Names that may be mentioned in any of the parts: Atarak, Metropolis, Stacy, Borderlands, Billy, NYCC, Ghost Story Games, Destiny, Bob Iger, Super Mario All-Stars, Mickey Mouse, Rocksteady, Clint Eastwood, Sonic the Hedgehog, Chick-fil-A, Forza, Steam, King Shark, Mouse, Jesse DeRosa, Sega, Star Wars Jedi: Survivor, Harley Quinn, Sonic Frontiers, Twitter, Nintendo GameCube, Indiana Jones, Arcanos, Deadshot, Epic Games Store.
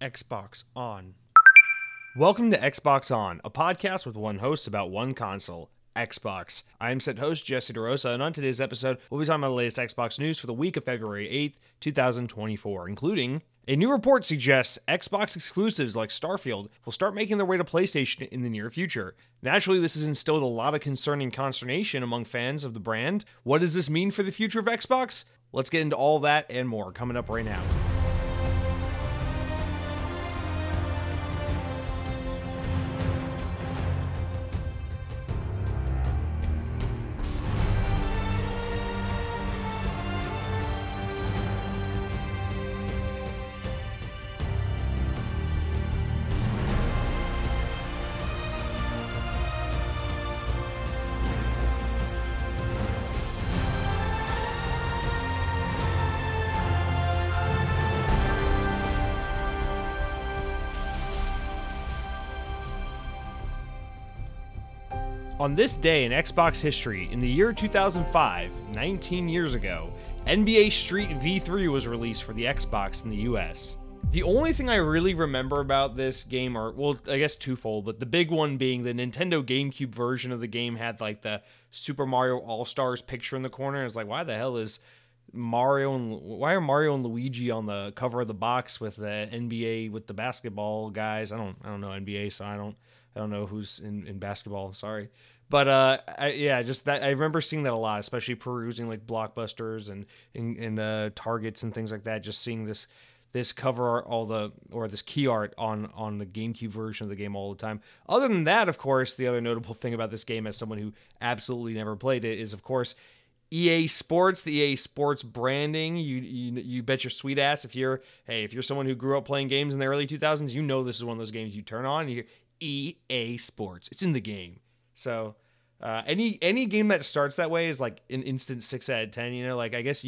Xbox On. Welcome to Xbox On, a podcast with one host about one console, Xbox. I'm said host Jesse DeRosa, and on today's episode, we'll be talking about the latest Xbox news for the week of February 8th, 2024, including a new report suggests Xbox exclusives like Starfield will start making their way to PlayStation in the near future. Naturally, this has instilled a lot of concern and consternation among fans of the brand. What does this mean for the future of Xbox? Let's get into all that and more coming up right now. On this day in Xbox history, in the year 2005, 19 years ago, NBA Street V3 was released for the Xbox in the US. The only thing I really remember about this game are, well, I guess twofold, but the big one being the Nintendo GameCube version of the game had like the Super Mario All-Stars picture in the corner. I was like, why the hell is why are Mario and Luigi on the cover of the box with the NBA, with the basketball guys? I don't know NBA, so I don't know who's in basketball. Sorry. But just that I remember seeing that a lot, especially perusing like Blockbusters and Targets and things like that. Just seeing this cover art, this key art on the GameCube version of the game all the time. Other than that, of course, the other notable thing about this game as someone who absolutely never played it is, of course, EA Sports, the EA Sports branding. You bet your sweet ass if you're someone who grew up playing games in the early 2000s, you know this is one of those games you turn on and you hear EA Sports. It's in the game. So any game that starts that way is like an instant 6 out of 10. You know, like I guess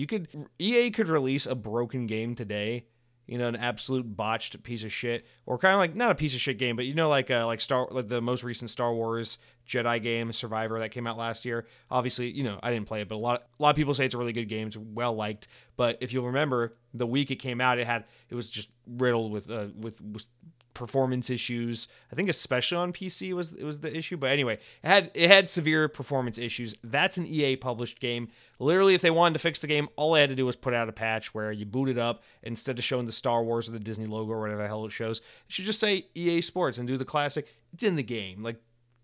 EA could release a broken game today. You know, an absolute botched piece of shit, or kind of like not a piece of shit game, but you know, like the most recent Star Wars Jedi game, Survivor, that came out last year. Obviously, you know, I didn't play it, but a lot of people say it's a really good game. It's well liked, but if you'll remember, the week it came out, it was just riddled with performance issues. I think especially on PC was the issue, but anyway, it had severe performance issues. That's an EA published game. Literally, if they wanted to fix the game, all they had to do was put out a patch where you boot it up, instead of showing the Star Wars or the Disney logo or whatever the hell it shows, it should just say EA Sports and do the classic, it's in the game. Like,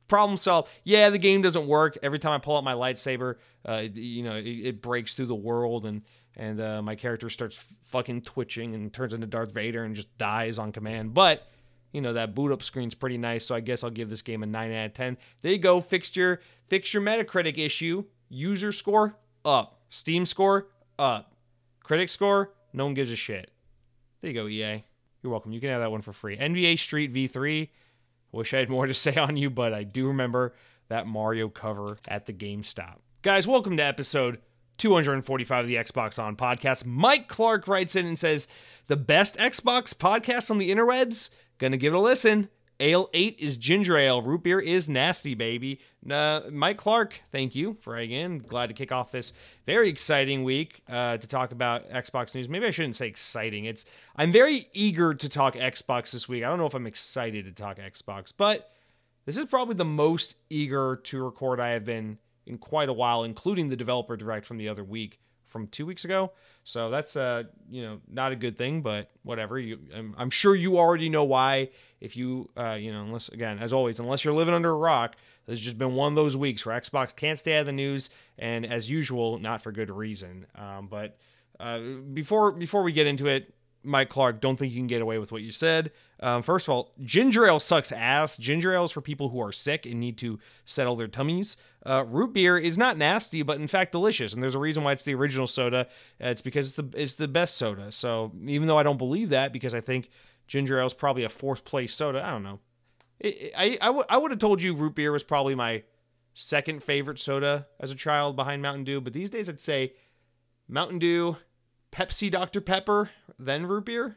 problem solved. Yeah, the game doesn't work. Every time I pull out my lightsaber, it breaks through the world and my character starts fucking twitching and turns into Darth Vader and just dies on command. But you know, that boot up screen's pretty nice, so I guess I'll give this game a 9 out of 10. There you go, fixed your Metacritic issue. User score, up. Steam score, up. Critic score, no one gives a shit. There you go, EA. You're welcome. You can have that one for free. NBA Street V3. Wish I had more to say on you, but I do remember that Mario cover at the GameStop. Guys, welcome to episode 245 of the Xbox On podcast. Mike Clark writes in and says, the best Xbox podcast on the interwebs? Gonna give it a listen. Ale 8 is ginger ale. Root beer is nasty, baby. Mike Clark, thank you for again. Glad to kick off this very exciting week to talk about Xbox news. Maybe I shouldn't say exciting. I'm very eager to talk Xbox this week. I don't know if I'm excited to talk Xbox, but this is probably the most eager to record I have been in quite a while, including the Developer Direct from the other week, from 2 weeks ago. So that's not a good thing, but whatever. I'm sure you already know why. If you unless, again, as always, unless you're living under a rock, there's just been one of those weeks where Xbox can't stay out of the news, and as usual, not for good reason. But before we get into it, Mike Clark, don't think you can get away with what you said. First of all, ginger ale sucks ass. Ginger ale is for people who are sick and need to settle their tummies. Root beer is not nasty, but in fact delicious. And there's a reason why it's the original soda. It's because it's the best soda. So even though I don't believe that, because I think ginger ale is probably a fourth place soda. I don't know. I would have told you root beer was probably my second favorite soda as a child behind Mountain Dew. But these days I'd say Mountain Dew, Pepsi, Dr. Pepper, then root beer?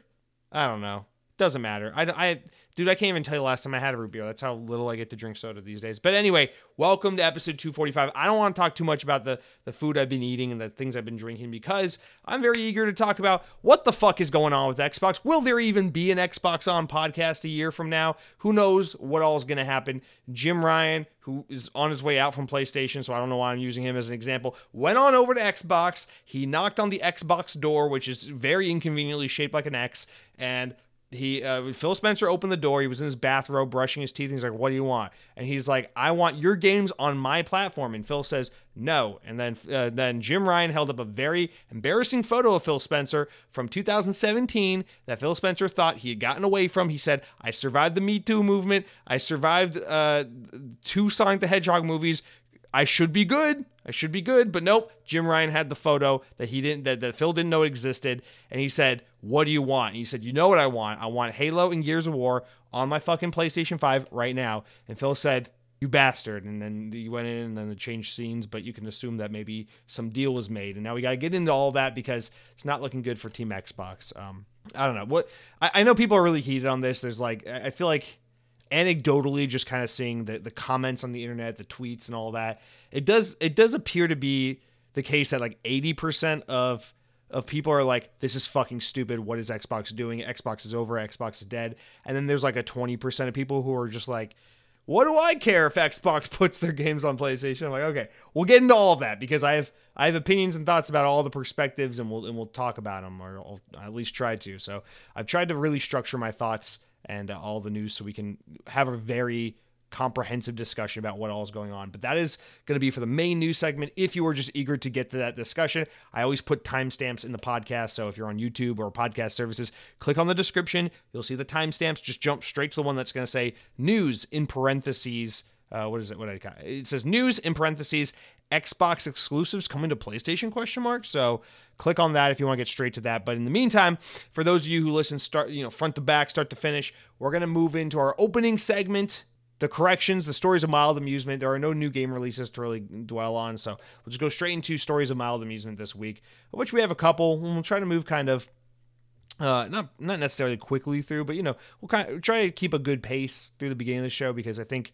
I don't know. Doesn't matter. I can't even tell you the last time I had a root beer. That's how little I get to drink soda these days. But anyway, welcome to episode 245. I don't want to talk too much about the food I've been eating and the things I've been drinking because I'm very eager to talk about what the fuck is going on with Xbox. Will there even be an Xbox On podcast a year from now? Who knows what all is going to happen? Jim Ryan, who is on his way out from PlayStation, so I don't know why I'm using him as an example, went on over to Xbox. He knocked on the Xbox door, which is very inconveniently shaped like an X, and Phil Spencer opened the door. He was in his bathrobe brushing his teeth. And he's like, what do you want? And he's like, I want your games on my platform. And Phil says, no. And then Jim Ryan held up a very embarrassing photo of Phil Spencer from 2017 that Phil Spencer thought he had gotten away from. He said, I survived the Me Too movement. I survived two Sonic the Hedgehog movies. I should be good, but nope. Jim Ryan had the photo that Phil didn't know existed, and he said, "What do you want?" And he said, "You know what I want? I want Halo and Gears of War on my fucking PlayStation 5 right now." And Phil said, "You bastard!" And then he went in, and then they changed scenes, but you can assume that maybe some deal was made. And now we got to get into all that because it's not looking good for Team Xbox. I don't know what. I know people are really heated on this. There's like, I feel like, anecdotally, just kind of seeing the comments on the internet, the tweets and all that, it does appear to be the case that like 80% of people are like, this is fucking stupid. What is Xbox doing? Xbox is over. Xbox is dead. And then there's like a 20% of people who are just like, what do I care if Xbox puts their games on PlayStation? I'm like, okay, we'll get into all of that because I have opinions and thoughts about all the perspectives, and we'll talk about them, or I'll at least try to. So I've tried to really structure my thoughts and all the news so we can have a very comprehensive discussion about what all is going on. But that is going to be for the main news segment. If you are just eager to get to that discussion, I always put timestamps in the podcast. So if you're on YouTube or podcast services, click on the description. You'll see the timestamps. Just jump straight to the one that's going to say news in parentheses. What is it? It says news in parentheses, Xbox exclusives coming to PlayStation ? So click on that if you want to get straight to that. But in the meantime, for those of you who listen, front to back, start to finish, we're going to move into our opening segment, the corrections, the stories of mild amusement. There are no new game releases to really dwell on. So we'll just go straight into stories of mild amusement this week, of which we have a couple. We'll try to move kind of, not necessarily quickly through, but we'll kind of try to keep a good pace through the beginning of the show because I think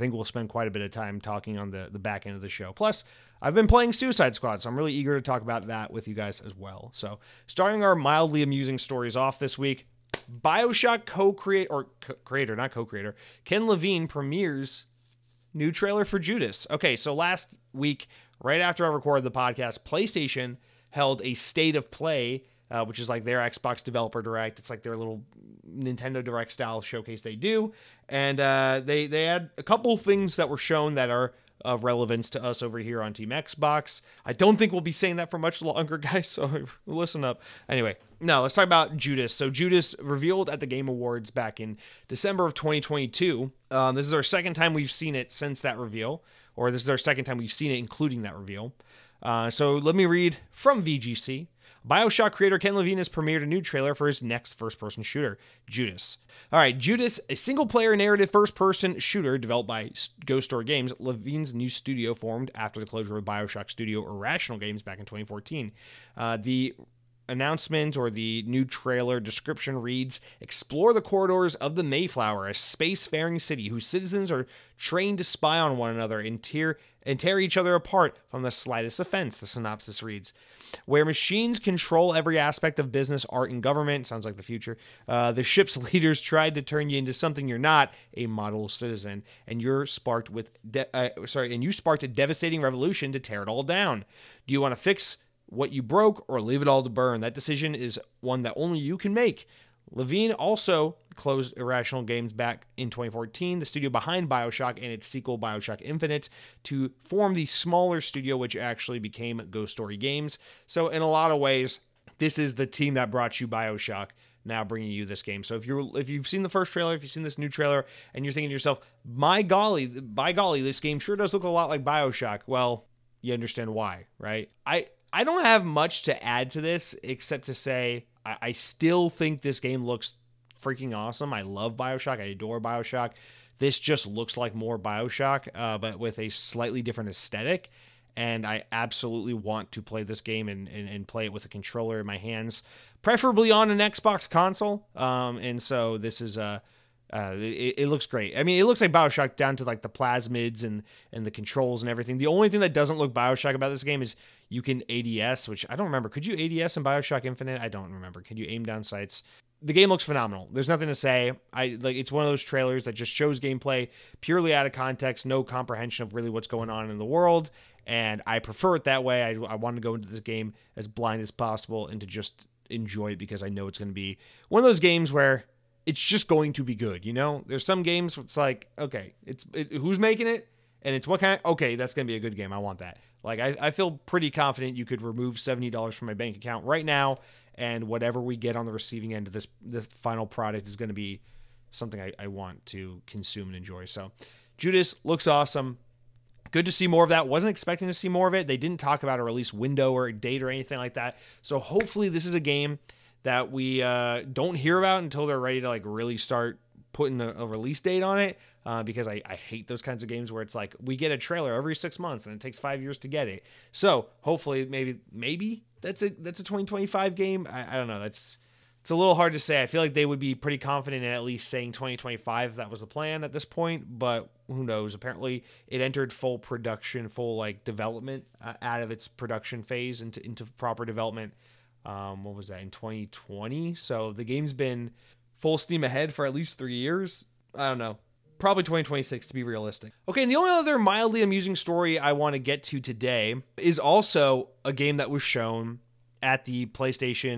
we'll spend quite a bit of time talking on the back end of the show. Plus, I've been playing Suicide Squad, so I'm really eager to talk about that with you guys as well. So, starting our mildly amusing stories off this week, BioShock creator Ken Levine premieres new trailer for Judas. Okay, so last week, right after I recorded the podcast, PlayStation held a state of play, which is like their Xbox Developer Direct. It's like their little Nintendo Direct style showcase they do. And they had a couple things that were shown that are of relevance to us over here on Team Xbox. I don't think we'll be saying that for much longer, guys, so listen up. Anyway, now let's talk about Judas. So Judas revealed at the Game Awards back in December of 2022. This is our second time we've seen it since that reveal, or this is our second time we've seen it including that reveal. So let me read from VGC. BioShock creator Ken Levine has premiered a new trailer for his next first-person shooter, Judas. All right, Judas, a single-player narrative first-person shooter developed by Ghost Story Games, Levine's new studio formed after the closure of BioShock Studio Irrational Games back in 2014. The announcement or the new trailer description reads, explore the corridors of the Mayflower, a spacefaring city whose citizens are trained to spy on one another and tear each other apart from the slightest offense, the synopsis reads. Where machines control every aspect of business, art, and government, sounds like the future, the ship's leaders tried to turn you into something you're not, a model citizen, and you sparked a devastating revolution to tear it all down. Do you want to fix what you broke or leave it all to burn? That decision is one that only you can make. Levine also closed Irrational Games back in 2014, the studio behind BioShock and its sequel BioShock Infinite, to form the smaller studio which actually became Ghost Story Games. So in a lot of ways, this is the team that brought you BioShock, now bringing you this game. So if you've seen the first trailer, if you've seen this new trailer, and you're thinking to yourself, by golly, this game sure does look a lot like BioShock. Well, you understand why, right? I don't have much to add to this except to say I still think this game looks freaking awesome. I love BioShock. I adore BioShock. This just looks like more BioShock, but with a slightly different aesthetic. And I absolutely want to play this game and play it with a controller in my hands. preferably on an Xbox console. And so this is it looks great. I mean, it looks like BioShock down to like the plasmids and the controls and everything. The only thing that doesn't look BioShock about this game is you can ADS, which I don't remember. Could you ADS in BioShock Infinite? I don't remember. Can you aim down sights? The game looks phenomenal. There's nothing to say. It's one of those trailers that just shows gameplay purely out of context, no comprehension of really what's going on in the world, and I prefer it that way. I want to go into this game as blind as possible and to just enjoy it because I know it's going to be one of those games where it's just going to be good, you know? There's some games where it's like, okay, who's making it? And it's what kind of, okay, that's going to be a good game. I want that. Like, I feel pretty confident you could remove $70 from my bank account right now, and whatever we get on the receiving end of the final product is going to be something I want to consume and enjoy. So Judas looks awesome. Good to see more of that. Wasn't expecting to see more of it. They didn't talk about a release window or a date or anything like that. So hopefully this is a game that we don't hear about until they're ready to like really start putting a release date on it, because I hate those kinds of games where it's like we get a trailer every 6 months and it takes 5 years to get it. So hopefully maybe that's a 2025 game. I don't know. It's a little hard to say. I feel like they would be pretty confident in at least saying 2025 if that was the plan at this point, but who knows? Apparently it entered full production, full like development out of its production phase into proper development. What was that, in 2020? So the game's been full steam ahead for at least 3 years. I don't know. Probably 2026 to be realistic. Okay, and the only other mildly amusing story I want to get to today is also a game that was shown at the PlayStation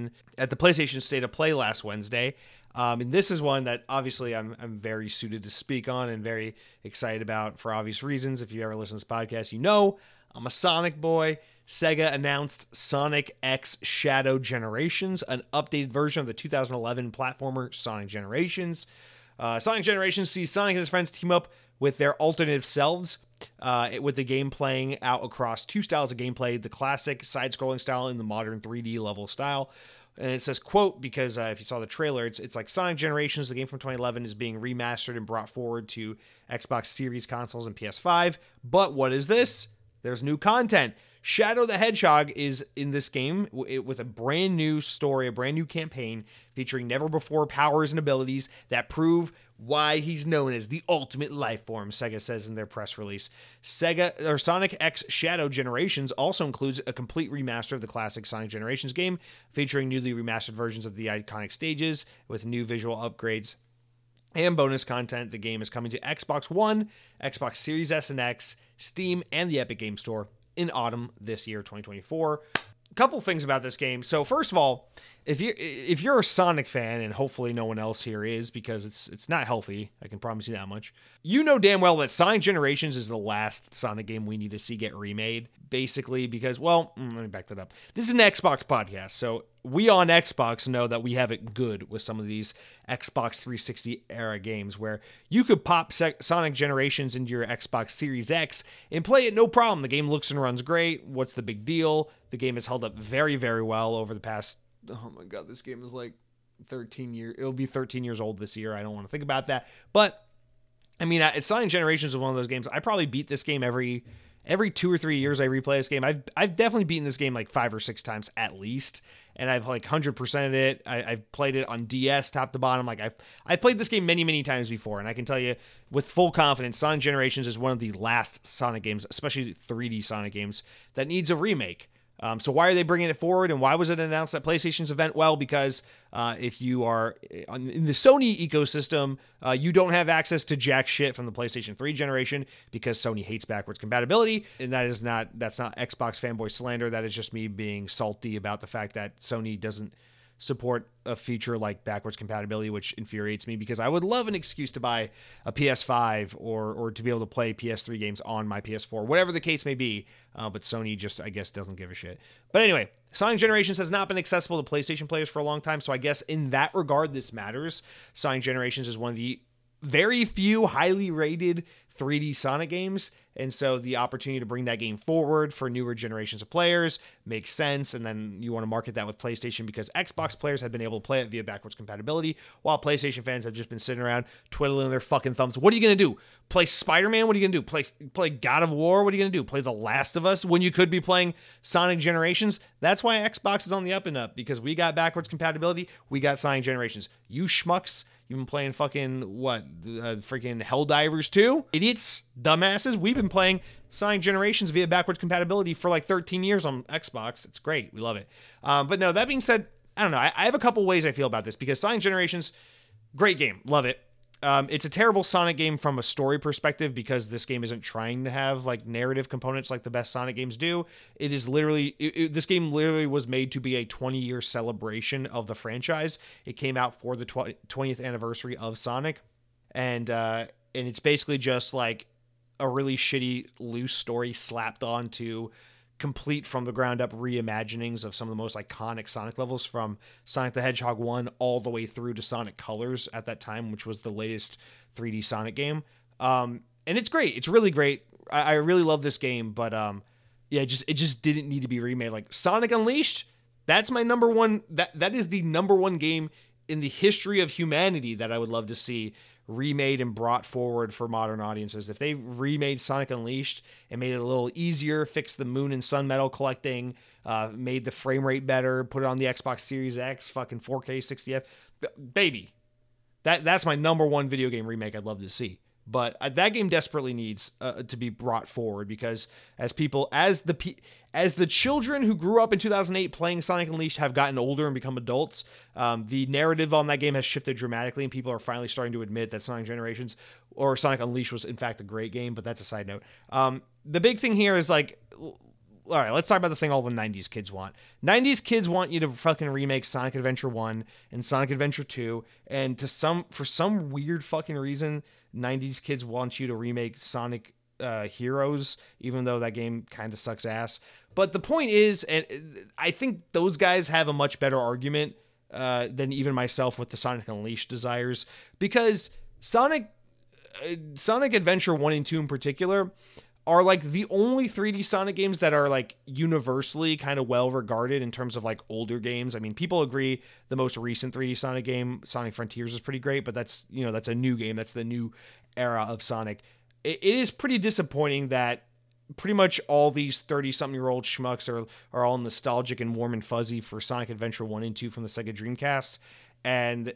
State of Play last Wednesday. And this is one that obviously I'm very suited to speak on and very excited about for obvious reasons. If you ever listen to this podcast, you know I'm a Sonic boy. Sega announced Sonic X Shadow Generations, an updated version of the 2011 platformer Sonic Generations. Sonic Generations sees Sonic and his friends team up with their alternative selves, with the game playing out across two styles of gameplay, the classic side-scrolling style and the modern 3D level style. And it says, quote, because if you saw the trailer, it's like Sonic Generations, the game from 2011, is being remastered and brought forward to Xbox Series consoles and PS5. But what is this? There's new content. Shadow the Hedgehog is in this game with a brand new story, a brand new campaign featuring never before powers and abilities that prove why he's known as the ultimate life form, Sega says in their press release. Sonic X Shadow Generations also includes a complete remaster of the classic Sonic Generations game, featuring newly remastered versions of the iconic stages with new visual upgrades and bonus content. The game is coming to Xbox One, Xbox Series S and X, Steam, and the Epic Games Store in autumn this year, 2024. A couple things about this game. So first of all, if you're a Sonic fan, and hopefully no one else here is, because it's not healthy, I can promise you that much, you know damn well that Sonic Generations is the last Sonic game we need to see get remade, basically, because, well, let me back that up. This is an Xbox podcast, so we on Xbox know that we have it good with some of these Xbox 360 era games, where you could pop Sonic Generations into your Xbox Series X and play it no problem. The game looks and runs great. What's the big deal? The game has held up very, very well over the past... Oh my God, this game is like 13 years. It'll be 13 years old this year. I don't want to think about that. But, I mean, Sonic Generations is one of those games. I probably beat this game every 2 or 3 years I replay this game. I've definitely beaten this game like 5 or 6 times at least. And I've like 100%ed it. I've played it on DS top to bottom. Like I've played this game many, many times before. And I can tell you with full confidence, Sonic Generations is one of the last Sonic games, especially 3D Sonic games, that needs a remake. So why are they bringing it forward, and why was it announced at PlayStation's event? Well, because if you are in the Sony ecosystem, you don't have access to jack shit from the PlayStation 3 generation because Sony hates backwards compatibility, and that's not Xbox fanboy slander. That is just me being salty about the fact that Sony doesn't support a feature like backwards compatibility, which infuriates me because I would love an excuse to buy a PS5 or to be able to play PS3 games on my PS4, whatever the case may be. But Sony just, I guess, doesn't give a shit. But anyway, Sonic Generations has not been accessible to PlayStation players for a long time. So I guess in that regard, this matters. Sonic Generations is one of the very few highly rated 3D Sonic games, and so the opportunity to bring that game forward for newer generations of players makes sense. And then you want to market that with PlayStation, because Xbox players have been able to play it via backwards compatibility, while PlayStation fans have just been sitting around twiddling their fucking thumbs. What are you going to do? Play Spider-Man? What are you going to do? Play God of War? What are you going to do? Play The Last of Us when you could be playing Sonic Generations? That's why Xbox is on the up and up, because we got backwards compatibility. We got Sonic Generations. You schmucks, you've been playing fucking, freaking Helldivers 2? Idiots, dumbasses, we've been playing Sonic Generations via backwards compatibility for like 13 years on Xbox. It's great. We love it. But no, that being said, I don't know. I have a couple ways I feel about this, because Sonic Generations, great game. Love it. It's a terrible Sonic game from a story perspective, because this game isn't trying to have like narrative components like the best Sonic games do. It is literally, this game literally was made to be a 20-year celebration of the franchise. It came out for the 20th anniversary of Sonic. And it's basically just like a really shitty loose story slapped onto complete from the ground up reimaginings of some of the most iconic Sonic levels, from Sonic the Hedgehog 1 all the way through to Sonic Colors at that time, which was the latest 3D Sonic game. And it's great. It's really great. I really love this game, but yeah, it just didn't need to be remade. Like Sonic Unleashed, that's my number one. That is the number one game in the history of humanity that I would love to see remade and brought forward for modern audiences. If they remade Sonic Unleashed and made it a little easier, fixed the moon and sun medal collecting, made the frame rate better, put it on the Xbox Series X, fucking 4K 60F, baby, that's my number one video game remake I'd love to see. But that game desperately needs to be brought forward, because as the children who grew up in 2008 playing Sonic Unleashed have gotten older and become adults, the narrative on that game has shifted dramatically, and people are finally starting to admit that Sonic Generations or Sonic Unleashed was in fact a great game. But that's a side note. The big thing here is like, all right, let's talk about the thing all the 90s kids want. 90s kids want you to fucking remake Sonic Adventure 1 and Sonic Adventure 2, and for some weird fucking reason, 90s kids want you to remake Sonic Heroes, even though that game kind of sucks ass. But the point is, and I think those guys have a much better argument than even myself with the Sonic Unleashed desires, because Sonic Adventure 1 and 2 in particular are like the only 3D Sonic games that are like universally kind of well regarded in terms of like older games. I mean, people agree the most recent 3D Sonic game, Sonic Frontiers, is pretty great, but that's a new game. That's the new era of Sonic. It is pretty disappointing that pretty much all these 30-something-year-old schmucks are all nostalgic and warm and fuzzy for Sonic Adventure 1 and 2 from the Sega Dreamcast. And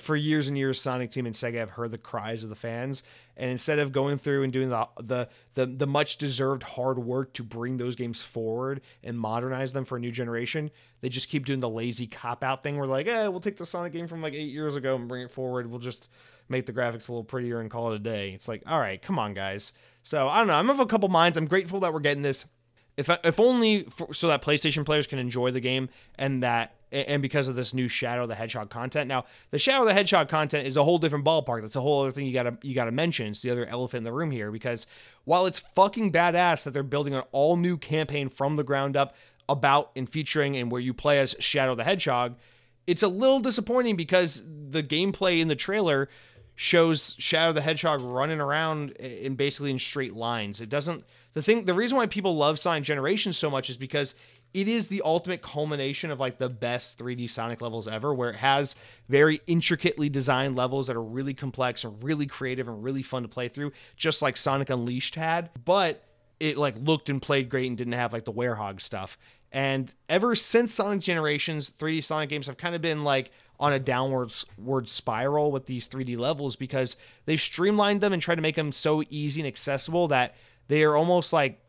for years and years, Sonic Team and Sega have heard the cries of the fans, and instead of going through and doing the much deserved hard work to bring those games forward and modernize them for a new generation, they just keep doing the lazy cop out thing. We're like, we'll take the Sonic game from like 8 years ago and bring it forward. We'll just make the graphics a little prettier and call it a day. It's like, all right, come on, guys. So I don't know. I'm of a couple minds. I'm grateful that we're getting this, if only so that PlayStation players can enjoy the game, and because of this new Shadow the Hedgehog content. Now, the Shadow the Hedgehog content is a whole different ballpark. That's a whole other thing you gotta mention. It's the other elephant in the room here, because while it's fucking badass that they're building an all-new campaign from the ground up about and featuring and where you play as Shadow the Hedgehog, it's a little disappointing because the gameplay in the trailer shows Shadow the Hedgehog running around in basically in straight lines. It doesn't... The reason why people love Sonic Generations so much is because it is the ultimate culmination of like the best 3D Sonic levels ever, where it has very intricately designed levels that are really complex and really creative and really fun to play through, just like Sonic Unleashed had, but it like looked and played great and didn't have like the werehog stuff. And ever since Sonic Generations, 3D Sonic games have kind of been like on a downward spiral with these 3D levels, because they've streamlined them and tried to make them so easy and accessible that they are almost like,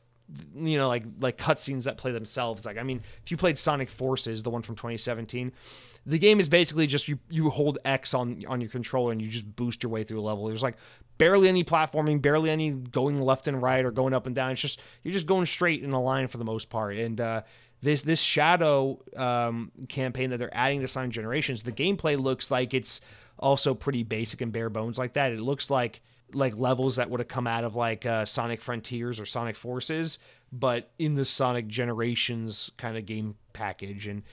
you know, like cutscenes that play themselves. Like, I mean, if you played Sonic Forces, the one from 2017, the game is basically just you hold X on your controller and you just boost your way through a level. There's like barely any platforming, barely any going left and right or going up and down. It's just, you're just going straight in a line for the most part. And this Shadow campaign that they're adding to Sonic Generations, the gameplay looks like it's also pretty basic and bare bones like that. It looks like levels that would have come out of like Sonic Frontiers or Sonic Forces, but in the Sonic Generations kind of game package. And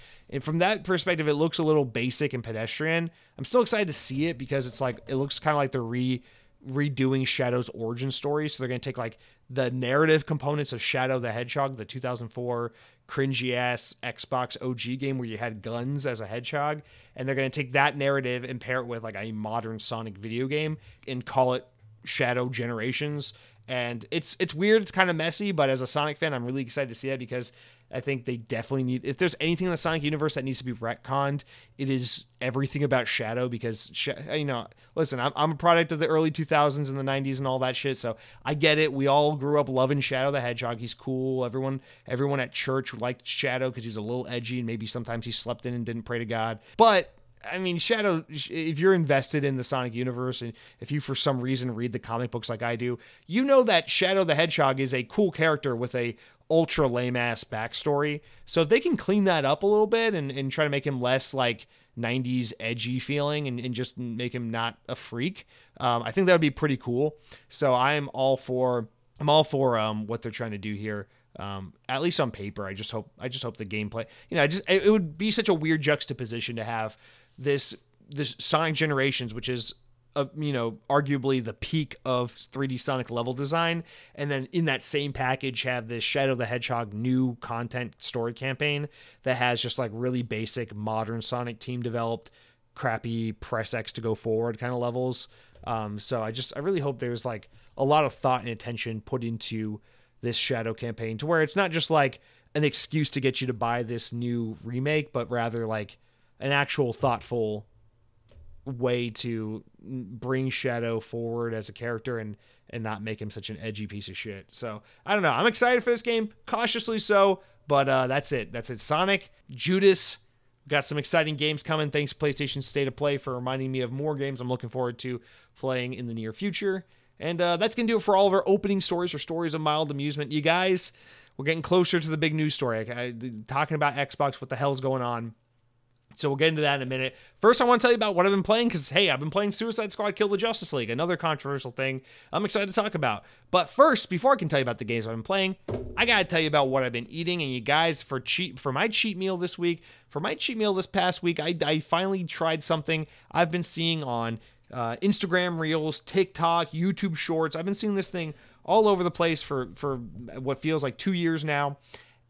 from that perspective, it looks a little basic and pedestrian. I'm still excited to see it because it's like, it looks kind of like they're redoing Shadow's origin story. So they're going to take like the narrative components of Shadow the Hedgehog, the 2004 cringy ass Xbox OG game where you had guns as a hedgehog. And they're going to take that narrative and pair it with like a modern Sonic video game and call it Shadow Generations. And it's weird. It's kind of messy, but as a Sonic fan, I'm really excited to see that because I think they definitely need, if there's anything in the Sonic universe that needs to be retconned, it is everything about Shadow because, you know, listen, I'm a product of the early 2000s and the 90s and all that shit. So I get it. We all grew up loving Shadow the Hedgehog. He's cool. Everyone at church liked Shadow because he's a little edgy and maybe sometimes he slept in and didn't pray to God. But I mean, Shadow, if you're invested in the Sonic universe and if you for some reason read the comic books like I do, you know that Shadow the Hedgehog is a cool character with a ultra lame-ass backstory. So if they can clean that up a little bit and try to make him less like 90s edgy feeling and just make him not a freak, I think that would be pretty cool. So I'm all for what they're trying to do here. At least on paper. I just hope the gameplay, you know, it would be such a weird juxtaposition to have this Sonic Generations, which is, you know, arguably the peak of 3D Sonic level design. And then in that same package, have this Shadow the Hedgehog new content story campaign that has just like really basic modern Sonic team developed crappy press X to go forward kind of levels. So I really hope there's like a lot of thought and attention put into this Shadow campaign to where it's not just like an excuse to get you to buy this new remake, but rather like an actual thoughtful way to bring Shadow forward as a character and not make him such an edgy piece of shit. So I don't know. I'm excited for this game, cautiously so, but that's it. That's it. Sonic, Judas, got some exciting games coming. Thanks PlayStation State of Play for reminding me of more games I'm looking forward to playing in the near future. And that's going to do it for all of our opening stories or stories of mild amusement. You guys, we're getting closer to the big news story. Talking about Xbox, what the hell's going on? So we'll get into that in a minute. First, I want to tell you about what I've been playing because, hey, I've been playing Suicide Squad: Kill the Justice League, another controversial thing I'm excited to talk about. But first, before I can tell you about the games I've been playing, I got to tell you about what I've been eating. And you guys, for my cheat meal this past week, I finally tried something I've been seeing on Instagram Reels, TikTok, YouTube Shorts. I've been seeing this thing all over the place for what feels like 2 years now.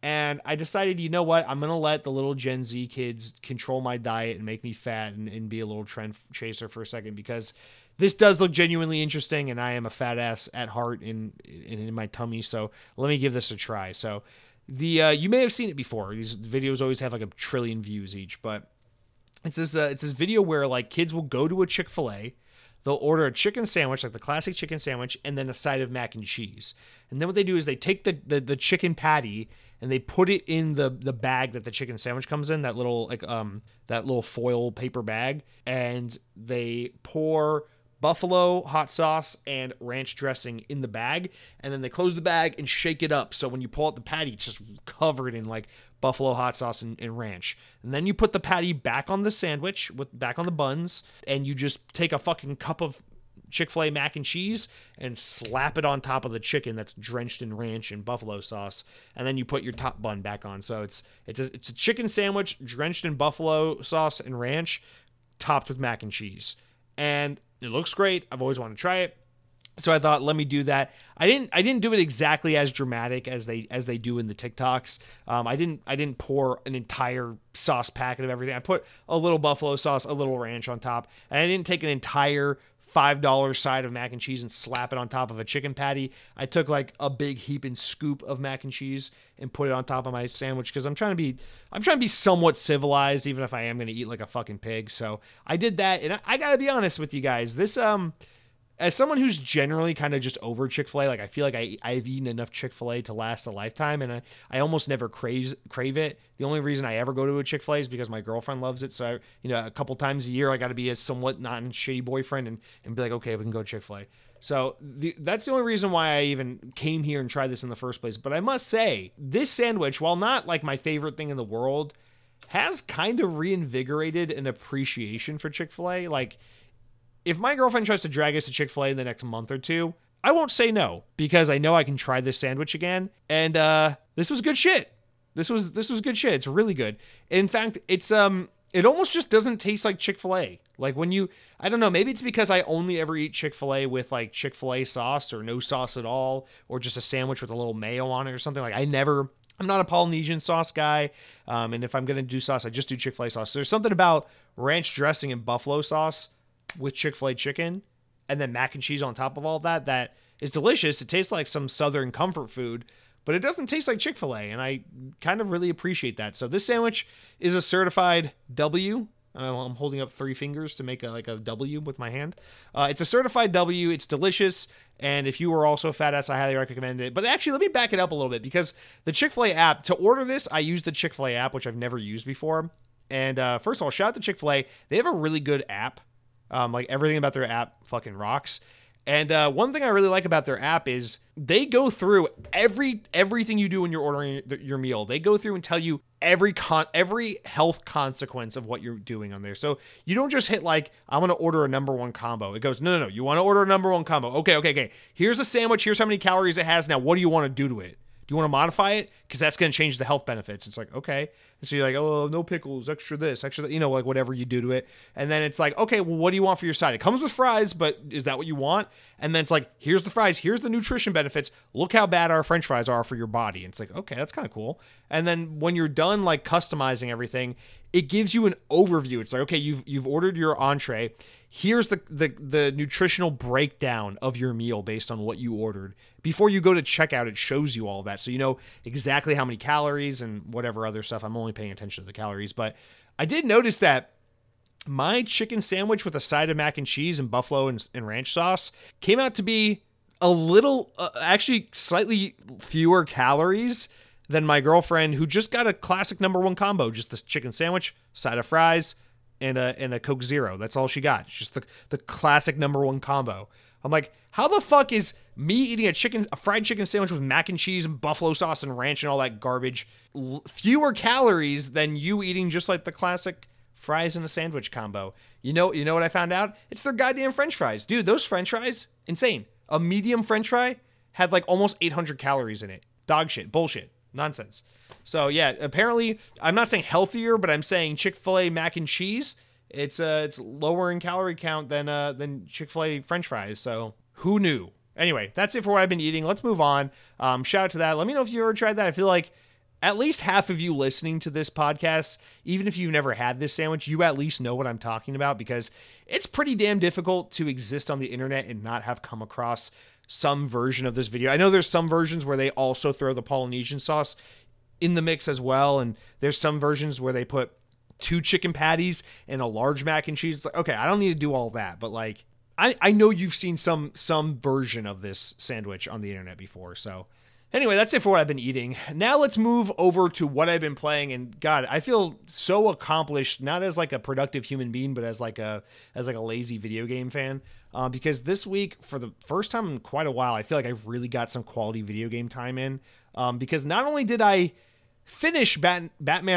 And I decided, you know what? I'm going to let the little Gen Z kids control my diet and make me fat and be a little trend chaser for a second because this does look genuinely interesting and I am a fat ass at heart and in my tummy. So let me give this a try. So you may have seen it before. These videos always have like a trillion views each, but it's this video where like kids will go to a Chick-fil-A, they'll order a chicken sandwich, like the classic chicken sandwich, and then a side of mac and cheese. And then what they do is they take the chicken patty and they put it in the bag that the chicken sandwich comes in, that little like that little foil paper bag, and they pour buffalo hot sauce and ranch dressing in the bag, and then they close the bag and shake it up. So when you pull out the patty, it's just covered in like buffalo hot sauce and ranch. And then you put the patty back on the sandwich, back on the buns, and you just take a fucking cup of Chick-fil-A mac and cheese and slap it on top of the chicken that's drenched in ranch and buffalo sauce, and then you put your top bun back on. So it's a chicken sandwich drenched in buffalo sauce and ranch, topped with mac and cheese. And it looks great. I've always wanted to try it. So I thought, let me do that. I didn't do it exactly as dramatic as they do in the TikToks. I didn't pour an entire sauce packet of everything. I put a little buffalo sauce, a little ranch on top, and I didn't take an entire $5 side of mac and cheese and slap it on top of a chicken patty. I took like a big heaping scoop of mac and cheese and put it on top of my sandwich because I'm trying to be somewhat civilized, even if I am going to eat like a fucking pig. So I did that, and I gotta be honest with you guys. This as someone who's generally kind of just over Chick-fil-A, like I feel like I've eaten enough Chick-fil-A to last a lifetime, and I almost never crave it. The only reason I ever go to a Chick-fil-A is because my girlfriend loves it. So, you know, a couple times a year, I got to be a somewhat non-shitty boyfriend and be like, okay, we can go to Chick-fil-A. So that's the only reason why I even came here and tried this in the first place. But I must say, this sandwich, while not like my favorite thing in the world, has kind of reinvigorated an appreciation for Chick-fil-A. Like, if my girlfriend tries to drag us to Chick-fil-A in the next month or two, I won't say no because I know I can try this sandwich again. And this was good shit. This was good shit. It's really good. In fact, it's it almost just doesn't taste like Chick-fil-A. Like when you, I don't know, maybe it's because I only ever eat Chick-fil-A with like Chick-fil-A sauce or no sauce at all, or just a sandwich with a little mayo on it or something. Like I'm not a Polynesian sauce guy. And if I'm going to do sauce, I just do Chick-fil-A sauce. So there's something about ranch dressing and buffalo sauce with Chick-fil-A chicken and then mac and cheese on top of all that, that is delicious. It tastes like some Southern comfort food, but it doesn't taste like Chick-fil-A, and I kind of really appreciate that. So this sandwich is a certified W. I'm holding up three fingers to make a W with my hand. It's a certified W. It's delicious, and if you are also a fat ass, I highly recommend it. But actually, let me back it up a little bit, because the Chick-fil-A app, to order this, I use the Chick-fil-A app, which I've never used before. And first of all, shout out to Chick-fil-A. They have a really good app. Like everything about their app fucking rocks. And one thing I really like about their app is they go through everything you do when you're ordering your meal. They go through and tell you every health consequence of what you're doing on there. So you don't just hit like, I'm going to order a number one combo. It goes, no, you want to order a number one combo. Okay. Here's a sandwich. Here's how many calories it has. Now, what do you want to do to it? Do you want to modify it? Because that's going to change the health benefits. It's like, okay. And so you're like, oh, no pickles, extra this, extra that, like whatever you do to it. And then it's like, okay, well, what do you want for your side? It comes with fries, but is that what you want? And then it's like, here's the fries. Here's the nutrition benefits. Look how bad our French fries are for your body. And it's like, okay, that's kind of cool. And then when you're done, like customizing everything, it gives you an overview. It's like, okay, you've ordered your entree. Here's the nutritional breakdown of your meal based on what you ordered. Before you go to checkout, it shows you all that. So you know exactly how many calories and whatever other stuff. I'm only paying attention to the calories. But I did notice that my chicken sandwich with a side of mac and cheese and buffalo and ranch sauce came out to be a little, actually slightly fewer calories than my girlfriend, who just got a classic number one combo, just this chicken sandwich, side of fries, and a Coke Zero. That's all she got. It's just the classic number one combo. I'm like, how the fuck is me eating a fried chicken sandwich with mac and cheese and buffalo sauce and ranch and all that garbage fewer calories than you eating just like the classic fries and a sandwich combo? You know what I found out? It's their goddamn French fries. Dude, those French fries, insane. A medium French fry had like almost 800 calories in it. Dog shit, bullshit, nonsense. So yeah, apparently, I'm not saying healthier, but I'm saying Chick-fil-A mac and cheese, it's lower in calorie count than Chick-fil-A French fries. So who knew? Anyway, that's it for what I've been eating. Let's move on. Shout out to that. Let me know if you ever tried that. I feel like at least half of you listening to this podcast, even if you've never had this sandwich, you at least know what I'm talking about, because it's pretty damn difficult to exist on the internet and not have come across some version of this video. I know there's some versions where they also throw the Polynesian sauce in the mix as well, and there's some versions where they put two chicken patties and a large mac and cheese. It's like, okay, I don't need to do all that, but like I know you've seen some version of this sandwich on the internet before. So anyway, that's it for what I've been eating. Now let's move over to what I've been playing. And God, I feel so accomplished, not as like a productive human being, but as like a lazy video game fan, because this week, for the first time in quite a while, I feel like I've really got some quality video game time in, because not only did I finish Batman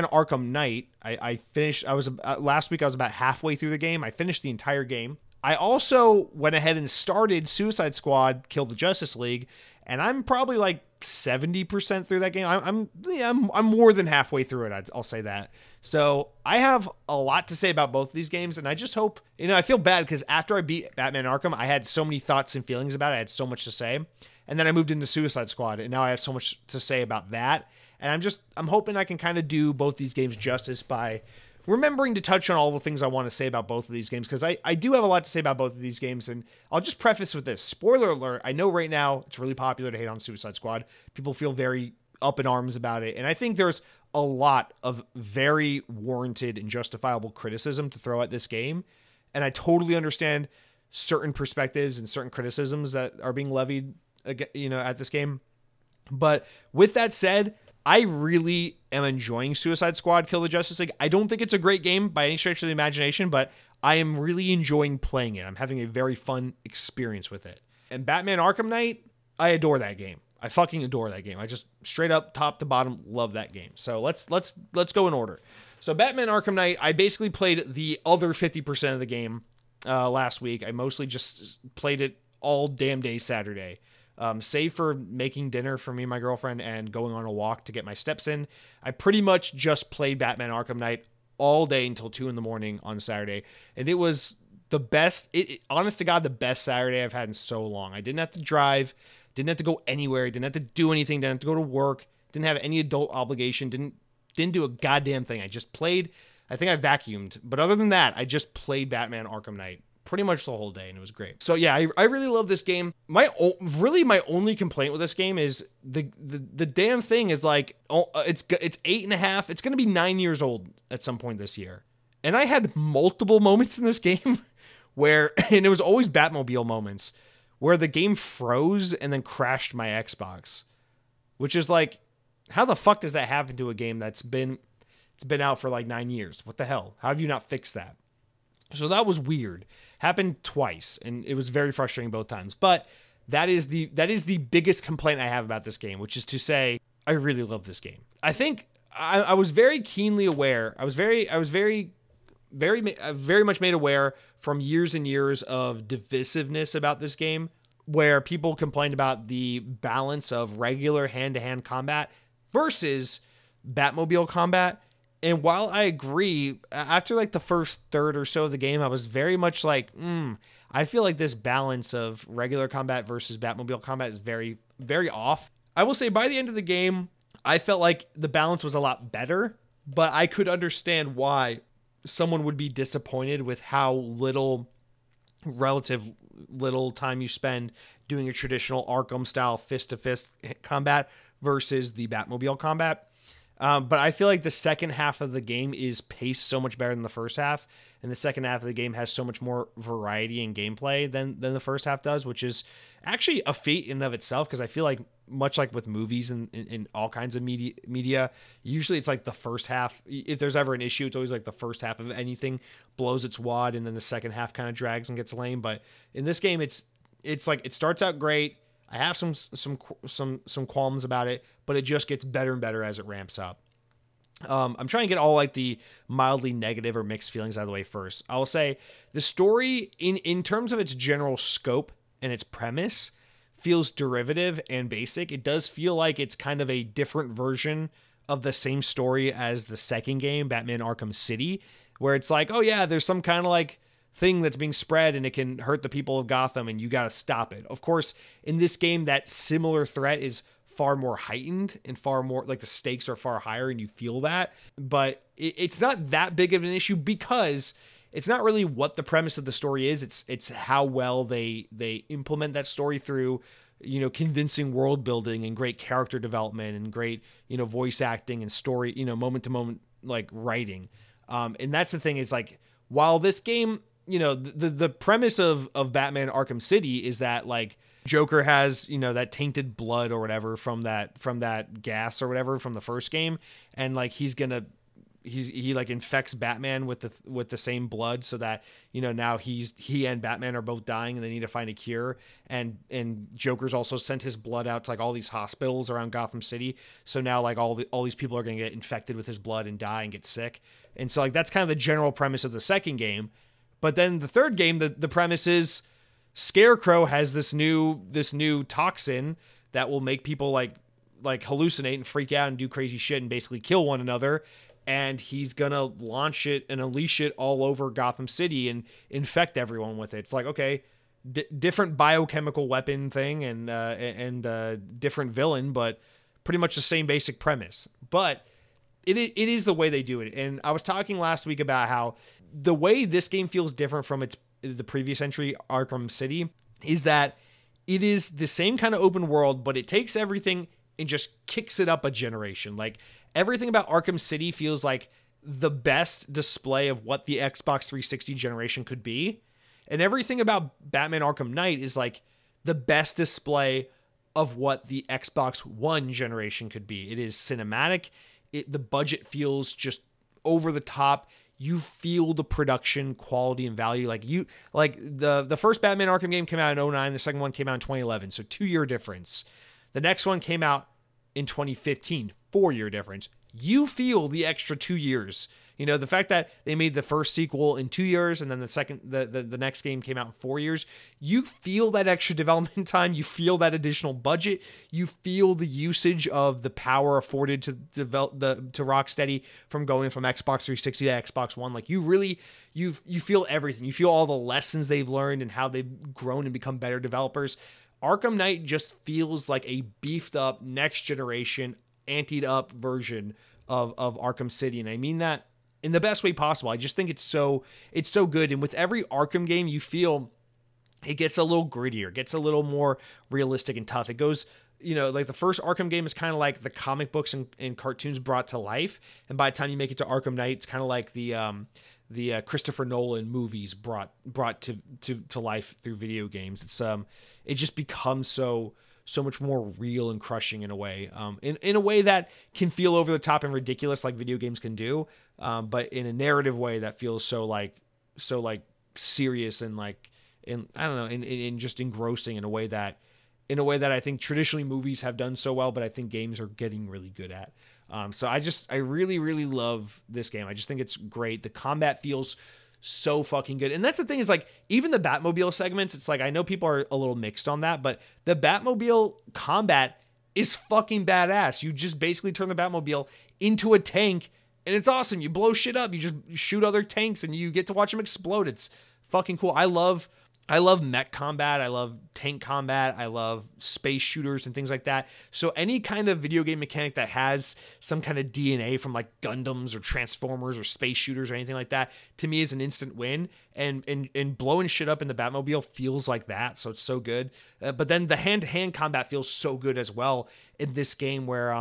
Arkham Knight, last week I was about halfway through the game. I finished the entire game. I also went ahead and started Suicide Squad: Kill the Justice League, and I'm probably like 70% through that game. I'm more than halfway through it. I'll say that. So I have a lot to say about both of these games, and I just hope, I feel bad because after I beat Batman Arkham, I had so many thoughts and feelings about it. I had so much to say. And then I moved into Suicide Squad, and now I have so much to say about that. And I'm hoping I can kind of do both these games justice by remembering to touch on all the things I want to say about both of these games, because I do have a lot to say about both of these games. And I'll just preface with this. Spoiler alert, I know right now it's really popular to hate on Suicide Squad. People feel very up in arms about it. And I think there's a lot of very warranted and justifiable criticism to throw at this game. And I totally understand certain perspectives and certain criticisms that are being levied at this game. But with that said, I really am enjoying Suicide Squad: Kill the Justice League. I don't think it's a great game by any stretch of the imagination, but I am really enjoying playing it. I'm having a very fun experience with it. And Batman Arkham Knight, I adore that game. I fucking adore that game. I just straight up top to bottom love that game. So let's go in order. So Batman Arkham Knight, I basically played the other 50% of the game last week. I mostly just played it all damn day Saturday. Save for making dinner for me and my girlfriend and going on a walk to get my steps in, I pretty much just played Batman Arkham Knight all day until 2 in the morning on Saturday. And it was the best, honest to God, the best Saturday I've had in so long. I didn't have to drive, didn't have to go anywhere, didn't have to do anything, didn't have to go to work, didn't have any adult obligation, didn't do a goddamn thing. I just played. I think I vacuumed. But other than that, I just played Batman Arkham Knight pretty much the whole day, and it was great. So yeah, I really love this game. My only complaint with this game is the damn thing is like, oh, it's 8.5. It's going to be 9 years old at some point this year. And I had multiple moments in this game where, and it was always Batmobile moments, where the game froze and then crashed my Xbox, which is like, how the fuck does that happen to a game that's been, it's been out for like 9 years? What the hell? How have you not fixed that? So that was weird. Happened twice, and it was very frustrating both times. But that is the biggest complaint I have about this game, which is to say, I really love this game. I think I was very keenly aware. I was very much made aware from years and years of divisiveness about this game, where people complained about the balance of regular hand-to-hand combat versus Batmobile combat. And while I agree, after like the first third or so of the game, I was very much like, I feel like this balance of regular combat versus Batmobile combat is very, very off. I will say by the end of the game, I felt like the balance was a lot better, but I could understand why someone would be disappointed with how relative little time you spend doing a traditional Arkham style fist-to-fist combat versus the Batmobile combat. But I feel like the second half of the game is paced so much better than the first half. And the second half of the game has so much more variety in gameplay than the first half does, which is actually a feat in and of itself. Because I feel like, much like with movies and all kinds of media, usually it's like the first half. If there's ever an issue, it's always like the first half of anything blows its wad, and then the second half kind of drags and gets lame. But in this game, it's like it starts out great. I have some qualms about it, but it just gets better and better as it ramps up. I'm trying to get all like the mildly negative or mixed feelings out of the way first. I will say the story in terms of its general scope and its premise feels derivative and basic. It does feel like it's kind of a different version of the same story as the second game, Batman Arkham City, where it's like, oh yeah, there's some kind of like thing that's being spread and it can hurt the people of Gotham and you got to stop it. Of course, in this game, that similar threat is far more heightened and far more like the stakes are far higher and you feel that, but it's not that big of an issue because it's not really what the premise of the story is. It's how well they implement that story through, you know, convincing world building and great character development and great, you know, voice acting and story, you know, moment to moment, like writing. And that's the thing is like, while this game, you know, the premise of Batman Arkham City is that like Joker has, you know, that tainted blood or whatever from that gas or whatever from the first game. And like, he like infects Batman with the same blood so that, you know, now he and Batman are both dying and they need to find a cure. And Joker's also sent his blood out to like all these hospitals around Gotham City. So now like all these people are going to get infected with his blood and die and get sick. And so like, that's kind of the general premise of the second game. But then the third game, the premise is Scarecrow has this new toxin that will make people like hallucinate and freak out and do crazy shit and basically kill one another. And he's going to launch it and unleash it all over Gotham City and infect everyone with it. It's like, okay, different biochemical weapon thing and different villain, but pretty much the same basic premise. But it is the way they do it. And I was talking last week about how the way this game feels different from the previous entry, Arkham City, is that it is the same kind of open world, but it takes everything and just kicks it up a generation. Like everything about Arkham City feels like the best display of what the Xbox 360 generation could be. And everything about Batman Arkham Knight is like the best display of what the Xbox One generation could be. It is cinematic. The budget feels just over the top. You feel the production quality and value. Like the first Batman Arkham game came out in 2009. The second one came out in 2011. So 2-year difference. The next one came out in 2015, 4-year difference. You feel the extra 2 years. You know, the fact that they made the first sequel in 2 years and then the second, the next game came out in 4 years, you feel that extra development time, you feel that additional budget, you feel the usage of the power afforded to develop to Rocksteady from going from Xbox 360 to Xbox One. Like you feel everything. You feel all the lessons they've learned and how they've grown and become better developers. Arkham Knight just feels like a beefed up, next generation, anteed up version of Arkham City. And I mean that in the best way possible. I just think it's so good. And with every Arkham game, you feel it gets a little grittier, gets a little more realistic and tough. It goes, you know, like the first Arkham game is kind of like the comic books and cartoons brought to life. And by the time you make it to Arkham Knight, it's kind of like the Christopher Nolan movies brought to life through video games. It's it just becomes so much more real and crushing in a way, in a way that can feel over the top and ridiculous like video games can do, but in a narrative way that feels so like serious and like, and I don't know, and just engrossing in a way that I think traditionally movies have done so well, but I think games are getting really good at. So I really, really love this game. I just think it's great. The combat feels so fucking good. And that's the thing is, like, even the Batmobile segments, it's like, I know people are a little mixed on that, but the Batmobile combat is fucking badass. You just basically turn the Batmobile into a tank and it's awesome. You blow shit up. You just shoot other tanks and you get to watch them explode. It's fucking cool. I love mech combat. I love tank combat. I love space shooters and things like that. So any kind of video game mechanic that has some kind of DNA from like Gundams or Transformers or space shooters or anything like that, to me is an instant win. And blowing shit up in the Batmobile feels like that. So it's so good. But then the hand-to-hand combat feels so good as well in this game, where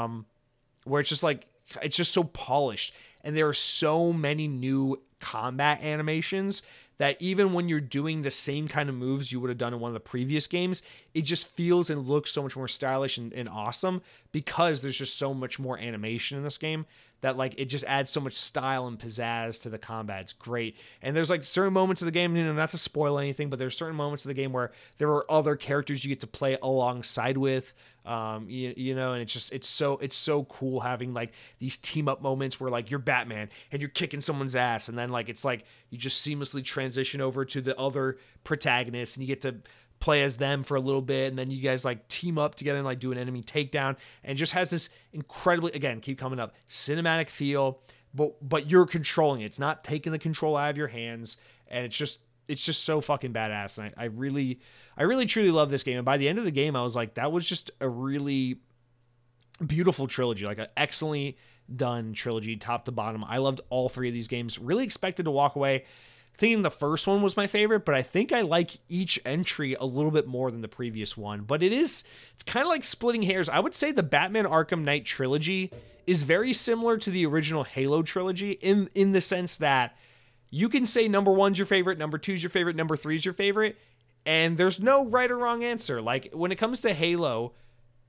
it's just like, it's just so polished. And there are so many new combat animations that even when you're doing the same kind of moves you would have done in one of the previous games, it just feels and looks so much more stylish and awesome, because there's just so much more animation in this game that like it just adds so much style and pizzazz to the combat. It's great. And there's like certain moments of the game, you know, not to spoil anything, but there's certain moments of the game where there are other characters you get to play alongside with, you know, and it's so cool having like these team up moments where like you're Batman and you're kicking someone's ass, and then like it's like you just seamlessly transition over to the other protagonist and you get to play as them for a little bit, and then you guys like team up together and like do an enemy takedown, and just has this incredibly, again, keep coming up, cinematic feel, but you're controlling it. It's not taking the control out of your hands, and it's just so fucking badass. And I really truly love this game. And by the end of the game, I was like, that was just a really beautiful trilogy, like an excellently done trilogy, top to bottom. I loved all three of these games. Really expected to walk away thinking the first one was my favorite, but I think I like each entry a little bit more than the previous one. But it's kind of like splitting hairs. I would say the Batman Arkham Knight trilogy is very similar to the original Halo trilogy in the sense that you can say number one's your favorite, number two's your favorite, number three's your favorite, and there's no right or wrong answer. Like when it comes to Halo,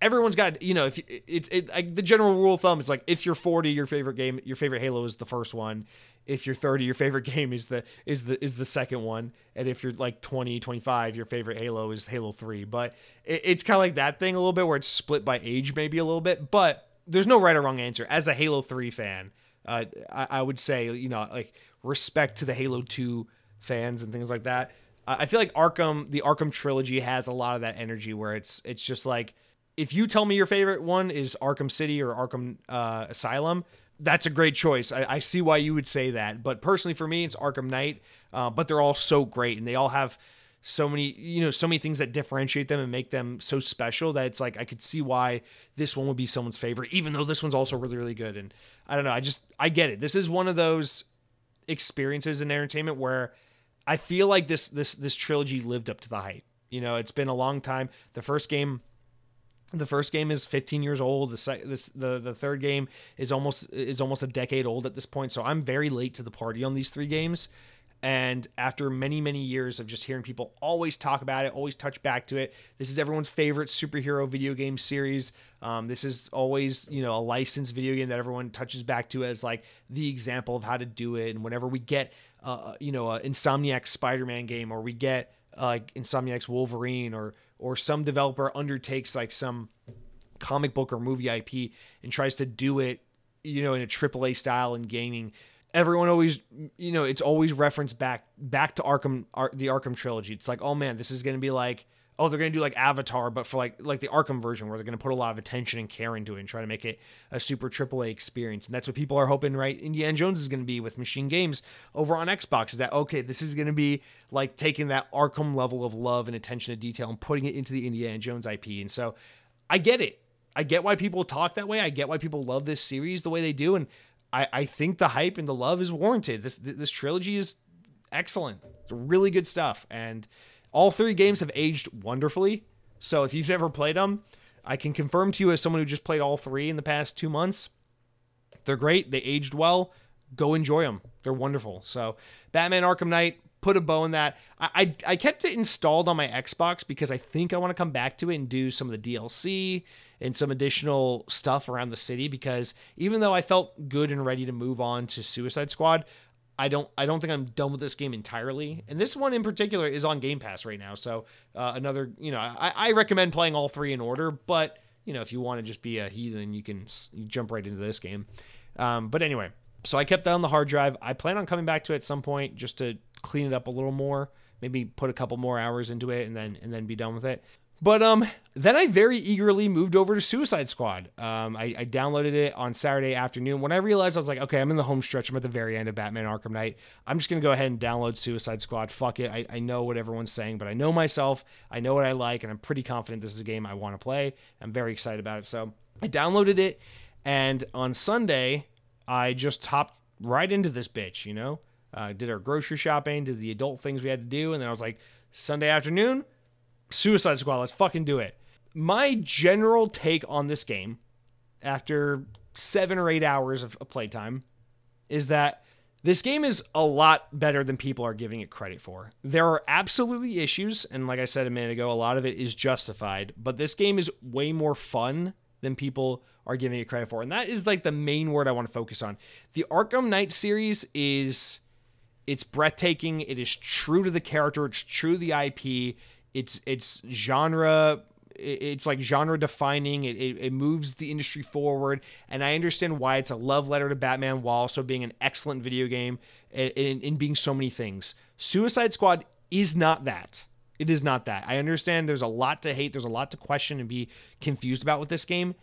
everyone's got, you know, if it like the general rule of thumb is like, if you're 40, your favorite Halo is the first one. If you're 30, your favorite game is the second one. And if you're like 20, 25, your favorite Halo is Halo 3. But it's kind of like that thing a little bit where it's split by age, maybe a little bit, but there's no right or wrong answer. As a Halo 3 fan, I would say, you know, like respect to the Halo 2 fans and things like that. I feel like the Arkham trilogy has a lot of that energy where it's just like, if you tell me your favorite one is Arkham City or Arkham Asylum, that's a great choice. I see why you would say that. But personally, for me, it's Arkham Knight. But they're all so great, and they all have so many things that differentiate them and make them so special that it's like, I could see why this one would be someone's favorite, even though this one's also really, really good. And I don't know. I get it. This is one of those experiences in entertainment where I feel like this trilogy lived up to the hype. You know, it's been a long time. The first game is 15 years old. The third game is almost a decade old at this point. So I'm very late to the party on these three games. And after many, many years of just hearing people always talk about it, always touch back to it, this is everyone's favorite superhero video game series. This is always, you know, a licensed video game that everyone touches back to as like the example of how to do it. And whenever we get, you know, an Insomniac Spider-Man game, or we get like Insomniac's Wolverine, or some developer undertakes like some comic book or movie IP and tries to do it, you know, in a AAA style and gaining everyone always, you know, it's always referenced back to Arkham, the Arkham trilogy. It's like, oh man, this is going to be like, oh, they're going to do like Avatar, but for like the Arkham version, where they're going to put a lot of attention and care into it and try to make it a super AAA experience. And that's what people are hoping, right? Indiana Jones is going to be with Machine Games over on Xbox. Is that, okay, this is going to be like taking that Arkham level of love and attention to detail and putting it into the Indiana Jones IP. And so I get it. I get why people talk that way. I get why people love this series the way they do. And I think the hype and the love is warranted. This trilogy is excellent. It's really good stuff. And all three games have aged wonderfully. So if you've never played them, I can confirm to you as someone who just played all three in the past 2 months, they're great. They aged well. Go enjoy them. They're wonderful. So Batman Arkham Knight, put a bow in that. I kept it installed on my Xbox because I think I want to come back to it and do some of the DLC and some additional stuff around the city, because even though I felt good and ready to move on to Suicide Squad, I don't think I'm done with this game entirely. And this one in particular is on Game Pass right now. So another, you know, I recommend playing all three in order, but you know, if you want to just be a heathen, you can jump right into this game. But anyway, so I kept that on the hard drive. I plan on coming back to it at some point just to clean it up a little more, maybe put a couple more hours into it and then be done with it. But then I very eagerly moved over to Suicide Squad. I downloaded it on Saturday afternoon. When I realized, I was like, okay, I'm in the home stretch. I'm at the very end of Batman Arkham Knight. I'm just going to go ahead and download Suicide Squad. Fuck it. I know what everyone's saying, but I know myself. I know what I like, and I'm pretty confident this is a game I want to play. I'm very excited about it. So I downloaded it, and on Sunday, I just hopped right into this bitch, you know? Did our grocery shopping, did the adult things we had to do, and then I was like, Sunday afternoon, Suicide Squad, let's fucking do it. My general take on this game, after 7 or 8 hours of playtime, is that this game is a lot better than people are giving it credit for. There are absolutely issues, and like I said a minute ago, a lot of it is justified, but this game is way more fun than people are giving it credit for, and that is like the main word I want to focus on. The Arkham Knight series is, it's breathtaking, it is true to the character, it's true to the IP, it's genre, it's like genre defining, it moves the industry forward, and I understand why it's a love letter to Batman while also being an excellent video game and being so many things. Suicide Squad is not that. It is not that. I understand there's a lot to hate, there's a lot to question and be confused about with this game,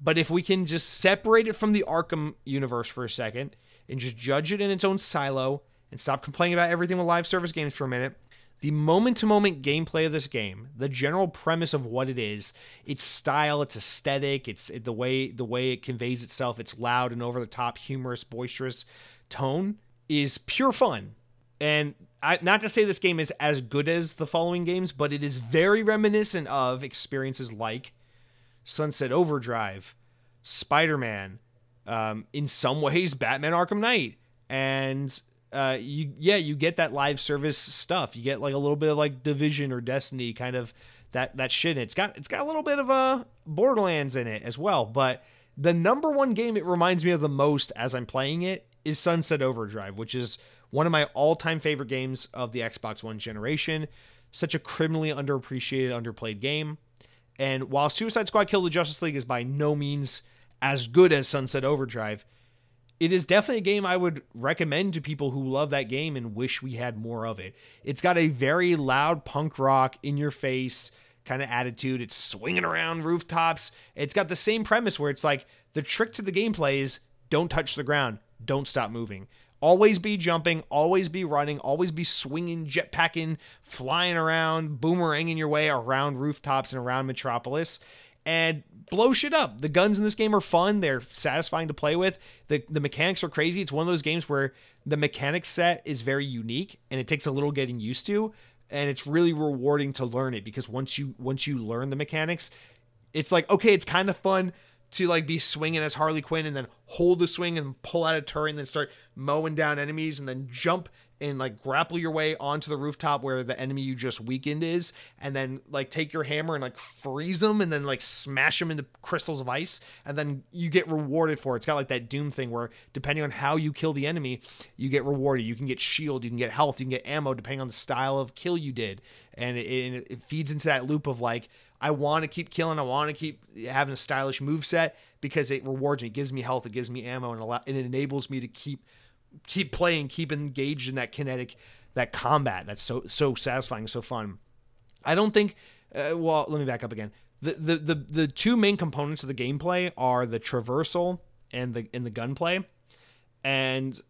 but if we can just separate it from the Arkham universe for a second and just judge it in its own silo and stop complaining about everything with live service games for a minute, the moment-to-moment gameplay of this game, the general premise of what it is, its style, its aesthetic, it's the way it conveys itself, its loud and over-the-top, humorous, boisterous tone is pure fun. And not to say this game is as good as the following games, but it is very reminiscent of experiences like Sunset Overdrive, Spider-Man, in some ways Batman Arkham Knight, and you get that live service stuff. You get like a little bit of like Division or Destiny, kind of that shit. It's got a little bit of Borderlands in it as well. But the number one game it reminds me of the most as I'm playing it is Sunset Overdrive, which is one of my all-time favorite games of the Xbox One generation. Such a criminally underappreciated, underplayed game. And while Suicide Squad: Kill the Justice League is by no means as good as Sunset Overdrive, it is definitely a game I would recommend to people who love that game and wish we had more of it. It's got a very loud punk rock, in-your-face kind of attitude. It's swinging around rooftops. It's got the same premise where it's like, the trick to the gameplay is don't touch the ground. Don't stop moving. Always be jumping. Always be running. Always be swinging, jetpacking, flying around, boomeranging your way around rooftops and around Metropolis. And blow shit up. The guns in this game are fun. They're satisfying to play with. The mechanics are crazy. It's one of those games where the mechanic set is very unique and it takes a little getting used to. And it's really rewarding to learn it, because once you learn the mechanics, it's like, okay, it's kind of fun to like be swinging as Harley Quinn and then hold the swing and pull out a turret and then start mowing down enemies and then jump and like grapple your way onto the rooftop where the enemy you just weakened is, and then like take your hammer and like freeze them and then like smash them into crystals of ice, and then you get rewarded for it. It's got like that Doom thing where depending on how you kill the enemy, you get rewarded. You can get shield, you can get health, you can get ammo depending on the style of kill you did. And it feeds into that loop of like, I want to keep killing. I want to keep having a stylish moveset because it rewards me. It gives me health. It gives me ammo, and it enables me to keep keep playing, keep engaged in that kinetic, that combat. That's so satisfying, so fun. I don't think, well, let me back up again. The two main components of the gameplay are the traversal and the gunplay. And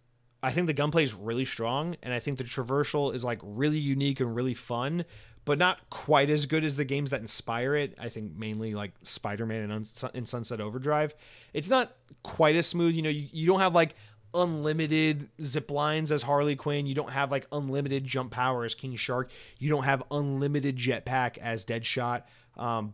I think the gunplay is really strong, and I think the traversal is like really unique and really fun, but not quite as good as the games that inspire it. I think mainly like Spider-Man and Sunset Overdrive. It's not quite as smooth. You know, you don't have like unlimited zip lines as Harley Quinn. You don't have like unlimited jump power as King Shark. You don't have unlimited jetpack as Deadshot.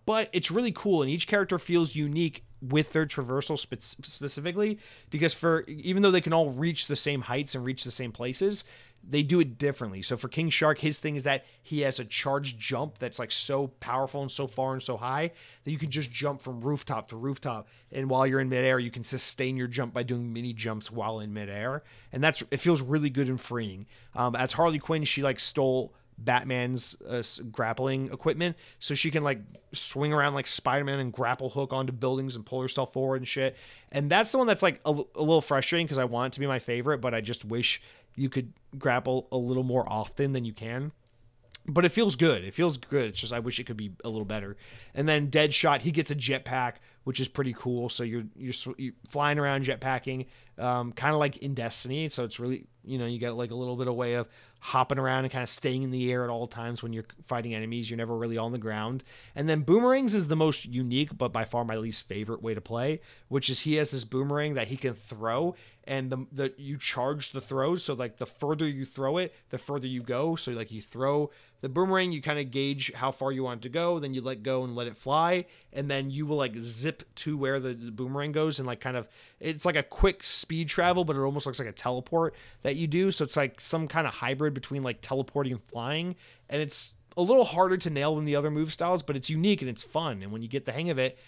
But it's really cool, and each character feels unique with their traversal specifically, because even though they can all reach the same heights and reach the same places, they do it differently. So for King Shark, his thing is that he has a charged jump that's like so powerful and so far and so high that you can just jump from rooftop to rooftop. And while you're in midair, you can sustain your jump by doing mini jumps while in midair. And it feels really good and freeing. As Harley Quinn, she like stole Batman's grappling equipment, so she can like swing around like Spider-Man and grapple hook onto buildings and pull herself forward and shit. And that's the one that's like a little frustrating, because I want it to be my favorite, but I just wish you could grapple a little more often than you can. But it feels good. It's just I wish it could be a little better. And then Deadshot, he gets a jetpack, which is pretty cool. So you're flying around jetpacking, kind of like in Destiny. So it's really, you got like a little bit of way of hopping around and kind of staying in the air at all times when you're fighting enemies. You're never really on the ground. And then Boomerangs is the most unique, but by far my least favorite way to play, which is he has this boomerang that he can throw, and you charge the throws. So like the further you throw it, the further you go. So like you throw the boomerang, you kind of gauge how far you want it to go, then you let go and let it fly, and then you will like zip to where the boomerang goes, and like kind of, it's like a quick speed travel, but it almost looks like a teleport that you do. So it's like some kind of hybrid between like teleporting and flying, and it's a little harder to nail than the other move styles, but it's unique and it's fun, and when you get the hang of it,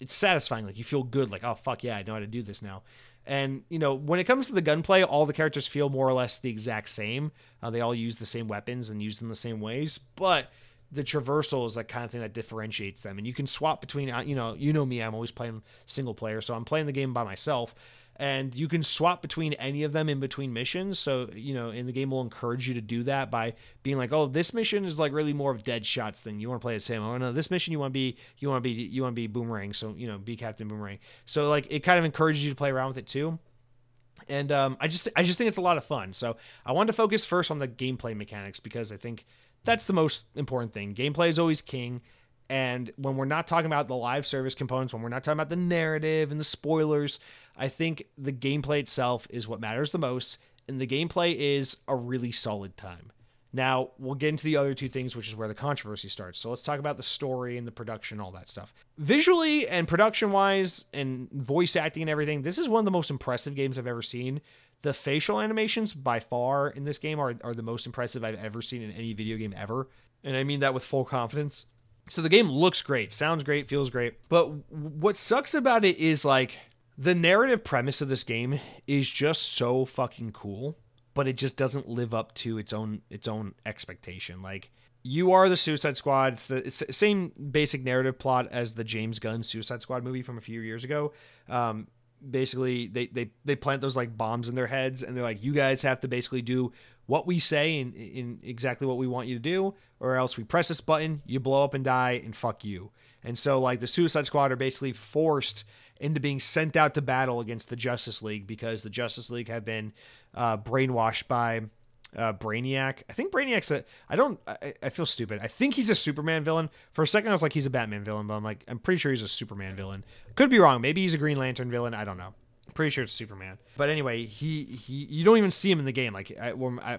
it's satisfying. Like you feel good, like, oh fuck yeah, I know how to do this now. And, when it comes to the gunplay, all the characters feel more or less the exact same. They all use the same weapons and use them the same ways, but the traversal is that kind of thing that differentiates them. And you can swap between, me, I'm always playing single player, so I'm playing the game by myself. And you can swap between any of them in between missions. So, and the game will encourage you to do that by being like, oh, this mission is like really more of Deadshot's thing. You want to play as him. Oh no, this mission you want to be Boomerang. So, be Captain Boomerang. So like, it kind of encourages you to play around with it too. And, I just think it's a lot of fun. So I wanted to focus first on the gameplay mechanics, because I think that's the most important thing. Gameplay is always king. And when we're not talking about the live service components, when we're not talking about the narrative and the spoilers, I think the gameplay itself is what matters the most. And the gameplay is a really solid time. Now, we'll get into the other two things, which is where the controversy starts. So let's talk about the story and the production, all that stuff. Visually and production-wise and voice acting and everything, this is one of the most impressive games I've ever seen. The facial animations by far in this game are the most impressive I've ever seen in any video game ever. And I mean that with full confidence. So the game looks great, sounds great, feels great. But what sucks about it is like the narrative premise of this game is just so fucking cool, but it just doesn't live up to its own expectation. Like, you are the Suicide Squad. It's the same basic narrative plot as the James Gunn Suicide Squad movie from a few years ago. Basically, they plant those like bombs in their heads, and they're like, you guys have to basically do what we say in exactly what we want you to do, or else we press this button, you blow up and die, and fuck you. And so like the Suicide Squad are basically forced into being sent out to battle against the Justice League, because the Justice League have been brainwashed by Brainiac. I think Brainiac's I feel stupid. I think he's a Superman villain. For a second I was like, he's a Batman villain, but I'm pretty sure he's a Superman villain. Could be wrong. Maybe he's a Green Lantern villain. I don't know. I'm pretty sure it's Superman. But anyway, he you don't even see him in the game. Like, I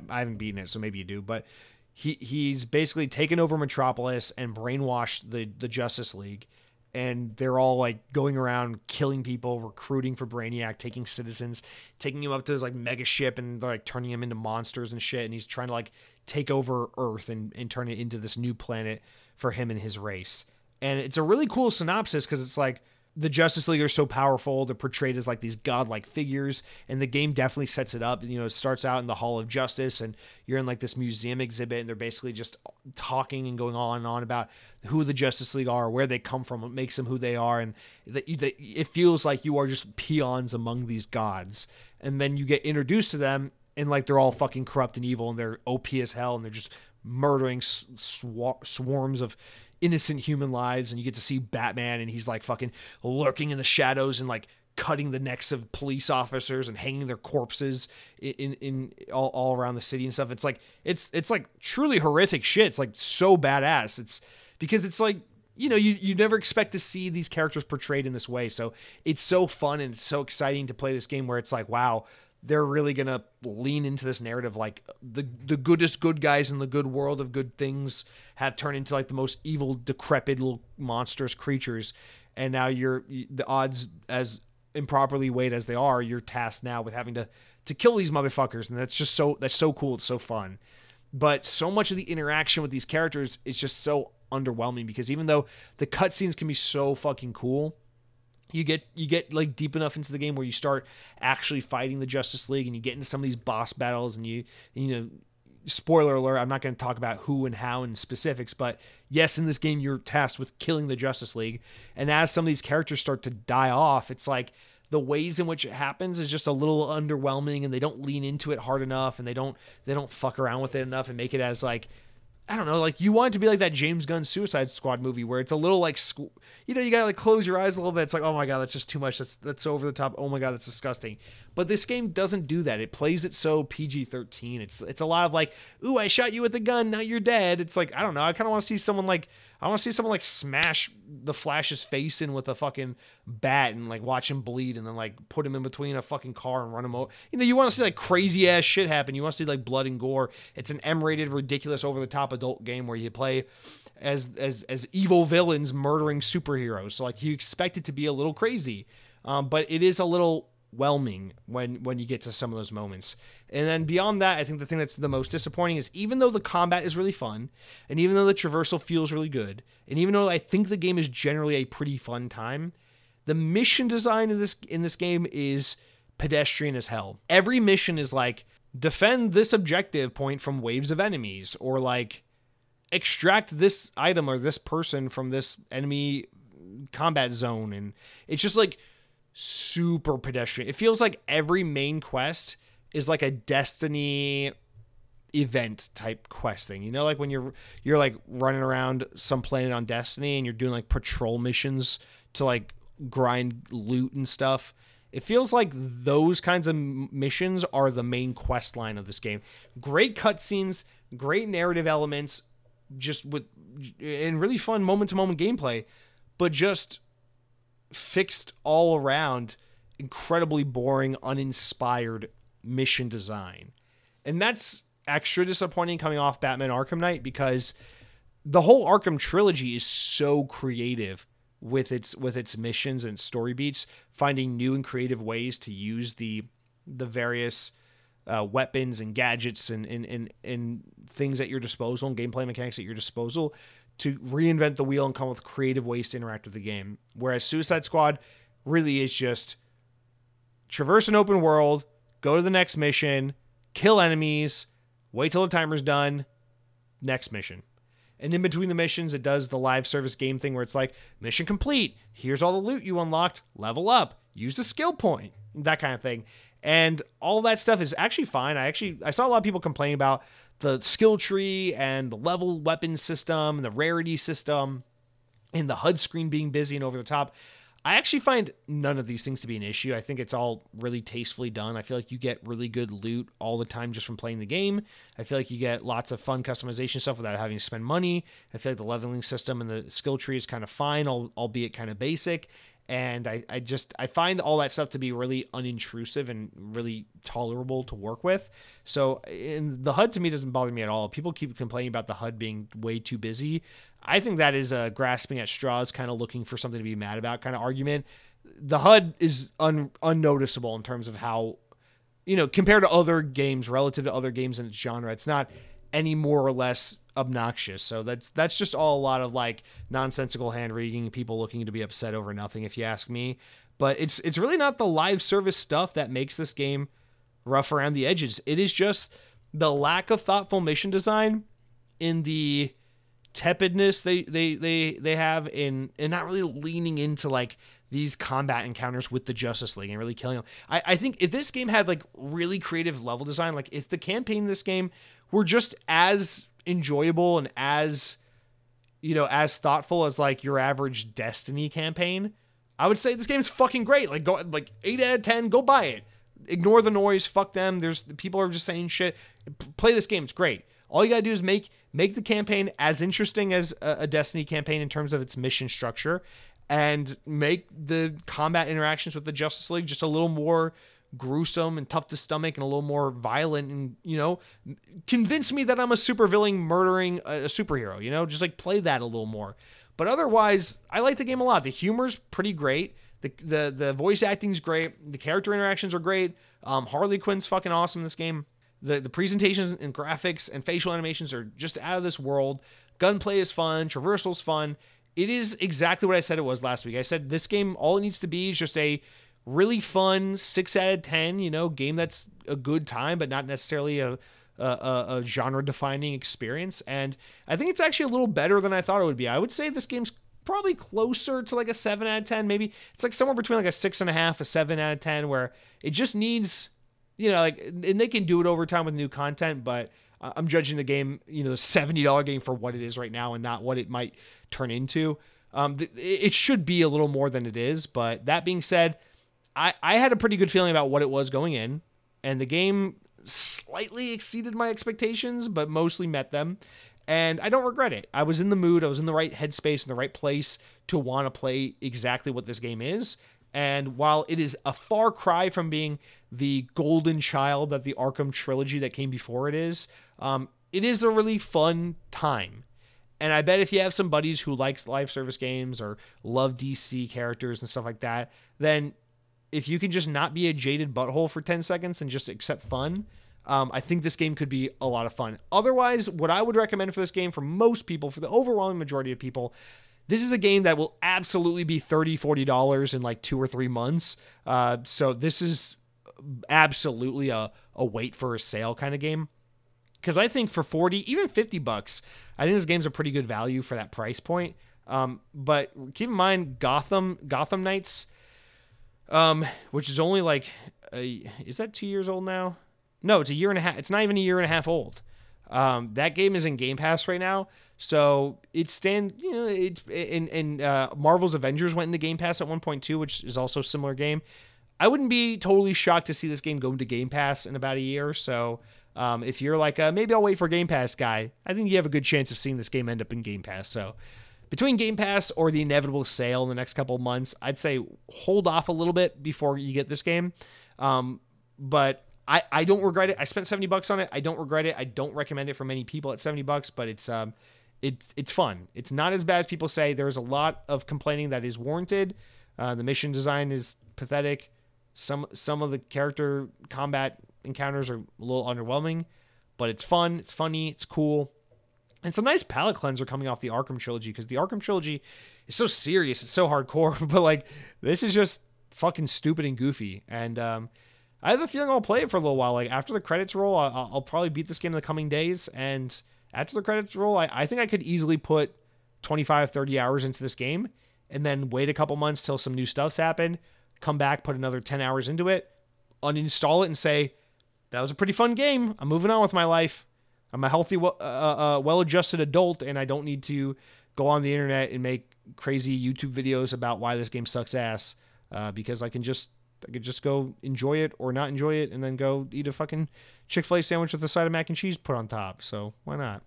haven't beaten it, so maybe you do, but he's basically taken over Metropolis and brainwashed the Justice League. And they're all like going around killing people, recruiting for Brainiac, taking citizens, taking him up to this like mega ship, and they're like turning him into monsters and shit. And he's trying to like take over Earth and turn it into this new planet for him and his race. And it's a really cool synopsis, because it's like, the Justice League are so powerful. They're portrayed as like these godlike figures, and the game definitely sets it up. You know, it starts out in the Hall of Justice, and you're in like this museum exhibit, and they're basically just talking and going on and on about who the Justice League are, where they come from, what makes them who they are, and that it feels like you are just peons among these gods. And then you get introduced to them, and like they're all fucking corrupt and evil, and they're OP as hell, and they're just murdering swarms of innocent human lives. And you get to see Batman, and he's like fucking lurking in the shadows and like cutting the necks of police officers and hanging their corpses in all around the city and stuff. It's like, it's like truly horrific shit. It's like so badass. It's because it's like, you know, you never expect to see these characters portrayed in this way. So it's so fun and it's so exciting to play this game where it's like, wow, they're really going to lean into this narrative. Like the goodest good guys in the good world of good things have turned into like the most evil, decrepit little monstrous creatures. And now the odds, as improperly weighed as they are, you're tasked now with having to kill these motherfuckers. And that's so cool. It's so fun. But so much of the interaction with these characters is just so underwhelming, because even though the cutscenes can be so fucking cool, you get like deep enough into the game where you start actually fighting the Justice League, and you get into some of these boss battles, and you know, spoiler alert, I'm not going to talk about who and how and specifics, but yes, in this game, you're tasked with killing the Justice League. And as some of these characters start to die off, it's like the ways in which it happens is just a little underwhelming, and they don't lean into it hard enough, and they don't fuck around with it enough and make it as like, I don't know, like you want it to be like that James Gunn Suicide Squad movie where it's a little like, you know, you gotta like close your eyes a little bit. It's like, oh my God, that's just too much. That's so over the top. Oh my God, that's disgusting. But this game doesn't do that. It plays it so PG-13. It's a lot of like, ooh, I shot you with a gun, now you're dead. It's like, I don't know. I kind of want to see someone like, smash the Flash's face in with a fucking bat and like watch him bleed, and then like put him in between a fucking car and run him over. You know, you want to see like crazy ass shit happen. You want to see like blood and gore. It's an M-rated, ridiculous, over the top adult game where you play as evil villains murdering superheroes. So like you expect it to be a little crazy, but it is a little whelming when you get to some of those moments. And then beyond that, I think the thing that's the most disappointing is, even though the combat is really fun, and even though the traversal feels really good, and even though I think the game is generally a pretty fun time, the mission design in this game is pedestrian as hell. Every mission is like, defend this objective point from waves of enemies, or like extract this item or this person from this enemy combat zone. And it's just like super pedestrian. It feels like every main quest is like a Destiny event type quest thing. You know, like when you're like running around some planet on Destiny and you're doing like patrol missions to like grind loot and stuff. It feels like those kinds of missions are the main quest line of this game. Great cutscenes, great narrative elements, and really fun moment to moment gameplay, but just fixed all around incredibly boring, uninspired mission design. And that's extra disappointing coming off Batman Arkham Knight, because the whole Arkham trilogy is so creative with its missions and story beats, finding new and creative ways to use the various weapons and gadgets and things at your disposal, and gameplay mechanics at your disposal, to reinvent the wheel and come up with creative ways to interact with the game. Whereas Suicide Squad really is just traverse an open world, go to the next mission, kill enemies, wait till the timer's done, next mission. And in between the missions, it does the live service game thing where it's like, mission complete, here's all the loot you unlocked, level up, use the skill point, that kind of thing. And all that stuff is actually fine. I saw a lot of people complain about the skill tree and the level weapon system and the rarity system and the HUD screen being busy and over the top. I actually find none of these things to be an issue. I think it's all really tastefully done. I feel like you get really good loot all the time just from playing the game. I feel like you get lots of fun customization stuff without having to spend money. I feel like the leveling system and the skill tree is kind of fine, albeit kind of basic. And I find all that stuff to be really unintrusive and really tolerable to work with. So the HUD to me doesn't bother me at all. People keep complaining about the HUD being way too busy. I think that is a grasping at straws, kind of looking for something to be mad about kind of argument. The HUD is unnoticeable in terms of how, you know, compared to other games, relative to other games in its genre. It's not any more or less obnoxious. So that's just all a lot of like nonsensical hand wringing, people looking to be upset over nothing, if you ask me. But it's really not the live service stuff that makes this game rough around the edges. It is just the lack of thoughtful mission design in the tepidness they have in, and not really leaning into like these combat encounters with the Justice League and really killing them. I think if this game had like really creative level design, like if the campaign in this game were just as enjoyable and as, you know, as thoughtful as like your average Destiny campaign, I would say this game's fucking great. Like go like 8 out of 10, go buy it. Ignore the noise. Fuck them. There's people are just saying shit. Play this game. It's great. All you gotta do is make the campaign as interesting as a Destiny campaign in terms of its mission structure, and make the combat interactions with the Justice League just a little more gruesome and tough to stomach and a little more violent, and, you know, convince me that I'm a supervillain murdering a superhero, you know, just like play that a little more. But otherwise, I like the game a lot. The humor's pretty great. The voice acting's great. The character interactions are great. Harley Quinn's fucking awesome in this game. The presentations and graphics and facial animations are just out of this world. Gunplay is fun. Traversal's fun. It is exactly what I said it was last week. I said this game, all it needs to be is just a really fun 6 out of 10, you know, game that's a good time, but not necessarily a genre-defining experience. And I think it's actually a little better than I thought it would be. I would say this game's probably closer to like a 7 out of 10, maybe. It's like somewhere between like a 6.5, a 7 out of 10, where it just needs... You know, like, and they can do it over time with new content, but I'm judging the game, you know, the $70 game for what it is right now and not what it might turn into. It should be a little more than it is, but that being said, I had a pretty good feeling about what it was going in, and the game slightly exceeded my expectations, but mostly met them, and I don't regret it. I was in the mood, I was in the right headspace, in the right place to want to play exactly what this game is. And while it is a far cry from being the golden child that the Arkham trilogy that came before it is a really fun time. And I bet if you have some buddies who like live service games or love DC characters and stuff like that, then if you can just not be a jaded butthole for 10 seconds and just accept fun, I think this game could be a lot of fun. Otherwise, what I would recommend for this game, for most people, for the overwhelming majority of people, this is a game that will absolutely be $30, $40 in like 2 or 3 months. So this is absolutely a wait for a sale kind of game. Because I think for 40, even $50, I think this game's a pretty good value for that price point. But keep in mind, Gotham Knights, which is only like, is that 2 years old now? No, it's a year and a half. It's not even a year and a half old. That game is in Game Pass right now, so it stands, you know, it's and Marvel's Avengers went into Game Pass at 1.2, which is also a similar game. I wouldn't be totally shocked to see this game go into Game Pass in about a year or so. If you're like, maybe I'll wait for Game Pass guy, I think you have a good chance of seeing this game end up in Game Pass. So between Game Pass or the inevitable sale in the next couple of months, I'd say hold off a little bit before you get this game. But I don't regret it. I spent $70 on it. I don't regret it. I don't recommend it for many people at $70, but it's fun. It's not as bad as people say. There's a lot of complaining that is warranted. The mission design is pathetic. Some of the character combat encounters are a little underwhelming, but it's fun. It's funny. It's cool. And it's a nice palate cleanser coming off the Arkham trilogy, because the Arkham trilogy is so serious. It's so hardcore, but like this is just fucking stupid and goofy. And, I have a feeling I'll play it for a little while. Like after the credits roll, I'll probably beat this game in the coming days. And after the credits roll, I think I could easily put 25, 30 hours into this game and then wait a couple months till some new stuff's happened, come back, put another 10 hours into it, uninstall it and say, that was a pretty fun game. I'm moving on with my life. I'm a healthy, well-adjusted adult, and I don't need to go on the internet and make crazy YouTube videos about why this game sucks ass, because I could just go enjoy it or not enjoy it and then go eat a fucking Chick-fil-A sandwich with a side of mac and cheese put on top. So why not?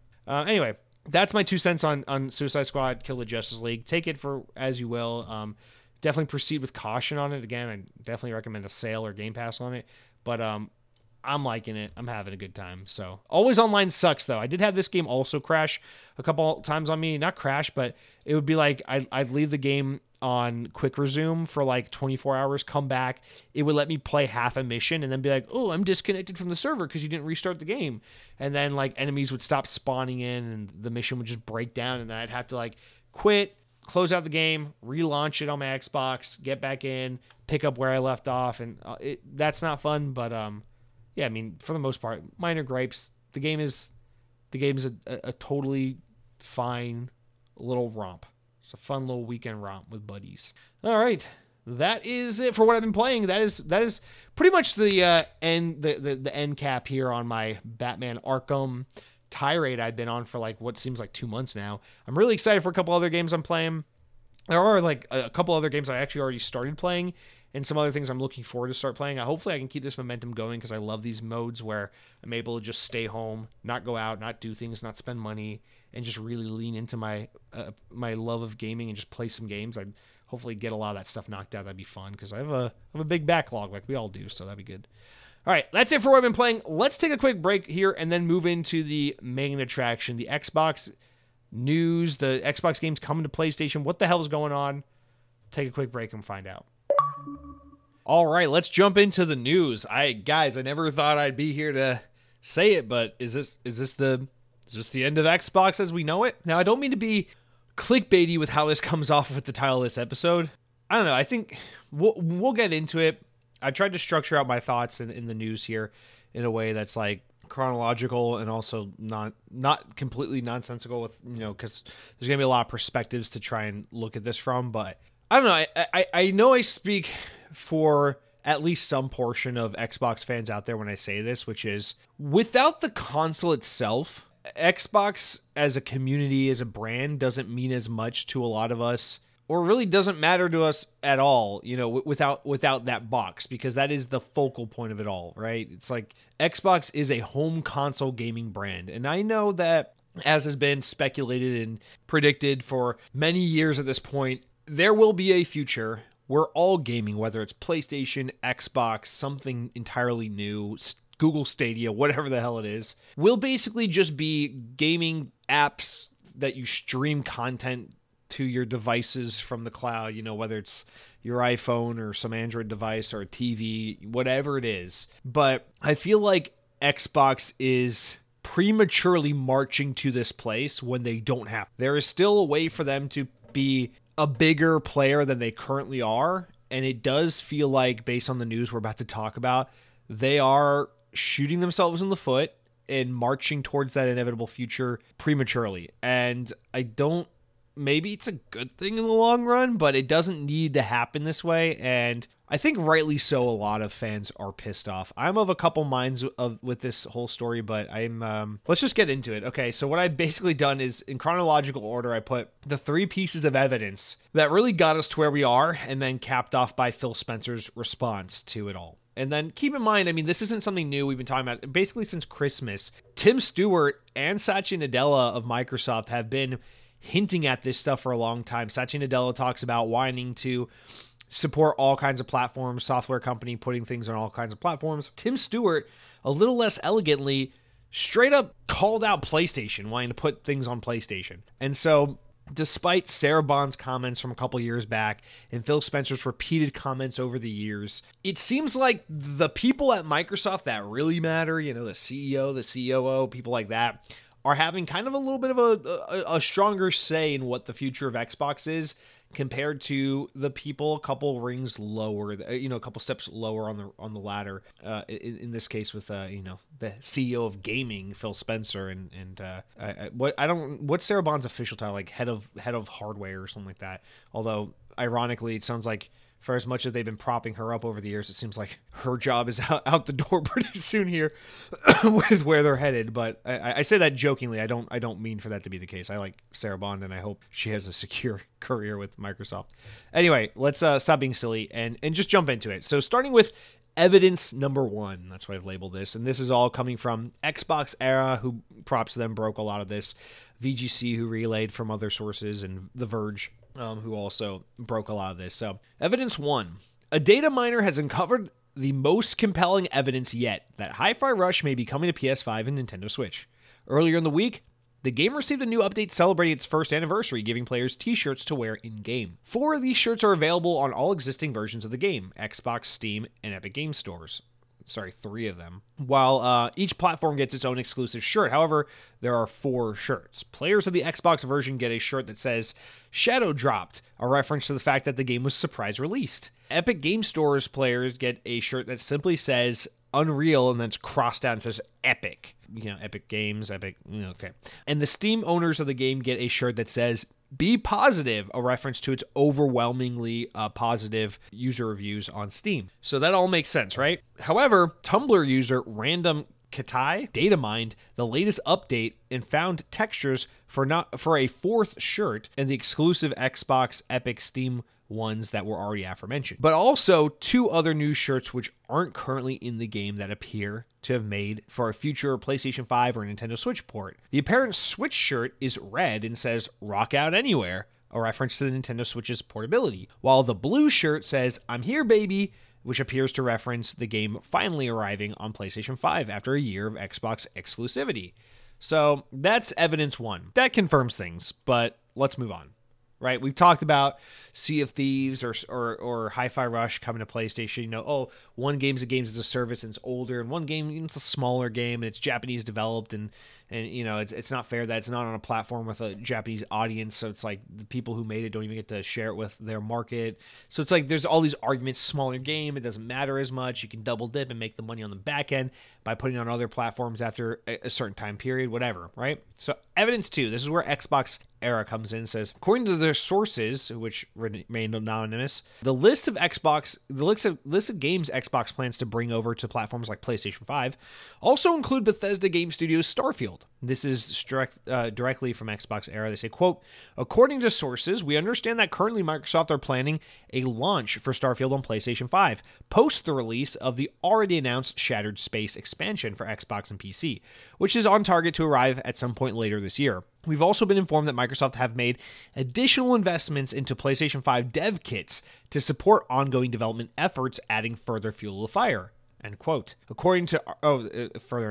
Anyway, that's my 2 cents on Suicide Squad, Kill the Justice League. Take it for as you will. Definitely proceed with caution on it. Again, I definitely recommend a sale or Game Pass on it. But I'm liking it. I'm having a good time. So Always Online sucks, though. I did have this game also crash a couple times on me. Not crash, but it would be like I'd leave the game on quick resume for like 24 hours, come back. It would let me play half a mission and then be like, oh, I'm disconnected from the server because you didn't restart the game. And then like enemies would stop spawning in and the mission would just break down. And then I'd have to like quit, close out the game, relaunch it on my Xbox, get back in, pick up where I left off. And that's not fun. But yeah, I mean, for the most part, minor gripes. The game is a totally fine little romp. It's a fun little weekend romp with buddies. All right, that is it for what I've been playing. That is pretty much the end, the end cap here on my Batman Arkham tirade I've been on for like what seems like 2 months now. I'm really excited for a couple other games I'm playing. There are like a couple other games I actually already started playing, and some other things I'm looking forward to start playing. Hopefully I can keep this momentum going because I love these modes where I'm able to just stay home, not go out, not do things, not spend money, and just really lean into my my love of gaming and just play some games. I'd hopefully get a lot of that stuff knocked out. That'd be fun because I have a big backlog like we all do, so that'd be good. All right, that's it for what I've been playing. Let's take a quick break here and then move into the main attraction, the Xbox news, the Xbox games coming to PlayStation. What the hell is going on? Take a quick break and find out. All right, let's jump into the news. I never thought I'd be here to say it, but is this the end of Xbox as we know it? Now, I don't mean to be clickbaity with how this comes off with the title of this episode. I don't know. I think we'll get into it. I tried to structure out my thoughts in the news here in a way that's like chronological and also not completely nonsensical with, you know, because there's going to be a lot of perspectives to try and look at this from, but I don't know. I know I speak for at least some portion of Xbox fans out there when I say this, which is without the console itself, Xbox as a community, as a brand, doesn't mean as much to a lot of us, or really doesn't matter to us at all, you know, without that box, because that is the focal point of it all, right? It's like Xbox is a home console gaming brand. And I know that, as has been speculated and predicted for many years at this point, there will be a future where all gaming, whether it's PlayStation, Xbox, something entirely new, Google Stadia, whatever the hell it is, will basically just be gaming apps that you stream content to your devices from the cloud, you know, whether it's your iPhone or some Android device or a TV, whatever it is. But I feel like Xbox is prematurely marching to this place when they don't have. There is still a way for them to be a bigger player than they currently are, and it does feel like, based on the news we're about to talk about, they are shooting themselves in the foot and marching towards that inevitable future prematurely. And maybe it's a good thing in the long run, but it doesn't need to happen this way, and I think rightly so. A lot of fans are pissed off. I'm of a couple minds with this whole story, but I'm let's just get into it. Okay, so what I've basically done is, in chronological order, I put the three pieces of evidence that really got us to where we are, and then capped off by Phil Spencer's response to it all. And then keep in mind, I mean, this isn't something new. We've been talking about basically since Christmas. Tim Stuart and Satya Nadella of Microsoft have been hinting at this stuff for a long time. Satya Nadella talks about wanting to support all kinds of platforms, software company putting things on all kinds of platforms. Tim Stuart, a little less elegantly, straight up called out PlayStation, wanting to put things on PlayStation. And so, despite Sarah Bond's comments from a couple years back and Phil Spencer's repeated comments over the years, it seems like the people at Microsoft that really matter, you know, the CEO, the COO, people like that, are having kind of a little bit of a stronger say in what the future of Xbox is compared to the people a couple rings lower, you know, a couple steps lower on the ladder. In this case, with you know, the CEO of gaming, Phil Spencer, what's Sarah Bond's official title, like head of hardware or something like that. Although ironically, it sounds like, for as much as they've been propping her up over the years, it seems like her job is out the door pretty soon here with where they're headed. But I say that jokingly. I don't mean for that to be the case. I like Sarah Bond, and I hope she has a secure career with Microsoft. Anyway, let's stop being silly and just jump into it. So starting with evidence number one, that's what I've labeled this. And this is all coming from Xbox Era, who, props to them, broke a lot of this. VGC, who relayed from other sources, and The Verge, who also broke a lot of this. So evidence one, a data miner has uncovered the most compelling evidence yet that Hi-Fi Rush may be coming to PS5 and Nintendo Switch. Earlier in the week, The game received a new update celebrating its first anniversary, giving players t-shirts to wear in-game. 4 of these shirts are available on all existing versions of the game, Xbox, Steam, and Epic Games Stores. Sorry, 3 of them. While each platform gets its own exclusive shirt, however, there are 4 shirts. Players of the Xbox version get a shirt that says, Shadow Dropped, a reference to the fact that the game was surprise released. Epic Game Store's players get a shirt that simply says, Unreal, and then it's crossed out and says, Epic. You know, Epic Games, Epic, okay. And the Steam owners of the game get a shirt that says, Be Positive, a reference to its overwhelmingly positive user reviews on Steam. So that all makes sense, right? However, Tumblr user Random Katai datamined the latest update and found textures for a 4th shirt and the exclusive Xbox, Epic, Steam ones that were already aforementioned, but also 2 other new shirts which aren't currently in the game that appear to have made for a future PlayStation 5 or Nintendo Switch port. The apparent Switch shirt is red and says, Rock Out Anywhere, a reference to the Nintendo Switch's portability, while the blue shirt says, I'm here, baby, which appears to reference the game finally arriving on PlayStation 5 after a year of Xbox exclusivity. So that's evidence 1. That confirms things, but let's move on. Right, we've talked about Sea of Thieves or Hi-Fi Rush coming to PlayStation. You know, one game's a game as a service and it's older, and one game, it's a smaller game and it's Japanese developed, and you know it's not fair that it's not on a platform with a Japanese audience. So it's like the people who made it don't even get to share it with their market. So it's like there's all these arguments. Smaller game, it doesn't matter as much. You can double dip and make the money on the back end by putting it on other platforms after a certain time period, whatever. Right. So evidence 2. This is where Xbox Era comes in and says, according to their sources, which remained anonymous, the list of games Xbox plans to bring over to platforms like PlayStation 5 also include Bethesda Game Studios' Starfield. This is directly from Xbox Era. They say, quote, according to sources, we understand that currently Microsoft are planning a launch for Starfield on PlayStation 5, post the release of the already announced Shattered Space expansion for Xbox and PC, which is on target to arrive at some point later this year. We've also been informed that Microsoft have made additional investments into PlayStation 5 dev kits to support ongoing development efforts, adding further fuel to the fire. End quote. According to our sources,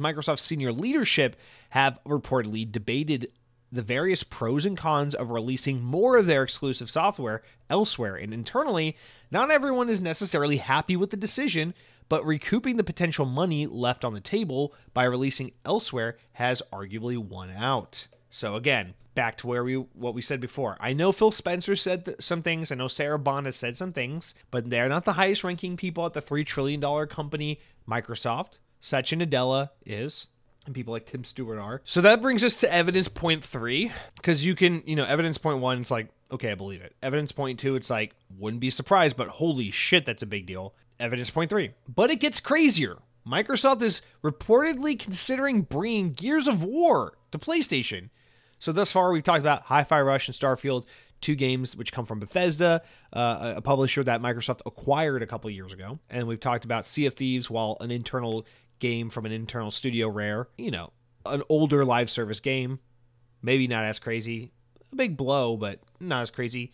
Microsoft's senior leadership have reportedly debated the various pros and cons of releasing more of their exclusive software elsewhere, and internally, not everyone is necessarily happy with the decision, but recouping the potential money left on the table by releasing elsewhere has arguably won out. So again, back to what we said before. I know Phil Spencer said some things. I know Sarah Bond has said some things, but they're not the highest ranking people at the $3 trillion company Microsoft. Satya Nadella is, and people like Tim Stuart are. So that brings us to evidence point 3, because you can, evidence point 1, it's like, okay, I believe it. Evidence point 2, it's like, wouldn't be surprised, but holy shit, that's a big deal. Evidence point 3, but it gets crazier. Microsoft is reportedly considering bringing Gears of War to PlayStation. So thus far, we've talked about Hi-Fi Rush and Starfield, 2 games which come from Bethesda, a publisher that Microsoft acquired a couple years ago. And we've talked about Sea of Thieves, while an internal game from an internal studio, Rare, an older live service game. Maybe not as crazy. A big blow, but not as crazy.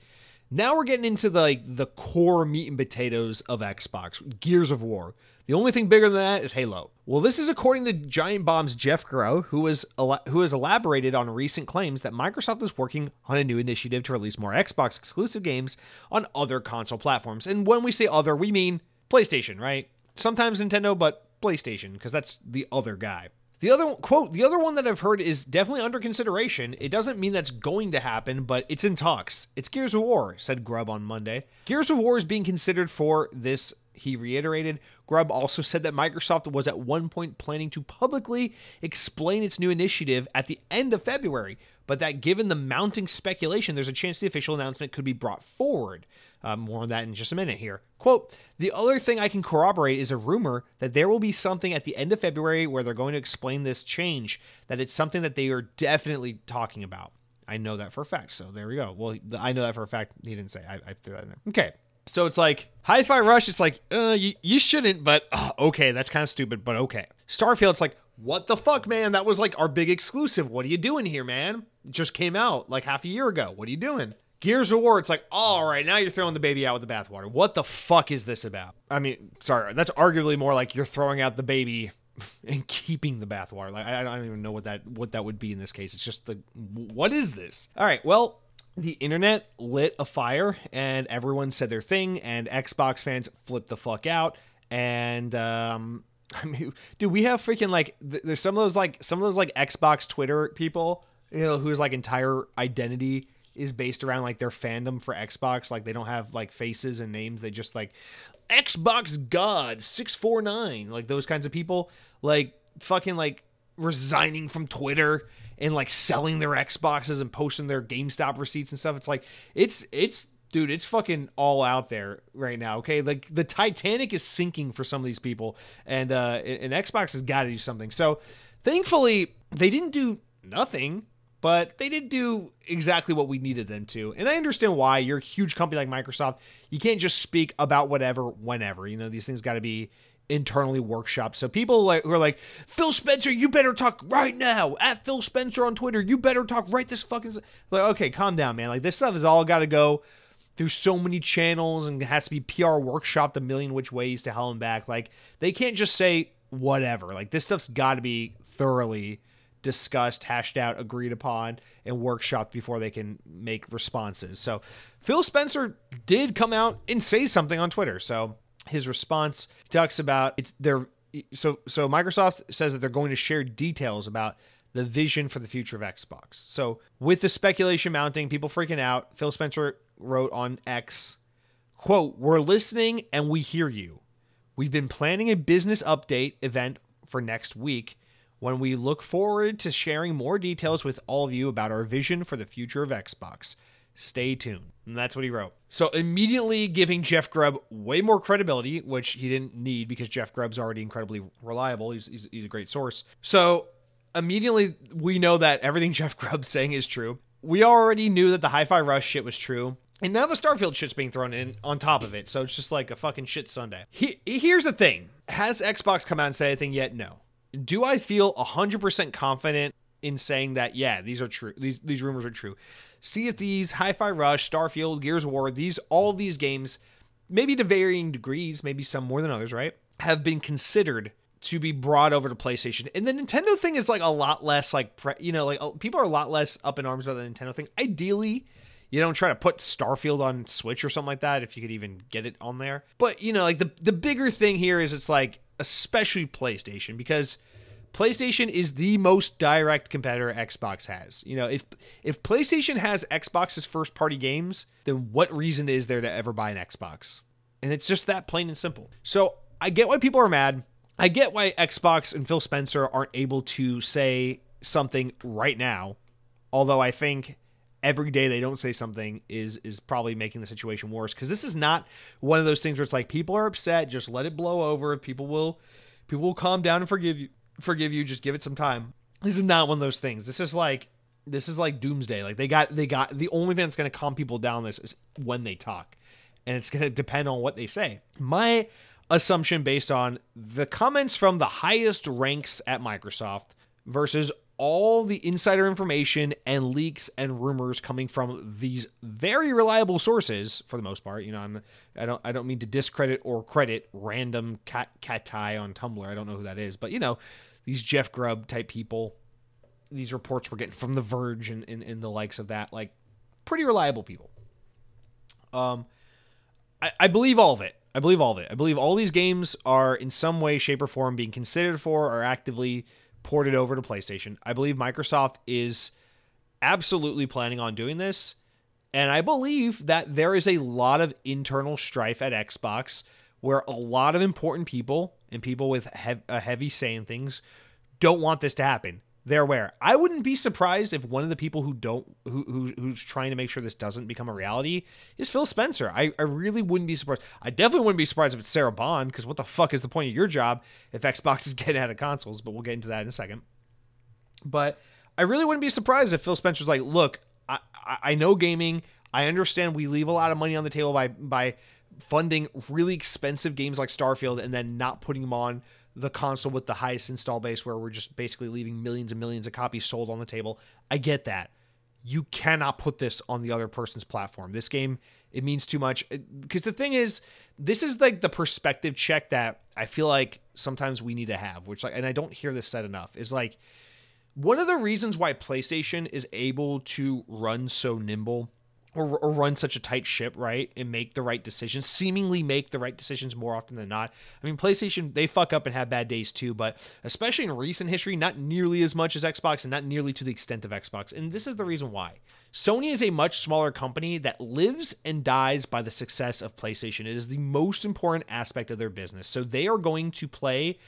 Now we're getting into the core meat and potatoes of Xbox, Gears of War. The only thing bigger than that is Halo. Well, this is according to Giant Bomb's Jeff Groh, who has elaborated on recent claims that Microsoft is working on a new initiative to release more Xbox-exclusive games on other console platforms. And when we say other, we mean PlayStation, right? Sometimes Nintendo, but PlayStation, because that's the other guy. The other one that I've heard is definitely under consideration. It doesn't mean that's going to happen, but it's in talks. It's Gears of War, said Grubb on Monday. Gears of War is being considered for this, he reiterated. Grubb also said that Microsoft was at one point planning to publicly explain its new initiative at the end of February, but that given the mounting speculation, there's a chance the official announcement could be brought forward. More on that in just a minute here. Quote, the other thing I can corroborate is a rumor that there will be something at the end of February where they're going to explain this change, that it's something that they are definitely talking about. I know that for a fact, so there we go. Well, I know that for a fact. He didn't say. I threw that in there. Okay, so it's like, Hi-Fi Rush, it's like, you shouldn't, but okay, that's kind of stupid, but okay. Starfield, it's like, what the fuck, man? That was like our big exclusive. What are you doing here, man? It just came out like half a year ago. What are you doing? Gears of War, it's like, all right, now you're throwing the baby out with the bathwater. What the fuck is this about? I mean, sorry, that's arguably more like you're throwing out the baby and keeping the bathwater. Like, I don't even know what that would be in this case. It's just what is this? All right, well, the internet lit a fire and everyone said their thing, and Xbox fans flipped the fuck out. And I mean, dude, we have freaking like there's some of those Xbox Twitter people, you know, whose like entire identity is based around like their fandom for Xbox. Like, they don't have like faces and names. They just like Xbox God 649, like those kinds of people, like fucking like resigning from Twitter and like selling their Xboxes and posting their GameStop receipts and stuff. It's like it's dude, it's fucking all out there right now, okay? Like, the Titanic is sinking for some of these people, and Xbox has got to do something. So, thankfully, they didn't do nothing, but they did do exactly what we needed them to. And I understand why. You're a huge company like Microsoft. You can't just speak about whatever, whenever. You know, these things got to be internally workshopped. So people like who are like, Phil Spencer, you better talk right now. At Phil Spencer on Twitter, you better talk right this fucking... Like, okay, calm down, man. Like, this stuff has all got to go through so many channels and has to be PR workshopped a million which ways to hell and back. Like, they can't just say whatever. Like, this stuff's got to be thoroughly discussed, hashed out, agreed upon, and workshopped before they can make responses. So Phil Spencer did come out and say something on Twitter. So his response talks about it's their so Microsoft says that they're going to share details about the vision for the future of Xbox. So with the speculation mounting, people freaking out, Phil Spencer wrote on X, quote, "We're listening and we hear you. We've been planning a business update event for next week when we look forward to sharing more details with all of you about our vision for the future of Xbox. Stay tuned." And that's what he wrote. So immediately giving Jeff Grubb way more credibility, which he didn't need because Jeff Grubb's already incredibly reliable. He's a great source. So immediately we know that everything Jeff Grubb's saying is true. We already knew that the Hi-Fi Rush shit was true. And now the Starfield shit's being thrown in on top of it. So it's just like a fucking shit Sunday. Here's the thing. Has Xbox come out and said anything yet? No. Do I feel 100% confident in saying that, yeah, these are true. These rumors are true. Sea of Thieves, Hi-Fi Rush, Starfield, Gears of War, all these games, maybe to varying degrees, maybe some more than others, right, have been considered to be brought over to PlayStation. And the Nintendo thing is like a lot less like, you know, like people are a lot less up in arms about the Nintendo thing. Ideally, you don't try to put Starfield on Switch or something like that if you could even get it on there. But, you know, like the bigger thing here is it's like especially PlayStation, because PlayStation is the most direct competitor Xbox has. You know, if PlayStation has Xbox's first party games, then what reason is there to ever buy an Xbox? And it's just that plain and simple. So I get why people are mad. I get why Xbox and Phil Spencer aren't able to say something right now, although I think every day they don't say something is probably making the situation worse, because this is not one of those things where it's like people are upset, just let it blow over. People will calm down and forgive you, just give it some time. This is not one of those things. This is like doomsday. Like they got the only thing that's gonna calm people down this is when they talk. And it's gonna depend on what they say. My assumption based on the comments from the highest ranks at Microsoft versus all the insider information and leaks and rumors coming from these very reliable sources, for the most part. You know, I don't mean to discredit or credit random cat tie on Tumblr. I don't know who that is, but you know, these Jeff Grubb type people, these reports we're getting from The Verge and the likes of that, like pretty reliable people. I believe all of it. I believe all of it. I believe all these games are in some way, shape, or form being considered for or actively ported over to PlayStation. I believe Microsoft is absolutely planning on doing this. And I believe that there is a lot of internal strife at Xbox where a lot of important people and people with a heavy say in things don't want this to happen. They're aware. I wouldn't be surprised if one of the people who's trying to make sure this doesn't become a reality is Phil Spencer. I really wouldn't be surprised. I definitely wouldn't be surprised if it's Sarah Bond, because what the fuck is the point of your job if Xbox is getting out of consoles? But we'll get into that in a second. But I really wouldn't be surprised if Phil Spencer's like, look, I know gaming. I understand we leave a lot of money on the table by funding really expensive games like Starfield and then not putting them on the console with the highest install base, where we're just basically leaving millions and millions of copies sold on the table. I get that. you cannot put this on the other person's platform. This game, it means too much. Because the thing is, this is like the perspective check that I feel like sometimes we need to have, which, like, and I don't hear this said enough, is like one of the reasons why PlayStation is able to run so nimble or run such a tight ship, right, and make the right decisions, seemingly make the right decisions more often than not. I mean, PlayStation, they fuck up and have bad days too, but especially in recent history, not nearly as much as Xbox and not nearly to the extent of Xbox. And this is the reason why. Sony is a much smaller company that lives and dies by the success of PlayStation. It is the most important aspect of their business. So they are going to play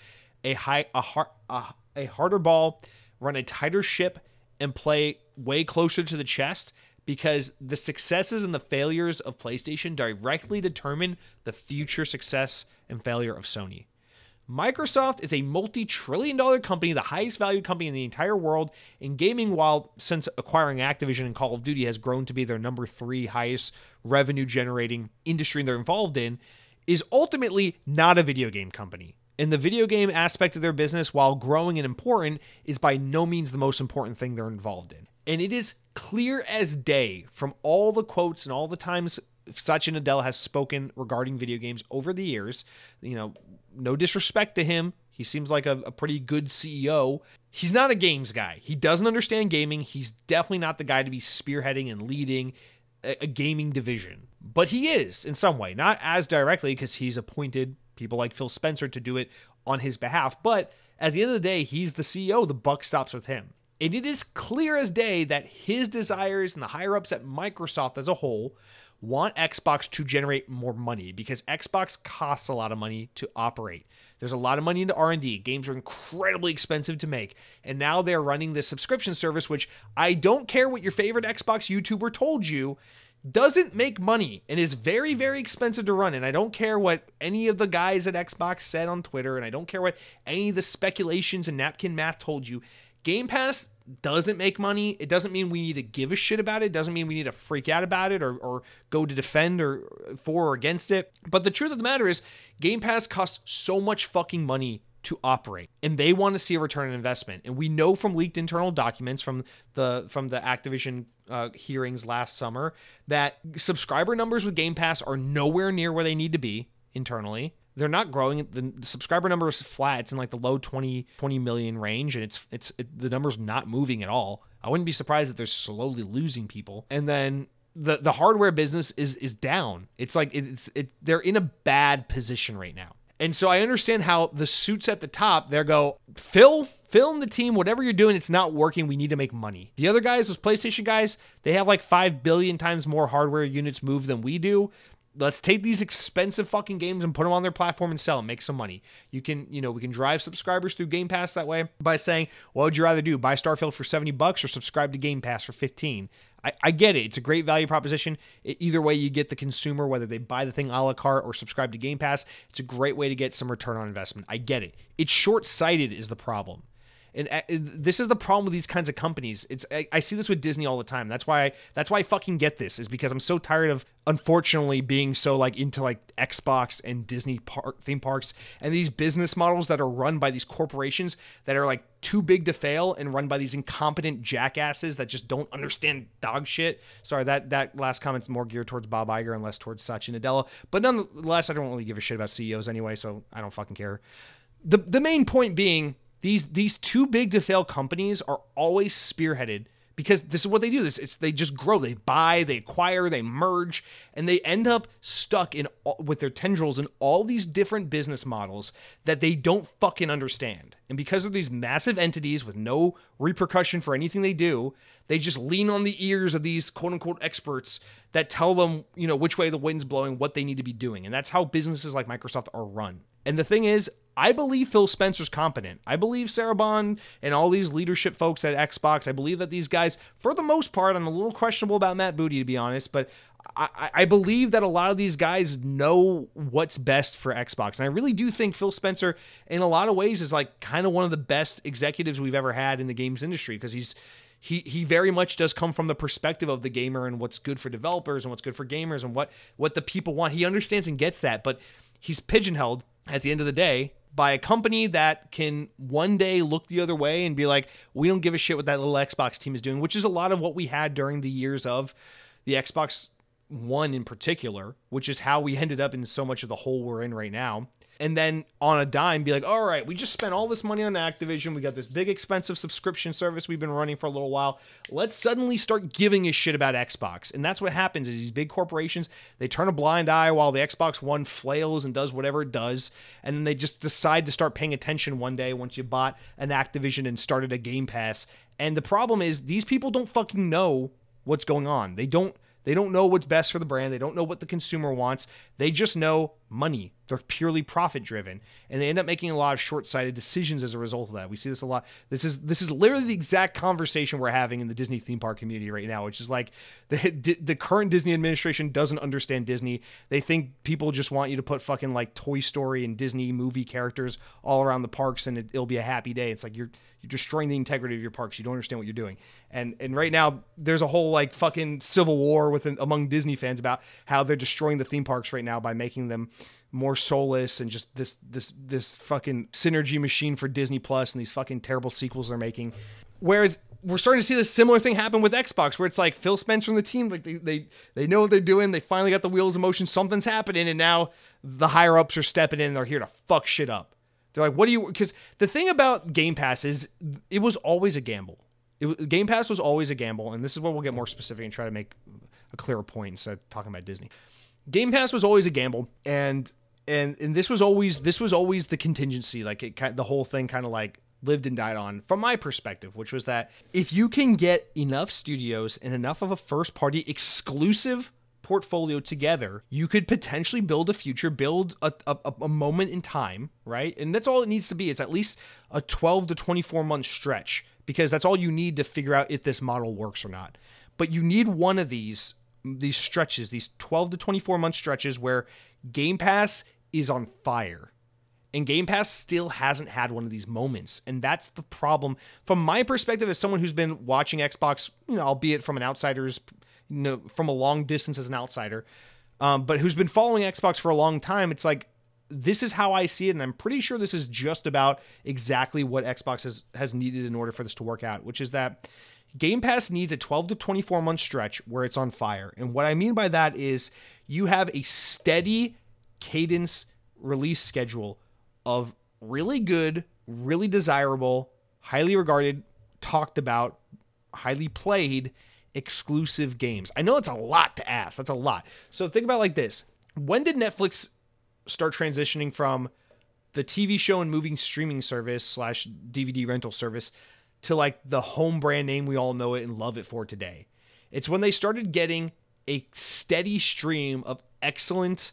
a harder ball, run a tighter ship, and play way closer to the chest, because the successes and the failures of PlayStation directly determine the future success and failure of Sony. Microsoft is a multi-trillion dollar company, the highest valued company in the entire world in gaming, while since acquiring Activision and Call of Duty has grown to be their number 3 highest revenue generating industry they're involved in, is ultimately not a video game company. And the video game aspect of their business, while growing and important, is by no means the most important thing they're involved in. And it is clear as day from all the quotes and all the times Satya Nadella has spoken regarding video games over the years. You know, no disrespect to him. He seems like a pretty good CEO. He's not a games guy. He doesn't understand gaming. He's definitely not the guy to be spearheading and leading a gaming division. But he is in some way, not as directly, because he's appointed people like Phil Spencer to do it on his behalf. But at the end of the day, he's the CEO. The buck stops with him. And it is clear as day that his desires and the higher-ups at Microsoft as a whole want Xbox to generate more money, because Xbox costs a lot of money to operate. There's a lot of money into R&D. Games are incredibly expensive to make. And now they're running this subscription service, which, I don't care what your favorite Xbox YouTuber told you, doesn't make money and is very, very expensive to run. And I don't care what any of the guys at Xbox said on Twitter, and I don't care what any of the speculations and napkin math told you. Game Pass doesn't make money. It doesn't mean we need to give a shit about it. It doesn't mean we need to freak out about it or go to defend or for or against it. But the truth of the matter is, Game Pass costs so much fucking money to operate, and they want to see a return on investment. And we know from leaked internal documents from the Activision hearings last summer that subscriber numbers with Game Pass are nowhere near where they need to be internally. They're not growing. The subscriber number is flat. It's in like the low 20 million range, and it's the number's not moving at all. I wouldn't be surprised if they're slowly losing people. And then the hardware business is down. It's like they're in a bad position right now. And so I understand how the suits at the top, they go, Phil and the team, whatever you're doing, it's not working. We need to make money. The other guys, those PlayStation guys, they have like 5 billion times more hardware units moved than we do. Let's take these expensive fucking games and put them on their platform and sell them, make some money. We can drive subscribers through Game Pass that way by saying, what would you rather do? Buy Starfield for $70 or subscribe to Game Pass for $15? I get it. It's a great value proposition. Either way, you get the consumer, whether they buy the thing a la carte or subscribe to Game Pass. It's a great way to get some return on investment. I get it. It's short-sighted is the problem. And this is the problem with these kinds of companies. I see this with Disney all the time. That's why I fucking get this, is because I'm so tired of, unfortunately, being so like into like Xbox and Disney theme parks and these business models that are run by these corporations that are like too big to fail and run by these incompetent jackasses that just don't understand dog shit. Sorry, that last comment's more geared towards Bob Iger and less towards Satya Nadella. But nonetheless, I don't really give a shit about CEOs anyway, so I don't fucking care. The main point being, these too big to fail companies are always spearheaded, because this is what they do. They just grow, they buy, they acquire, they merge, and they end up stuck with their tendrils in all these different business models that they don't fucking understand. And because of these massive entities with no repercussion for anything they do, they just lean on the ears of these quote unquote experts that tell them, you know, which way the wind's blowing, what they need to be doing. And that's how businesses like Microsoft are run. And the thing is, I believe Phil Spencer's competent. I believe Sarah Bond and all these leadership folks at Xbox. I believe that these guys, for the most part, I'm a little questionable about Matt Booty, to be honest, but I believe that a lot of these guys know what's best for Xbox. And I really do think Phil Spencer, in a lot of ways, is like kind of one of the best executives we've ever had in the games industry, because he very much does come from the perspective of the gamer and what's good for developers and what's good for gamers and what the people want. He understands and gets that, but he's pigeonholed at the end of the day by a company that can one day look the other way and be like, we don't give a shit what that little Xbox team is doing, which is a lot of what we had during the years of the Xbox One in particular, which is how we ended up in so much of the hole we're in right now. And then on a dime, be like, all right, we just spent all this money on Activision. We got this big expensive subscription service we've been running for a little while. Let's suddenly start giving a shit about Xbox. And that's what happens is these big corporations, they turn a blind eye while the Xbox One flails and does whatever it does. And then they just decide to start paying attention one day once you bought an Activision and started a Game Pass. And the problem is these people don't fucking know what's going on. They don't know what's best for the brand. They don't know what the consumer wants. They just know money. They're purely profit driven. And they end up making a lot of short-sighted decisions as a result of that. We see this a lot. This is literally the exact conversation we're having in the Disney theme park community right now, which is like the current Disney administration doesn't understand Disney. They think people just want you to put fucking like Toy Story and Disney movie characters all around the parks and it'll be a happy day. It's like you're destroying the integrity of your parks. You don't understand what you're doing. And right now there's a whole like fucking civil war among Disney fans about how they're destroying the theme parks right now by making them more soulless and just this fucking synergy machine for Disney Plus and these fucking terrible sequels they're making. Whereas we're starting to see this similar thing happen with Xbox, where it's like Phil Spencer and the team, like they know what they're doing. They finally got the wheels in motion. Something's happening. And now the higher ups are stepping in. And they're here to fuck shit up. They're like, because the thing about Game Pass is it was always a gamble. Game Pass was always a gamble. And this is where we'll get more specific and try to make a clearer point instead of talking about Disney. Game Pass was always a gamble, and this was always the contingency. Like the whole thing kind of like lived and died on from my perspective, which was that if you can get enough studios and enough of a first party exclusive portfolio together, you could potentially build a future, build a moment in time, right? And that's all it needs to be. It's at least a 12 to 24 month stretch because that's all you need to figure out if this model works or not. But you need one of these stretches, these 12 to 24 month stretches where Game Pass is on fire, and Game Pass still hasn't had one of these moments. And that's the problem from my perspective as someone who's been watching Xbox, albeit from an outsider's, from a long distance as an outsider, but who's been following Xbox for a long time. It's like, this is how I see it. And I'm pretty sure this is just about exactly what Xbox has needed in order for this to work out, which is that Game Pass needs a 12 to 24 month stretch where it's on fire. And what I mean by that is you have a steady cadence release schedule of really good, really desirable, highly regarded, talked about, highly played exclusive games. I know that's a lot to ask. That's a lot. So think about it like this. When did Netflix start transitioning from the TV show and movie streaming service / DVD rental service to like the home brand name we all know it and love it for today? It's when they started getting a steady stream of excellent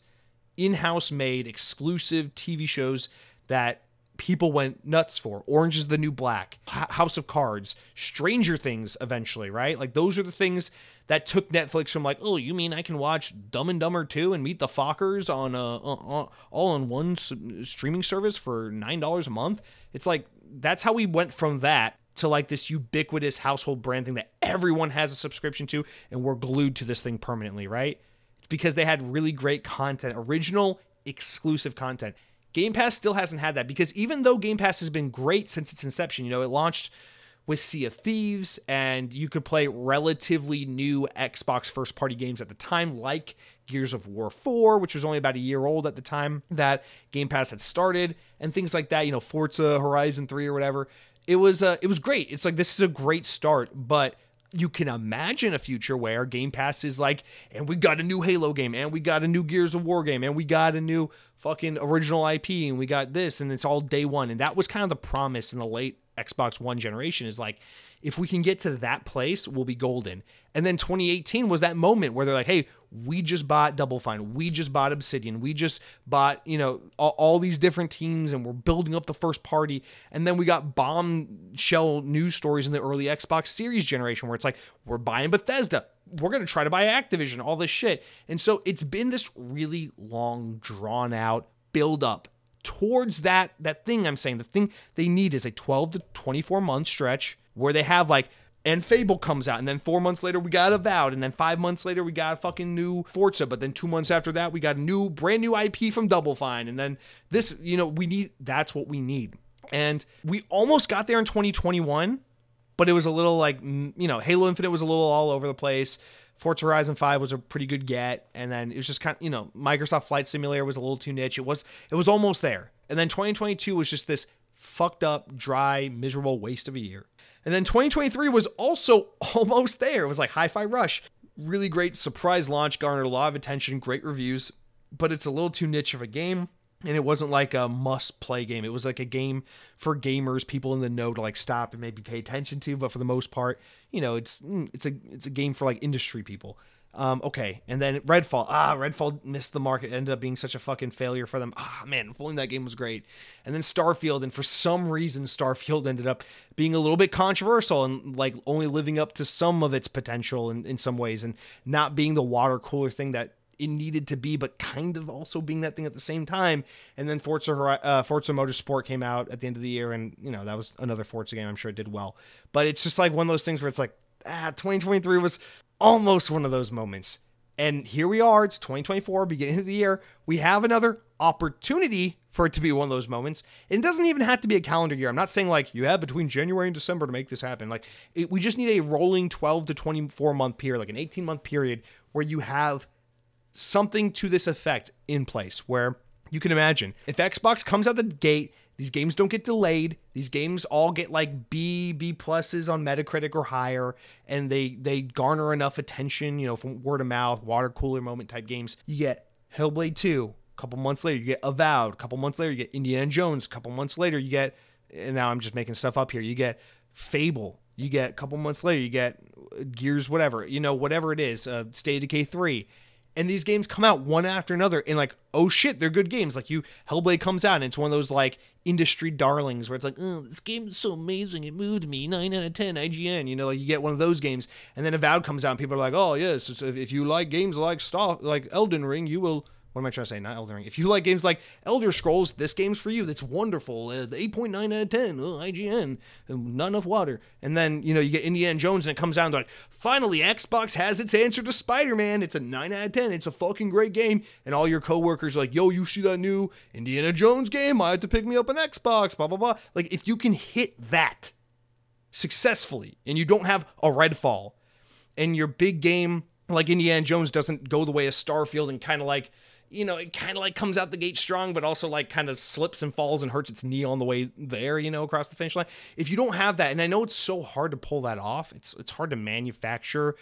in-house made exclusive TV shows that people went nuts for. Orange is the New Black, House of Cards, Stranger Things eventually, right? Like those are the things that took Netflix from like, oh, you mean I can watch Dumb and Dumber 2 and Meet the Fockers on all on one streaming service for $9 a month? It's like, that's how we went from that to like this ubiquitous household brand thing that everyone has a subscription to, and we're glued to this thing permanently, right? It's because they had really great content, original, exclusive content. Game Pass still hasn't had that, because even though Game Pass has been great since its inception, it launched with Sea of Thieves, and you could play relatively new Xbox first-party games at the time, like Gears of War 4, which was only about a year old at the time that Game Pass had started, and things like that, Forza Horizon 3 or whatever. It was great. It's like, this is a great start, but you can imagine a future where Game Pass is like, and we got a new Halo game, and we got a new Gears of War game, and we got a new fucking original IP, and we got this, and it's all day one. And that was kind of the promise in the late Xbox One generation, is like, if we can get to that place, we'll be golden. And then 2018 was that moment where they're like, hey, we just bought Double Fine. We just bought Obsidian. We just bought, all these different teams, and we're building up the first party. And then we got bombshell news stories in the early Xbox series generation where it's like, we're buying Bethesda. We're going to try to buy Activision, all this shit. And so it's been this really long, drawn out build up towards that thing I'm saying. The thing they need is a 12 to 24 month stretch where they have like and Fable comes out, and then 4 months later we got Avowed, and then 5 months later we got a fucking new Forza, but then 2 months after that we got a new brand new IP from Double Fine, and then this, you know, we need, that's what we need. And we almost got there in 2021, but it was a little like, you know, Halo Infinite was a little all over the place. Forza Horizon 5 was a pretty good get, and then it was just kind of, you know, Microsoft Flight Simulator was a little too niche. It was almost there. And then 2022 was just this fucked up, dry, miserable waste of a year. And then 2023 was also almost there. It was like Hi-Fi Rush. Really great surprise launch, garnered a lot of attention, great reviews, but it's a little too niche of a game. And it wasn't like a must-play game. It was like a game for gamers, people in the know to like stop and maybe pay attention to. But for the most part, you know, it's a game for like industry people. Okay, and then Redfall. Redfall missed the market. It ended up being such a fucking failure for them. Man, if only that game was great. And then Starfield. And for some reason, Starfield ended up being a little bit controversial and like only living up to some of its potential in some ways, and not being the water cooler thing that it needed to be, but kind of also being that thing at the same time. And then Forza Motorsport came out at the end of the year, and you know, that was another Forza game. I'm sure it did well, but it's just like one of those things where it's like, 2023 was almost one of those moments, and here we are. It's 2024, beginning of the year. We have another opportunity for it to be one of those moments. It doesn't even have to be a calendar year. I'm not saying like you have between January and December to make this happen. Like we just need a rolling 12 to 24 month period, like an 18 month period where you have something to this effect in place, where you can imagine if Xbox comes out the gate, these games don't get delayed. These games all get like B pluses on Metacritic or higher, and they garner enough attention, you know, from word of mouth, water cooler moment type games. You get Hellblade 2, a couple months later you get Avowed, a couple months later you get Indiana Jones, a couple months later you get, and now I'm just making stuff up here, you get Fable, you get a couple months later you get Gears, whatever, you know, whatever it is, State of Decay 3. And these games come out one after another, and like, oh shit, they're good games. Like Hellblade comes out, and it's one of those like industry darlings where it's like, oh, this game is so amazing, it moved me, 9 out of 10 IGN. You know, like you get one of those games. And then Avowed comes out, and people are like, oh yes, it's, if you like games like stuff like Elden Ring, you will. What am I trying to say? Not Elden Ring. If you like games like Elder Scrolls, this game's for you. That's wonderful. The 8.9 out of 10, IGN, not enough water. And then, you know, you get Indiana Jones, and it comes down to like, finally, Xbox has its answer to Spider-Man. It's a 9 out of 10. It's a fucking great game. And all your coworkers are like, yo, you see that new Indiana Jones game? I had to pick me up an Xbox, blah, blah, blah. Like, if you can hit that successfully, and you don't have a Redfall, and your big game like Indiana Jones doesn't go the way of Starfield and kind of like, you know, it kind of like comes out the gate strong, but also like kind of slips and falls and hurts its knee on the way there, you know, across the finish line. If you don't have that, and I know it's so hard to pull that off, it's hard to manufacture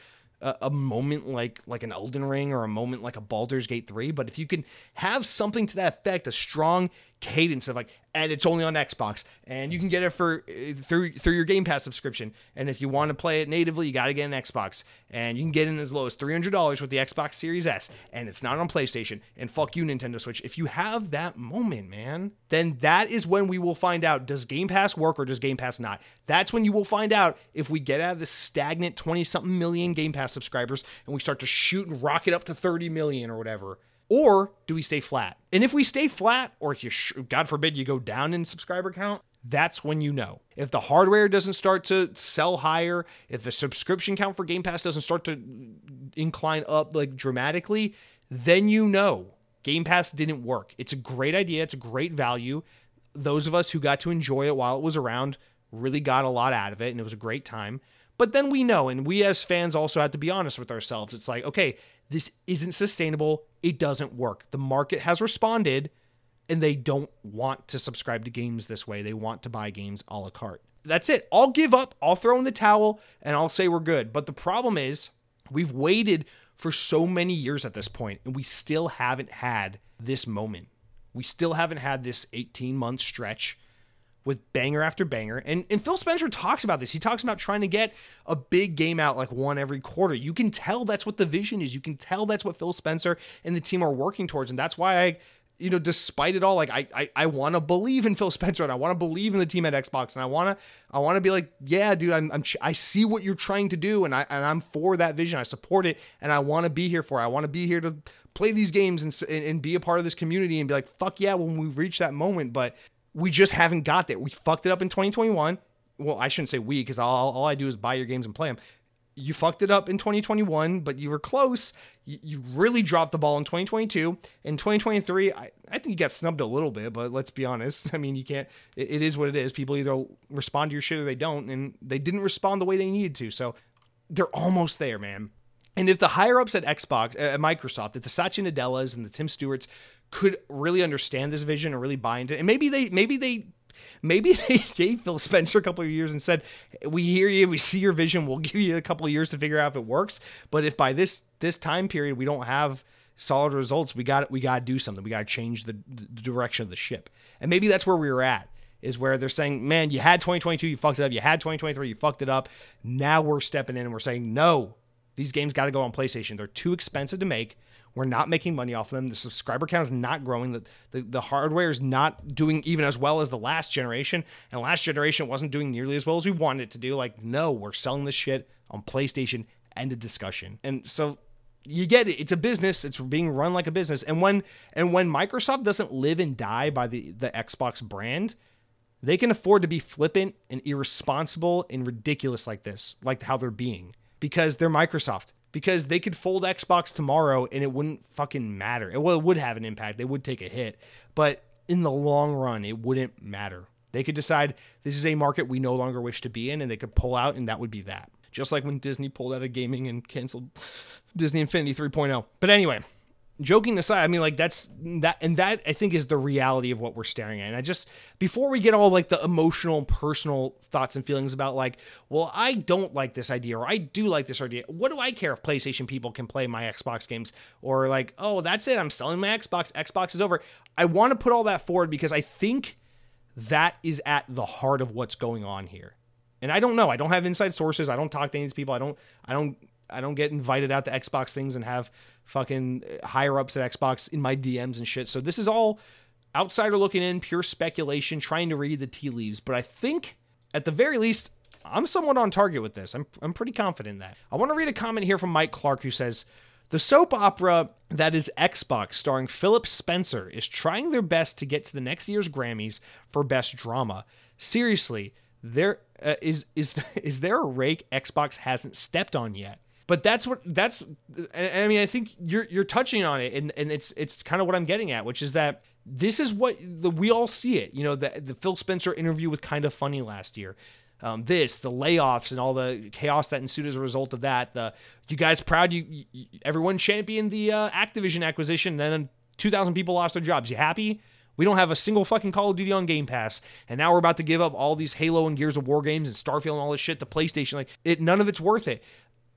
a moment like an Elden Ring or a moment like a Baldur's Gate 3, but if you can have something to that effect, a strong cadence of like, and it's only on Xbox, and you can get it for through your Game Pass subscription, and if you want to play it natively, you got to get an Xbox, and you can get in as low as $300 with the Xbox Series S, and it's not on PlayStation, and fuck you, Nintendo Switch. If you have that moment, man, then that is when we will find out, does Game Pass work or does Game Pass not? That's when you will find out if we get out of this stagnant 20-something million Game Pass subscribers, and we start to shoot and rocket up to 30 million or whatever. Or do we stay flat? And if we stay flat, or if you, God forbid, you go down in subscriber count, that's when you know. If the hardware doesn't start to sell higher, if the subscription count for Game Pass doesn't start to incline up like dramatically, then you know Game Pass didn't work. It's a great idea. It's a great value. Those of us who got to enjoy it while it was around really got a lot out of it, and it was a great time. But then we know, and we as fans also have to be honest with ourselves. It's like, okay, this isn't sustainable. It doesn't work. The market has responded, and they don't want to subscribe to games this way. They want to buy games a la carte. That's it. I'll give up. I'll throw in the towel, and I'll say we're good. But the problem is we've waited for so many years at this point, and we still haven't had this moment. We still haven't had this 18-month stretch with banger after banger. And Phil Spencer talks about this. He talks about trying to get a big game out like one every quarter. You can tell that's what the vision is. You can tell that's what Phil Spencer and the team are working towards. And that's why I, you know, despite it all, like I want to believe in Phil Spencer, and I want to believe in the team at Xbox. And I want to be like, yeah, dude, I see what you're trying to do. And I'm for that vision. I support it. And I want to be here for it. I want to be here to play these games and be a part of this community and be like, fuck yeah, when we reach that moment. But we just haven't got there. We fucked it up in 2021. well, I shouldn't say we, because all I do is buy your games and play them. You fucked it up in 2021, but you were close. You really dropped the ball in 2022. In 2023, I think you got snubbed a little bit, but let's be honest. I mean, you can't, it is what it is. People either respond to your shit or they don't, and they didn't respond the way they needed to. So they're almost there, man. And if the higher-ups at Xbox, at Microsoft, if the Satya Nadellas and the Tim Stuarts could really understand this vision and really buy into it, and maybe they gave Phil Spencer a couple of years and said, we hear you, we see your vision, we'll give you a couple of years to figure out if it works. But if by this time period we don't have solid results, we got to do something. We got to change the direction of the ship. And maybe that's where we were at, is where they're saying, man, you had 2022, you fucked it up. You had 2023, you fucked it up. Now we're stepping in and we're saying, no, these games got to go on PlayStation. They're too expensive to make. We're not making money off of them. The subscriber count is not growing. The hardware is not doing even as well as the last generation. And last generation wasn't doing nearly as well as we wanted it to do. Like, no, we're selling this shit on PlayStation. End of discussion. And so you get it. It's a business. It's being run like a business. And when Microsoft doesn't live and die by the Xbox brand, they can afford to be flippant and irresponsible and ridiculous like this, like how they're being, because they're Microsoft. Because they could fold Xbox tomorrow and it wouldn't fucking matter. It would have an impact. They would take a hit. But in the long run, it wouldn't matter. They could decide this is a market we no longer wish to be in, and they could pull out, and that would be that. Just like when Disney pulled out of gaming and canceled Disney Infinity 3.0. But anyway, joking aside, I mean, like, that I think is the reality of what we're staring at. And I just, before we get all like the emotional and personal thoughts and feelings about like, well, I don't like this idea, or I do like this idea. What do I care if PlayStation people can play my Xbox games, or like, oh, that's it, I'm selling my Xbox. Xbox is over. I want to put all that forward because I think that is at the heart of what's going on here. And I don't know. I don't have inside sources. I don't talk to any of these people. I don't get invited out to Xbox things and have fucking higher ups at Xbox in my DMs and shit. So this is all outsider looking in, pure speculation, trying to read the tea leaves. But I think at the very least, I'm somewhat on target with this. I'm pretty confident in that. I want to read a comment here from Mike Clark, who says, the soap opera that is Xbox, starring Phil Spencer, is trying their best to get to the next year's Grammys for best drama. Seriously, there is there a rake Xbox hasn't stepped on yet? But that's I mean, I think you're touching on it, and it's kind of what I'm getting at, which is that this is what we all see it. You know, the Phil Spencer interview with Kind of Funny last year, the layoffs and all the chaos that ensued as a result of that. You guys proud? You everyone championed the Activision acquisition. Then 2,000 people lost their jobs. You happy? We don't have a single fucking Call of Duty on Game Pass, and now we're about to give up all these Halo and Gears of War games and Starfield and all this shit to PlayStation. Like, none of it's worth it.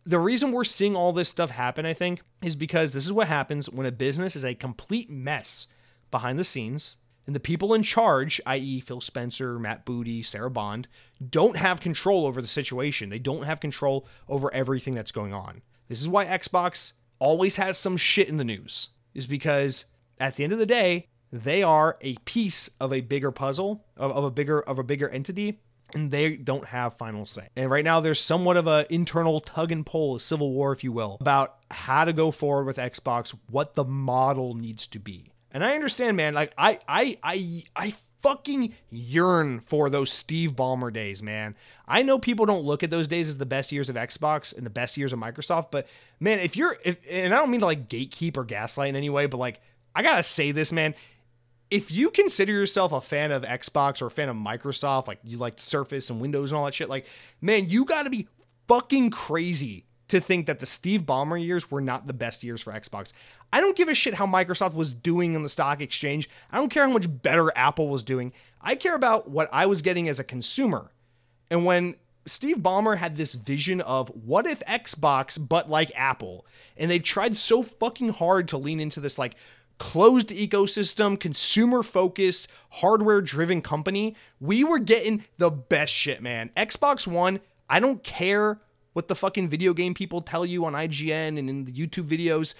The reason we're seeing all this stuff happen, I think, is because this is what happens when a business is a complete mess behind the scenes, and the people in charge, i.e. Phil Spencer, Matt Booty, Sarah Bond, don't have control over the situation. They don't have control over everything that's going on. This is why Xbox always has some shit in the news, is because at the end of the day, they are a piece of a bigger puzzle, of a bigger entity, and they don't have final say. And right now there's somewhat of an internal tug and pull, a civil war, if you will, about how to go forward with Xbox, what the model needs to be. And I understand, man, like I fucking yearn for those Steve Ballmer days, man. I know people don't look at those days as the best years of Xbox and the best years of Microsoft, but man, and I don't mean to like gatekeep or gaslight in any way, but like, I gotta say this, man. If you consider yourself a fan of Xbox or a fan of Microsoft, like you like Surface and Windows and all that shit, like, man, you got to be fucking crazy to think that the Steve Ballmer years were not the best years for Xbox. I don't give a shit how Microsoft was doing on the stock exchange. I don't care how much better Apple was doing. I care about what I was getting as a consumer. And when Steve Ballmer had this vision of what if Xbox, but like Apple, and they tried so fucking hard to lean into this, like, closed ecosystem, consumer-focused, hardware-driven company, we were getting the best shit, man. Xbox One, I don't care what the fucking video game people tell you on IGN and in the YouTube videos.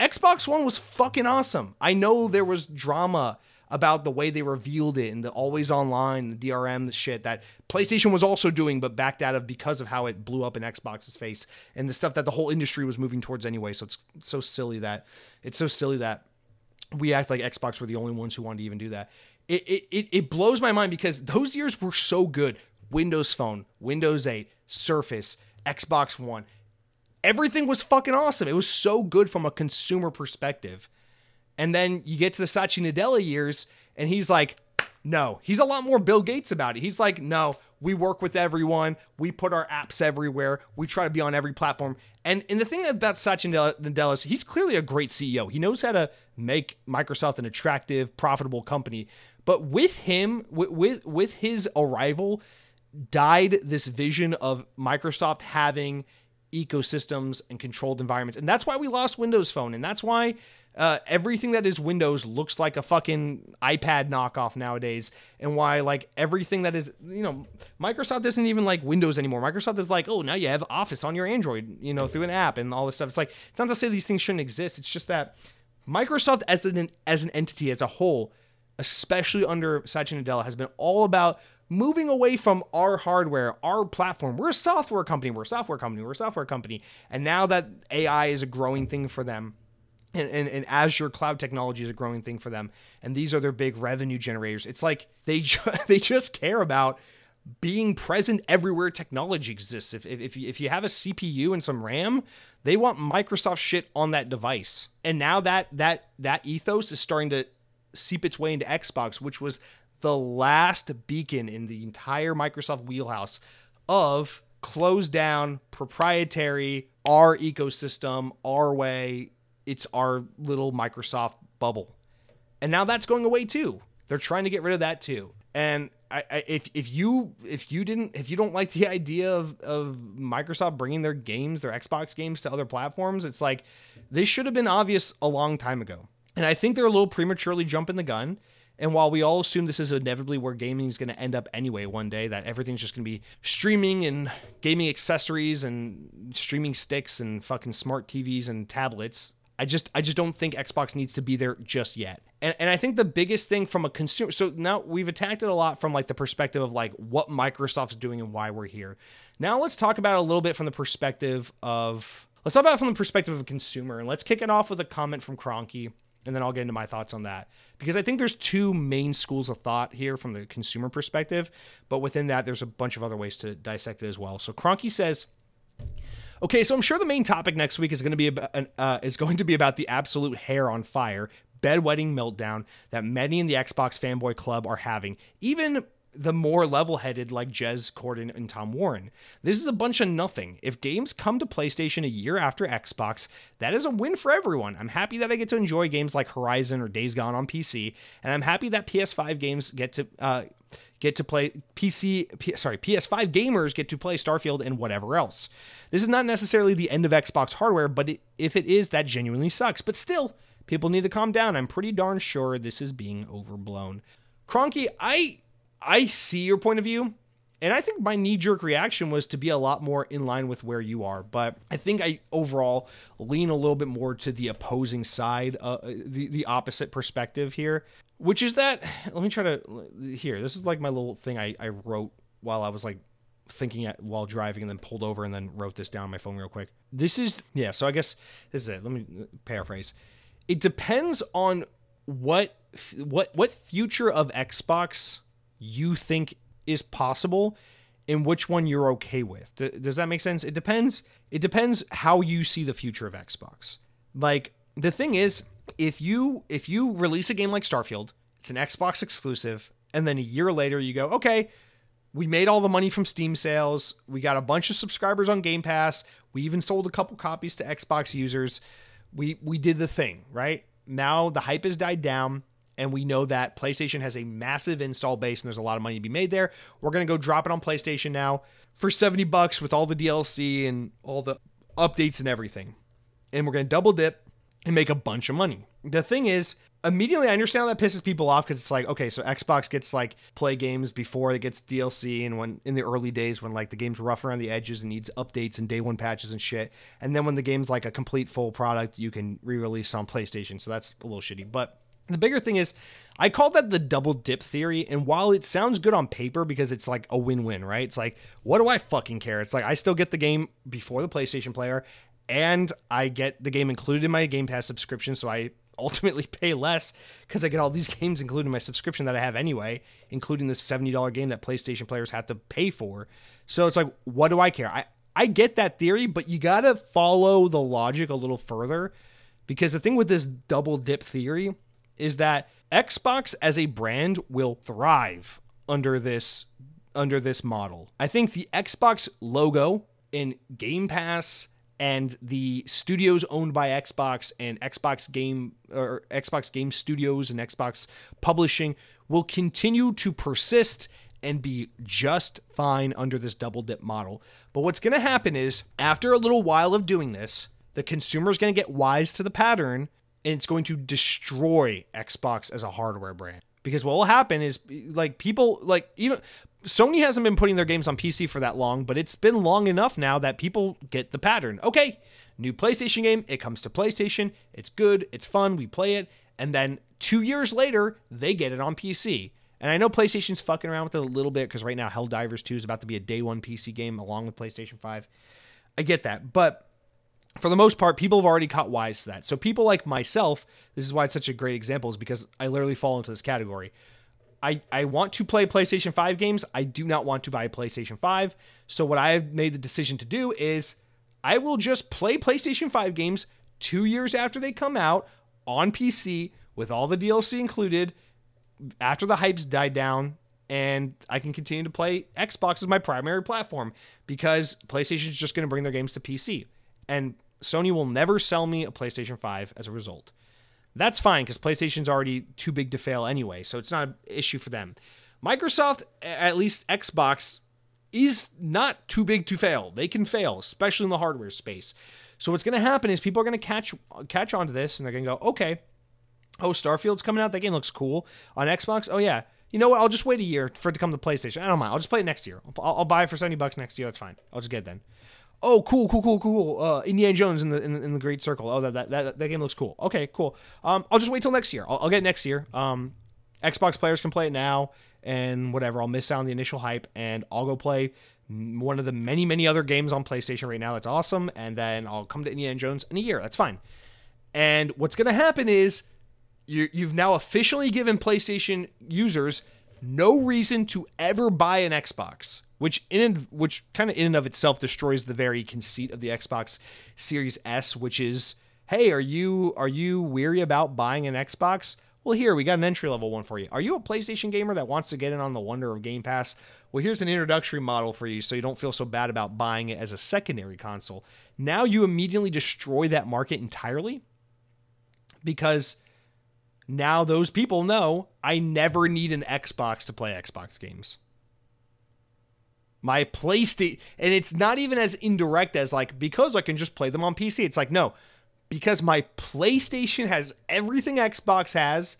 Xbox One was fucking awesome. I know there was drama about the way they revealed it and the always online, the DRM, the shit that PlayStation was also doing, but backed out of because of how it blew up in Xbox's face and the stuff that the whole industry was moving towards anyway. So it's so silly that we act like Xbox were the only ones who wanted to even do that. It blows my mind because those years were so good. Windows Phone, Windows 8, Surface, Xbox One. Everything was fucking awesome. It was so good from a consumer perspective. And then you get to the Satya Nadella years, and he's like, no. He's a lot more Bill Gates about it. He's like, no, we work with everyone. We put our apps everywhere. We try to be on every platform. And the thing about Satya Nadella is he's clearly a great CEO. He knows how to make Microsoft an attractive, profitable company. But with him, with his arrival, died this vision of Microsoft having ecosystems and controlled environments. And that's why we lost Windows Phone. And that's why everything that is Windows looks like a fucking iPad knockoff nowadays. And why, like, everything that is, you know, Microsoft isn't even like Windows anymore. Microsoft is like, oh, now you have Office on your Android, you know, through an app and all this stuff. It's like, it's not to say these things shouldn't exist. It's just that Microsoft as an entity, as a whole, especially under Satya Nadella, has been all about moving away from our hardware, our platform. We're a software company, And now that AI is a growing thing for them, and Azure cloud technology is a growing thing for them, and these are their big revenue generators, it's like they just care about being present everywhere technology exists. If you have a CPU and some RAM, they want Microsoft shit on that device. And now that ethos is starting to seep its way into Xbox, which was the last beacon in the entire Microsoft wheelhouse of closed down, proprietary, our ecosystem, our way. It's our little Microsoft bubble. And now that's going away too. They're trying to get rid of that too. And if you don't like the idea of Microsoft bringing their games, their Xbox games, to other platforms, it's like, this should have been obvious a long time ago. And I think they're a little prematurely jumping the gun. And while we all assume this is inevitably where gaming is going to end up anyway one day, that everything's just going to be streaming and gaming accessories and streaming sticks and fucking smart TVs and tablets, I just don't think Xbox needs to be there just yet. And I think the biggest thing from a consumer... So now we've attacked it a lot from like the perspective of like what Microsoft's doing and why we're here. Now let's talk about it a little bit from the perspective of... Let's talk about it from the perspective of a consumer. And let's kick it off with a comment from Cronky, and then I'll get into my thoughts on that. Because I think there's two main schools of thought here from the consumer perspective, but within that, there's a bunch of other ways to dissect it as well. So Cronky says, okay, so I'm sure the main topic next week is going to be about the absolute hair on fire, bedwetting meltdown that many in the Xbox fanboy club are having, even the more level-headed like Jez Corden and Tom Warren. This is a bunch of nothing. If games come to PlayStation a year after Xbox, that is a win for everyone. I'm happy that I get to enjoy games like Horizon or Days Gone on PC, and I'm happy that PS5 games PS5 gamers get to play Starfield and whatever else. This is not necessarily the end of Xbox hardware, but if it is, that genuinely sucks. But still, people need to calm down. I'm pretty darn sure this is being overblown. Cronky, I see your point of view, and I think my knee-jerk reaction was to be a lot more in line with where you are, but I think I overall lean a little bit more to the opposing side, the opposite perspective here, which is that, let me try to, here, this is like my little thing I wrote while I was like thinking while driving and then pulled over and then wrote this down on my phone real quick. So I guess this is it. Let me paraphrase. It depends on what future of Xbox you think is possible and which one you're okay with. Does that make sense? It depends how you see the future of Xbox. Like, the thing is, if you release a game like Starfield, it's an Xbox exclusive, and then a year later you go, okay, we made all the money from Steam sales, we got a bunch of subscribers on Game Pass, we even sold a couple copies to Xbox users, we did the thing, right? Now the hype has died down, and we know that PlayStation has a massive install base and there's a lot of money to be made there. We're going to go drop it on PlayStation now for $70 with all the DLC and all the updates and everything. And we're going to double dip and make a bunch of money. The thing is, immediately I understand how that pisses people off, because it's like, okay, so Xbox gets like play games before it gets DLC, and when in the early days when like the game's rough around the edges and needs updates and day one patches and shit. And then when the game's like a complete full product, you can re-release on PlayStation. So that's a little shitty, but... The bigger thing is, I call that the double dip theory, and while it sounds good on paper because it's like a win-win, right? It's like, what do I fucking care? It's like, I still get the game before the PlayStation player, and I get the game included in my Game Pass subscription, so I ultimately pay less because I get all these games, including my subscription that I have anyway, including this $70 game that PlayStation players have to pay for. So it's like, what do I care? I get that theory, but you got to follow the logic a little further, because the thing with this double dip theory is that Xbox as a brand will thrive under this model. I think the Xbox logo in Game Pass and the studios owned by Xbox and Xbox Game Studios and Xbox Publishing will continue to persist and be just fine under this double dip model. But what's going to happen is, after a little while of doing this, the consumer is going to get wise to the pattern, and it's going to destroy Xbox as a hardware brand. Because what will happen is, like, people, like, even Sony hasn't been putting their games on PC for that long, but it's been long enough now that people get the pattern. Okay, new PlayStation game, it comes to PlayStation, it's good, it's fun, we play it, and then 2 years later, they get it on PC. And I know PlayStation's fucking around with it a little bit, because right now Helldivers 2 is about to be a day one PC game along with PlayStation 5. I get that, but for the most part, people have already caught wise to that. So people like myself, this is why it's such a great example, is because I literally fall into this category. I want to play PlayStation 5 games. I do not want to buy a PlayStation 5. So what I have made the decision to do is I will just play PlayStation 5 games 2 years after they come out on PC with all the DLC included, after the hype's died down, and I can continue to play Xbox as my primary platform, because PlayStation is just going to bring their games to PC. And Sony will never sell me a PlayStation 5 as a result. That's fine, because PlayStation's already too big to fail anyway, so it's not an issue for them. Microsoft, at least Xbox, is not too big to fail. They can fail, especially in the hardware space. So what's going to happen is people are going to catch on to this, and they're going to go, okay, oh, Starfield's coming out. That game looks cool. On Xbox, oh yeah. You know what? I'll just wait a year for it to come to PlayStation. I don't mind. I'll just play it next year. I'll buy it for $70 next year. That's fine. I'll just get it then. Oh, cool. Indiana Jones in the Great Circle. Oh, that game looks cool. Okay, cool. I'll just wait till next year. I'll get it next year. Xbox players can play it now and whatever. I'll miss out on the initial hype, and I'll go play one of the many, many other games on PlayStation right now that's awesome, and then I'll come to Indiana Jones in a year. That's fine. And what's going to happen is you've now officially given PlayStation users no reason to ever buy an Xbox, which kind of in and of itself destroys the very conceit of the Xbox Series S, which is, hey, are you weary about buying an Xbox? Well, here, we got an entry-level one for you. Are you a PlayStation gamer that wants to get in on the wonder of Game Pass? Well, here's an introductory model for you so you don't feel so bad about buying it as a secondary console. Now you immediately destroy that market entirely, because now those people know I never need an Xbox to play Xbox games. My PlayStation, and it's not even as indirect as like, because I can just play them on PC. It's like, no, because my PlayStation has everything Xbox has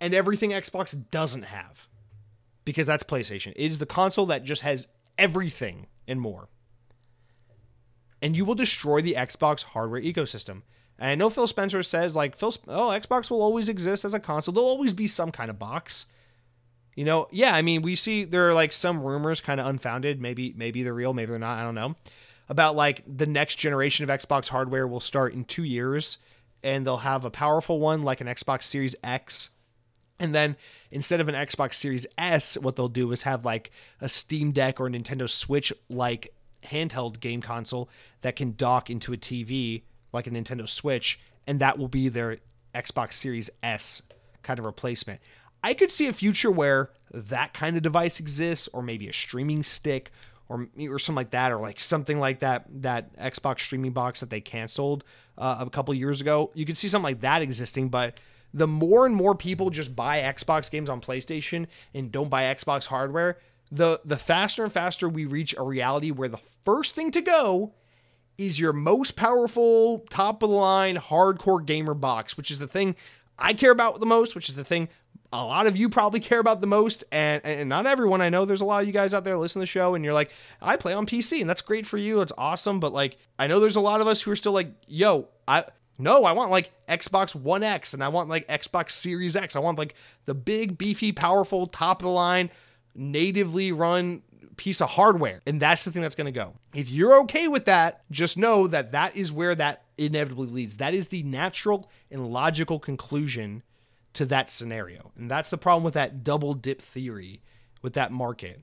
and everything Xbox doesn't have, because that's PlayStation. It is the console that just has everything and more. And you will destroy the Xbox hardware ecosystem. And I know Phil Spencer says, like, Xbox will always exist as a console. There'll always be some kind of box. You know, yeah, I mean, we see there are, like, some rumors, kind of unfounded, maybe they're real, maybe they're not, I don't know, about, like, the next generation of Xbox hardware will start in 2 years, and they'll have a powerful one, like an Xbox Series X, and then instead of an Xbox Series S, what they'll do is have, like, a Steam Deck or a Nintendo Switch-like handheld game console that can dock into a TV, like a Nintendo Switch, and that will be their Xbox Series S kind of replacement. I could see a future where that kind of device exists, or maybe a streaming stick or something like that, or like something like that Xbox streaming box that they canceled a couple years ago. You could see something like that existing, but the more and more people just buy Xbox games on PlayStation and don't buy Xbox hardware, the faster and faster we reach a reality where the first thing to go is your most powerful, top-of-the-line, hardcore gamer box, which is the thing I care about the most, which is the thing a lot of you probably care about the most, and not everyone. I know there's a lot of you guys out there listening to the show, and you're like, I play on PC, and that's great for you. It's awesome, but, like, I know there's a lot of us who are still like, yo, I want, like, Xbox One X, and I want, like, Xbox Series X. I want, like, the big, beefy, powerful, top-of-the-line, natively run piece of hardware. And that's the thing that's going to go. If you're okay with that, just know that that is where that inevitably leads. That is the natural and logical conclusion to that scenario. And that's the problem with that double dip theory with that market.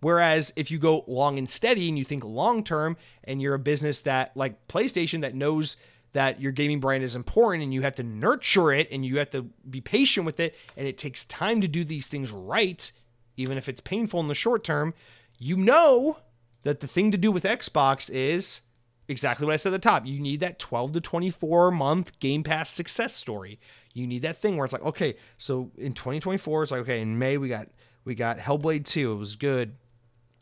Whereas if you go long and steady and you think long term and you're a business that like PlayStation that knows that your gaming brand is important and you have to nurture it and you have to be patient with it and it takes time to do these things right, even if it's painful in the short term, you know that the thing to do with Xbox is exactly what I said at the top. You need that 12 to 24 month Game Pass success story. You need that thing where it's like, okay, so in 2024, it's like, okay, in May we got Hellblade 2. It was good.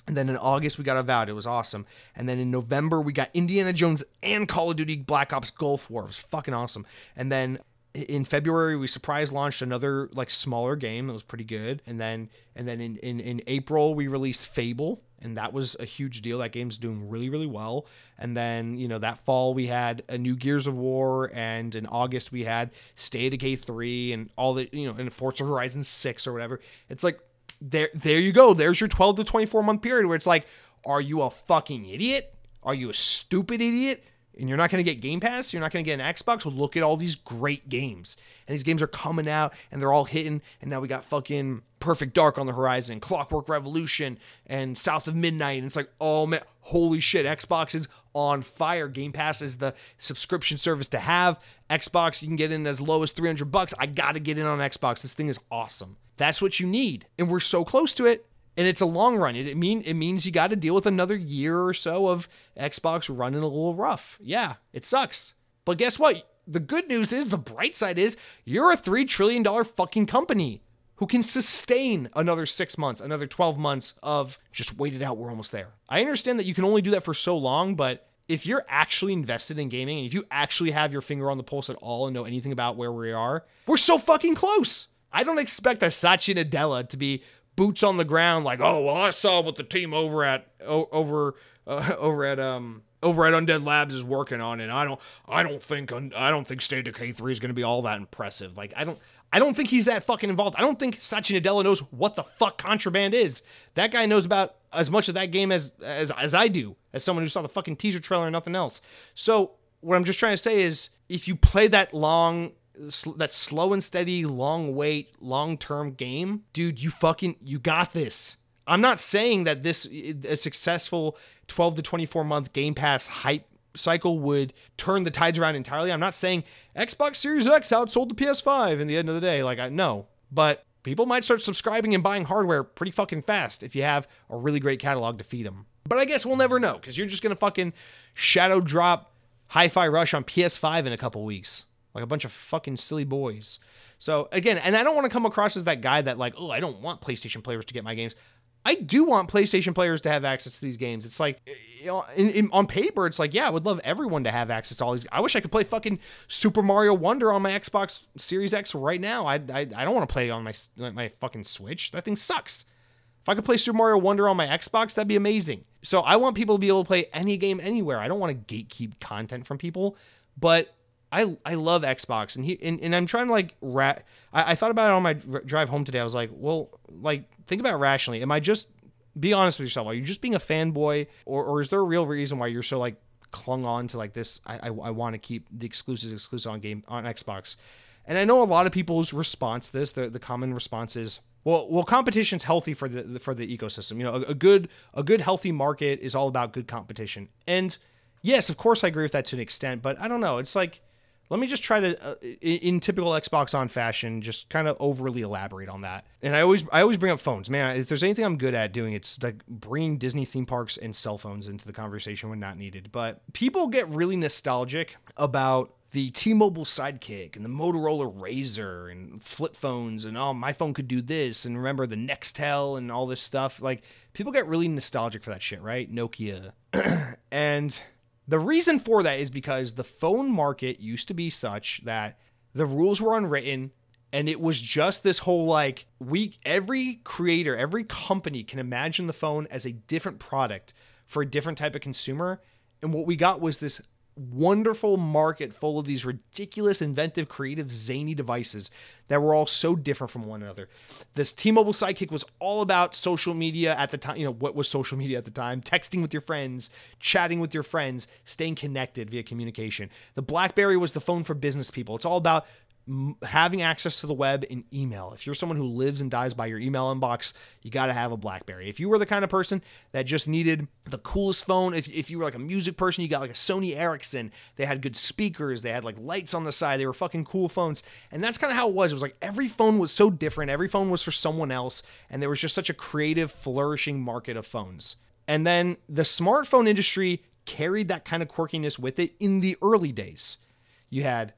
And then in August, we got Avowed. It was awesome. And then in November, we got Indiana Jones and Call of Duty Black Ops Gulf War. It was fucking awesome. And then in February, we surprise launched another like smaller game. It was pretty good. And then in April, we released Fable. And that was a huge deal. That game's doing really, really well. And then, you know, that fall we had a new Gears of War. And in August, we had State of Decay 3 and all the, you know, and Forza Horizon 6 or whatever. It's like, There you go. There's your 12 to 24 month period where it's like, are you a fucking idiot? Are you a stupid idiot? And you're not going to get Game Pass? You're not going to get an Xbox? Well, look at all these great games. And these games are coming out and they're all hitting. And now we got fucking Perfect Dark on the horizon, Clockwork Revolution, and South of Midnight. And it's like, oh man, holy shit, Xbox is on fire. Game Pass is the subscription service to have. Xbox, you can get in as low as $300. I got to get in on Xbox. This thing is awesome. That's what you need. And we're so close to it. And it's a long run. It means you got to deal with another year or so of Xbox running a little rough. Yeah, it sucks. But guess what? The good news is, the bright side is, you're a $3 trillion fucking company who can sustain another 6 months, another 12 months of just wait it out. We're almost there. I understand that you can only do that for so long, but if you're actually invested in gaming and if you actually have your finger on the pulse at all and know anything about where we are, we're so fucking close. I don't expect a Satya Nadella to be boots on the ground, like, oh well, I saw what the team over at Undead Labs is working on, and I don't think State of Decay 3 is going to be all that impressive. Like, I don't think he's that fucking involved. I don't think Satya Nadella knows what the fuck Contraband is. That guy knows about as much of that game as I do, as someone who saw the fucking teaser trailer and nothing else. So what I'm just trying to say is, if you play that slow and steady, long wait, long-term game, dude, you got this. I'm not saying that a successful 12 to 24 month Game Pass hype cycle would turn the tides around entirely. I'm not saying Xbox Series X outsold the PS5 in the end of the day. Like, no, but people might start subscribing and buying hardware pretty fucking fast if you have a really great catalog to feed them. But I guess we'll never know, because you're just going to fucking shadow drop Hi-Fi Rush on PS5 in a couple weeks. Like a bunch of fucking silly boys. So again, and I don't want to come across as that guy that like, oh, I don't want PlayStation players to get my games. I do want PlayStation players to have access to these games. It's like, you know, on paper, it's like, yeah, I would love everyone to have access to all these. I wish I could play fucking Super Mario Wonder on my Xbox Series X right now. I don't want to play it on my fucking Switch. That thing sucks. If I could play Super Mario Wonder on my Xbox, that'd be amazing. So I want people to be able to play any game anywhere. I don't want to gatekeep content from people, but I love Xbox, and I'm trying to like I thought about it on my drive home today. I was like, well, like, think about it rationally. Am I just, be honest with yourself, are you just being a fanboy, or is there a real reason why you're so like clung on to like this? I want to keep the exclusive on Xbox. And I know a lot of people's response to this, the common response is, well, competition's healthy for the ecosystem. You know, a good healthy market is all about good competition. And yes, of course I agree with that to an extent, but I don't know. It's like, let me just try to, in typical Xbox On fashion, just kind of overly elaborate on that. And I always bring up phones. Man, if there's anything I'm good at doing, it's like bringing Disney theme parks and cell phones into the conversation when not needed. But people get really nostalgic about the T-Mobile Sidekick and the Motorola Razr and flip phones and, oh, my phone could do this, and remember the Nextel and all this stuff. Like, people get really nostalgic for that shit, right? Nokia. And the reason for that is because the phone market used to be such that the rules were unwritten, and it was just this whole like, every creator, every company can imagine the phone as a different product for a different type of consumer. And what we got was this wonderful market full of these ridiculous, inventive, creative, zany devices that were all so different from one another. This T-Mobile Sidekick was all about social media at the time. You know, what was social media at the time? Texting with your friends, chatting with your friends, staying connected via communication. The BlackBerry was the phone for business people. It's all about having access to the web and email. If you're someone who lives and dies by your email inbox, you got to have a BlackBerry. If you were the kind of person that just needed the coolest phone, if you were like a music person, you got like a Sony Ericsson. They had good speakers. They had like lights on the side. They were fucking cool phones. And that's kind of how it was. It was like every phone was so different. Every phone was for someone else. And there was just such a creative, flourishing market of phones. And then the smartphone industry carried that kind of quirkiness with it in the early days. You had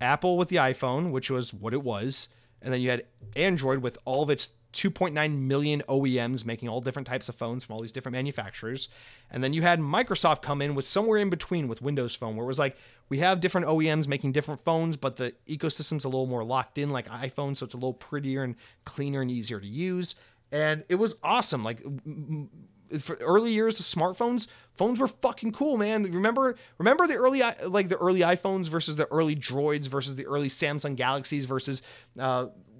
Apple with the iPhone, which was what it was. And then you had Android with all of its 2.9 million OEMs making all different types of phones from all these different manufacturers. And then you had Microsoft come in with somewhere in between with Windows Phone, where it was like, we have different OEMs making different phones, but the ecosystem's a little more locked in like iPhone. So it's a little prettier and cleaner and easier to use. And it was awesome. Like, for early years of smartphones, phones were fucking cool, man. Remember the early iPhones versus the early Droids versus the early Samsung Galaxies versus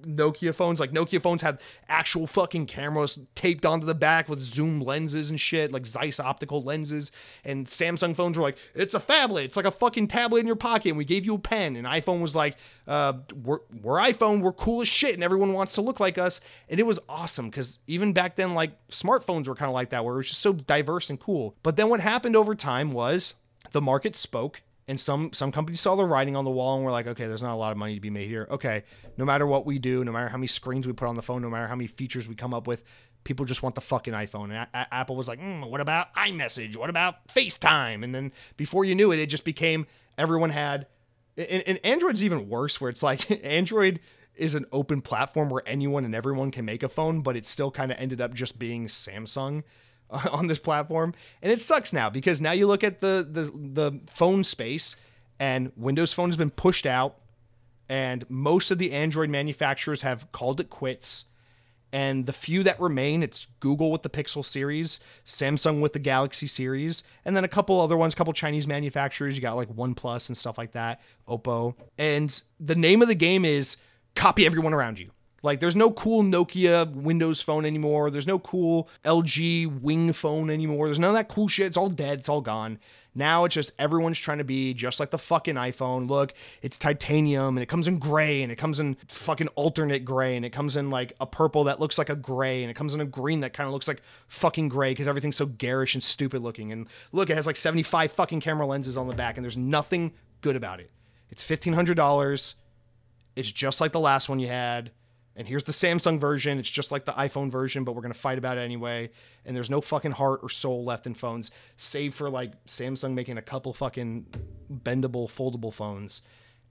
Nokia phones. Like, Nokia phones had actual fucking cameras taped onto the back with zoom lenses and shit, like Zeiss optical lenses. And Samsung phones were like, it's a phablet. It's like a fucking tablet in your pocket, and we gave you a pen. And iPhone was like, we're iPhone. We're cool as shit, and everyone wants to look like us. And it was awesome, because even back then, like, smartphones were kind of like that, where it was just so diverse and cool. But then what happened over time was the market spoke. And some companies saw the writing on the wall and were like, okay, there's not a lot of money to be made here. Okay, no matter what we do, no matter how many screens we put on the phone, no matter how many features we come up with, people just want the fucking iPhone. And Apple was like, what about iMessage? What about FaceTime? And then before you knew it, it just became everyone had... And Android's even worse, where it's like Android is an open platform where anyone and everyone can make a phone, but it still kind of ended up just being Samsung on this platform. And it sucks now, because now you look at the phone space, and Windows Phone has been pushed out, and most of the Android manufacturers have called it quits. And the few that remain, it's Google with the Pixel series, Samsung with the Galaxy series, and then a couple other ones, a couple Chinese manufacturers. You got like OnePlus and stuff like that, Oppo. And the name of the game is copy everyone around you. Like, there's no cool Nokia Windows Phone anymore. There's no cool LG Wing Phone anymore. There's none of that cool shit. It's all dead. It's all gone. Now it's just everyone's trying to be just like the fucking iPhone. Look, it's titanium, and it comes in gray, and it comes in fucking alternate gray, and it comes in like a purple that looks like a gray, and it comes in a green that kind of looks like fucking gray, because everything's so garish and stupid looking. And look, it has like 75 fucking camera lenses on the back, and there's nothing good about it. It's $1,500. It's just like the last one you had. And here's the Samsung version. It's just like the iPhone version, but we're going to fight about it anyway. And there's no fucking heart or soul left in phones, save for like Samsung making a couple fucking bendable, foldable phones.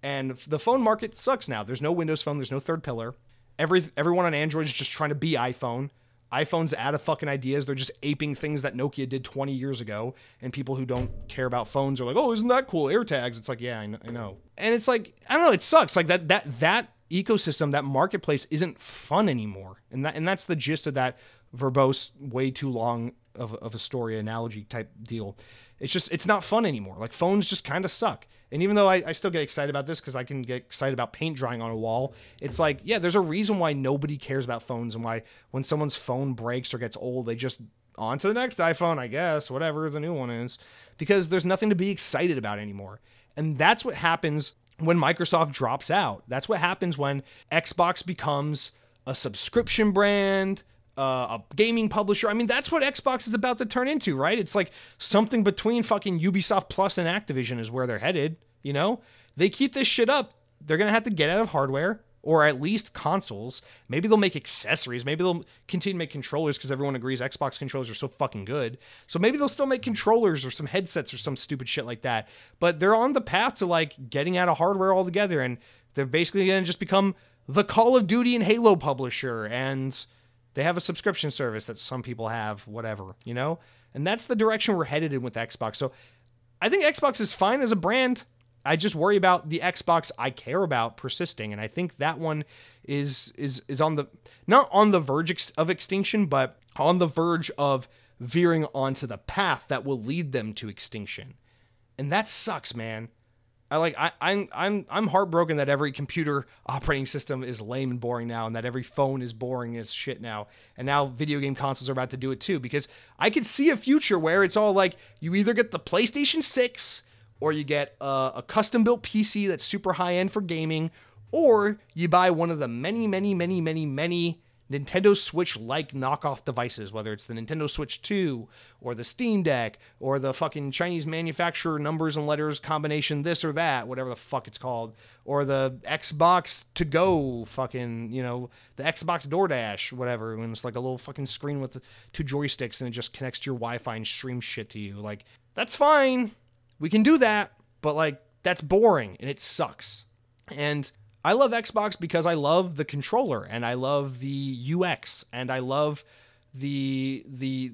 And the phone market sucks now. There's no Windows Phone. There's no third pillar. Everyone on Android is just trying to be iPhone. iPhone's out of fucking ideas. They're just aping things that Nokia did 20 years ago. And people who don't care about phones are like, oh, isn't that cool? AirTags. It's like, yeah, I know. And it's like, I don't know. It sucks. Like that ecosystem, that marketplace isn't fun anymore. And that's the gist of that verbose, way too long of a story analogy type deal. It's just, it's not fun anymore. Like, phones just kind of suck. And even though I still get excited about this, because I can get excited about paint drying on a wall, it's like, yeah, there's a reason why nobody cares about phones, and why when someone's phone breaks or gets old, they just on to the next iPhone, I guess, whatever the new one is, because there's nothing to be excited about anymore. And that's what happens when Microsoft drops out. That's what happens when Xbox becomes a subscription brand, a gaming publisher. I mean, that's what Xbox is about to turn into, right? It's like something between fucking Ubisoft Plus and Activision is where they're headed, you know? They keep this shit up, they're going to have to get out of hardware, or at least consoles. Maybe they'll make accessories. Maybe they'll continue to make controllers, because everyone agrees Xbox controllers are so fucking good. So maybe they'll still make controllers or some headsets or some stupid shit like that. But they're on the path to like getting out of hardware altogether. And they're basically going to just become the Call of Duty and Halo publisher. And they have a subscription service that some people have, whatever, you know? And that's the direction we're headed in with Xbox. So I think Xbox is fine as a brand. I just worry about the Xbox I care about persisting, and I think that one is on the, not on the verge of extinction, but on the verge of veering onto the path that will lead them to extinction. And that sucks, man. I'm heartbroken that every computer operating system is lame and boring now, and that every phone is boring as shit now. And now video game consoles are about to do it too, because I could see a future where it's all like you either get the PlayStation 6 or you get a custom built PC that's super high end for gaming, or you buy one of the many Nintendo Switch-like knockoff devices, whether it's the Nintendo Switch 2 or the Steam Deck or the fucking Chinese manufacturer numbers and letters combination this or that, whatever the fuck it's called, or the Xbox to go fucking, you know, the Xbox DoorDash, whatever, when it's like a little fucking screen with two joysticks and it just connects to your Wi-Fi and streams shit to you. Like, that's fine. We can do that, but like, that's boring and it sucks. And I love Xbox because I love the controller and I love the UX and I love the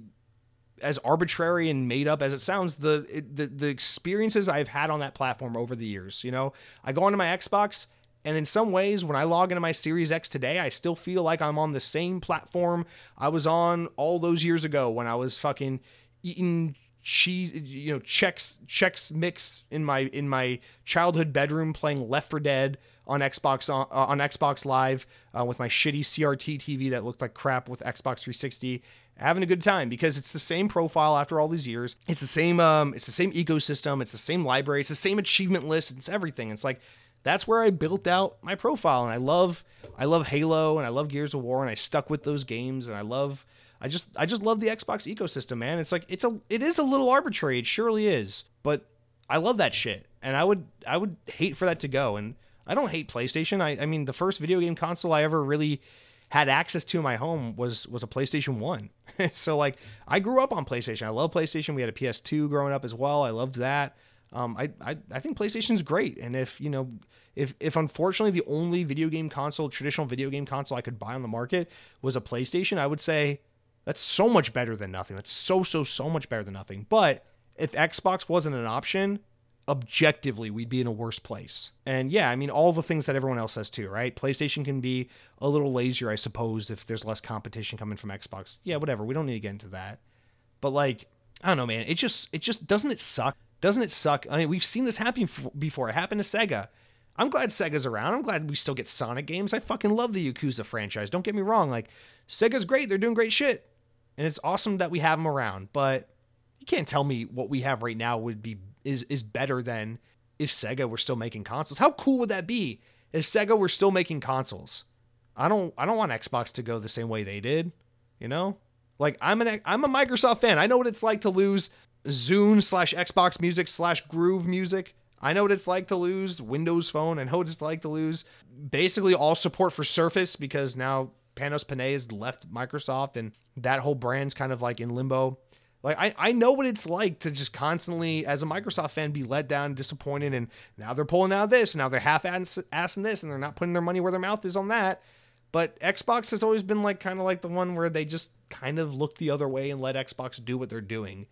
as arbitrary and made up as it sounds, the experiences I've had on that platform over the years. You know, I go onto my Xbox and in some ways when I log into my Series X today, I still feel like I'm on the same platform I was on all those years ago when I was fucking eating cheese, you know, Chex Mix in my childhood bedroom playing Left 4 Dead on Xbox Live with my shitty CRT TV that looked like crap with Xbox 360, having a good time because it's the same profile after all these years. It's the same ecosystem. It's the same library. It's the same achievement list. It's everything. It's like, that's where I built out my profile. And I love Halo and I love Gears of War and I stuck with those games. And I just love the Xbox ecosystem, man. It's like, it is a little arbitrary. It surely is, but I love that shit. And I would hate for that to go. And I don't hate PlayStation. I mean, the first video game console I ever really had access to in my home was a PlayStation 1. So, like, I grew up on PlayStation. I love PlayStation. We had a PS2 growing up as well. I loved that. I think PlayStation's great. And if unfortunately the only video game console, traditional video game console I could buy on the market was a PlayStation, I would say that's so much better than nothing. That's so much better than nothing. But if Xbox wasn't an option, objectively we'd be in a worse place. And yeah, I mean, all the things that everyone else says too, right? PlayStation can be a little lazier, I suppose, if there's less competition coming from Xbox. Yeah, whatever. We don't need to get into that. But like, I don't know, man. It just doesn't it suck? Doesn't it suck? I mean, we've seen this happen before. It happened to Sega. I'm glad Sega's around. I'm glad we still get Sonic games. I fucking love the Yakuza franchise. Don't get me wrong. Like, Sega's great. They're doing great shit. And it's awesome that we have them around, but you can't tell me what we have right now would be is better than if Sega were still making consoles. How cool would that be if Sega were still making consoles? I don't want Xbox to go the same way they did, you know? Like, I'm a Microsoft fan. I know what it's like to lose Zune / Xbox Music / Groove Music. I know what it's like to lose Windows Phone. I know what it's like to lose basically all support for Surface because now Panos Panay has left Microsoft and that whole brand's kind of like in limbo. Like, I know what it's like to just constantly, as a Microsoft fan, be let down, disappointed, and now they're pulling out this, and now they're half-assing this, and they're not putting their money where their mouth is on that. But Xbox has always been like kind of like the one where they just kind of look the other way and let Xbox do what they're doing.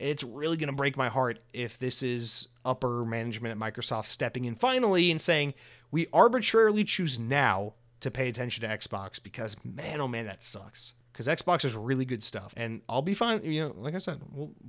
And it's really going to break my heart if this is upper management at Microsoft stepping in finally and saying, we arbitrarily choose now to pay attention to Xbox because, man, oh man, that sucks. Because Xbox is really good stuff, and I'll be fine. You know, like I said,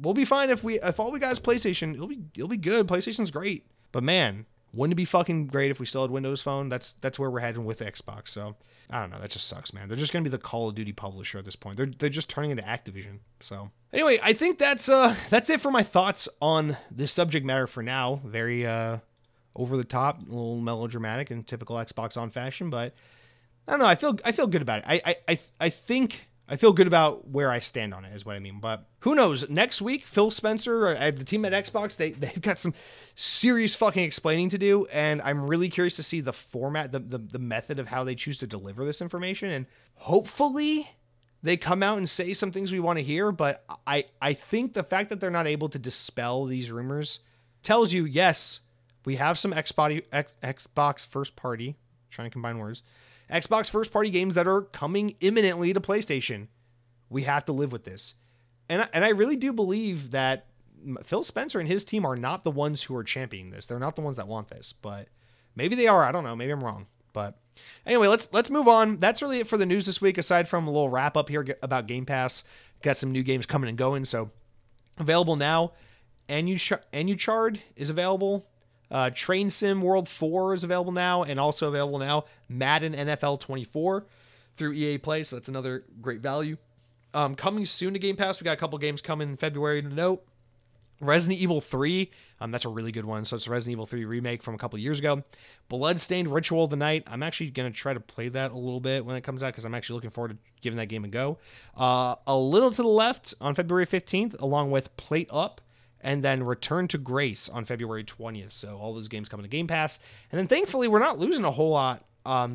we'll be fine if all we got is PlayStation. It'll be good. PlayStation's great, but man, wouldn't it be fucking great if we still had Windows Phone? That's where we're heading with Xbox. So I don't know. That just sucks, man. They're just gonna be the Call of Duty publisher at this point. They're just turning into Activision. So anyway, I think that's it for my thoughts on this subject matter for now. Very over the top, a little melodramatic in typical Xbox on fashion, but I don't know. I feel good about it. I think. I feel good about where I stand on it is what I mean, but who knows? Next week, Phil Spencer, or the team at Xbox, they've got some serious fucking explaining to do, and I'm really curious to see the format, the method of how they choose to deliver this information, and hopefully they come out and say some things we want to hear, but I think the fact that they're not able to dispel these rumors tells you, yes, we have some Xbox first-party, trying to combine words, Xbox first-party games that are coming imminently to PlayStation. We have to live with this. And I really do believe that Phil Spencer and his team are not the ones who are championing this. They're not the ones that want this. But maybe they are. I don't know. Maybe I'm wrong. But anyway, let's move on. That's really it for the news this week, aside from a little wrap-up here about Game Pass. Got some new games coming and going, so available now. Enuchard is available. Train Sim World 4 is available now, and also available now Madden NFL 24 through EA Play, so that's another great value. Coming soon to Game Pass, we got a couple games coming in February to note. Resident Evil 3, that's a really good one. So it's a Resident Evil 3 remake from a couple years ago. Bloodstained Ritual of the Night. I'm actually going to try to play that a little bit when it comes out because I'm actually looking forward to giving that game a go. A Little to the Left on February 15th, along with Plate Up, and then Return to Grace on February 20th. So all those games come to Game Pass. And then thankfully, we're not losing a whole lot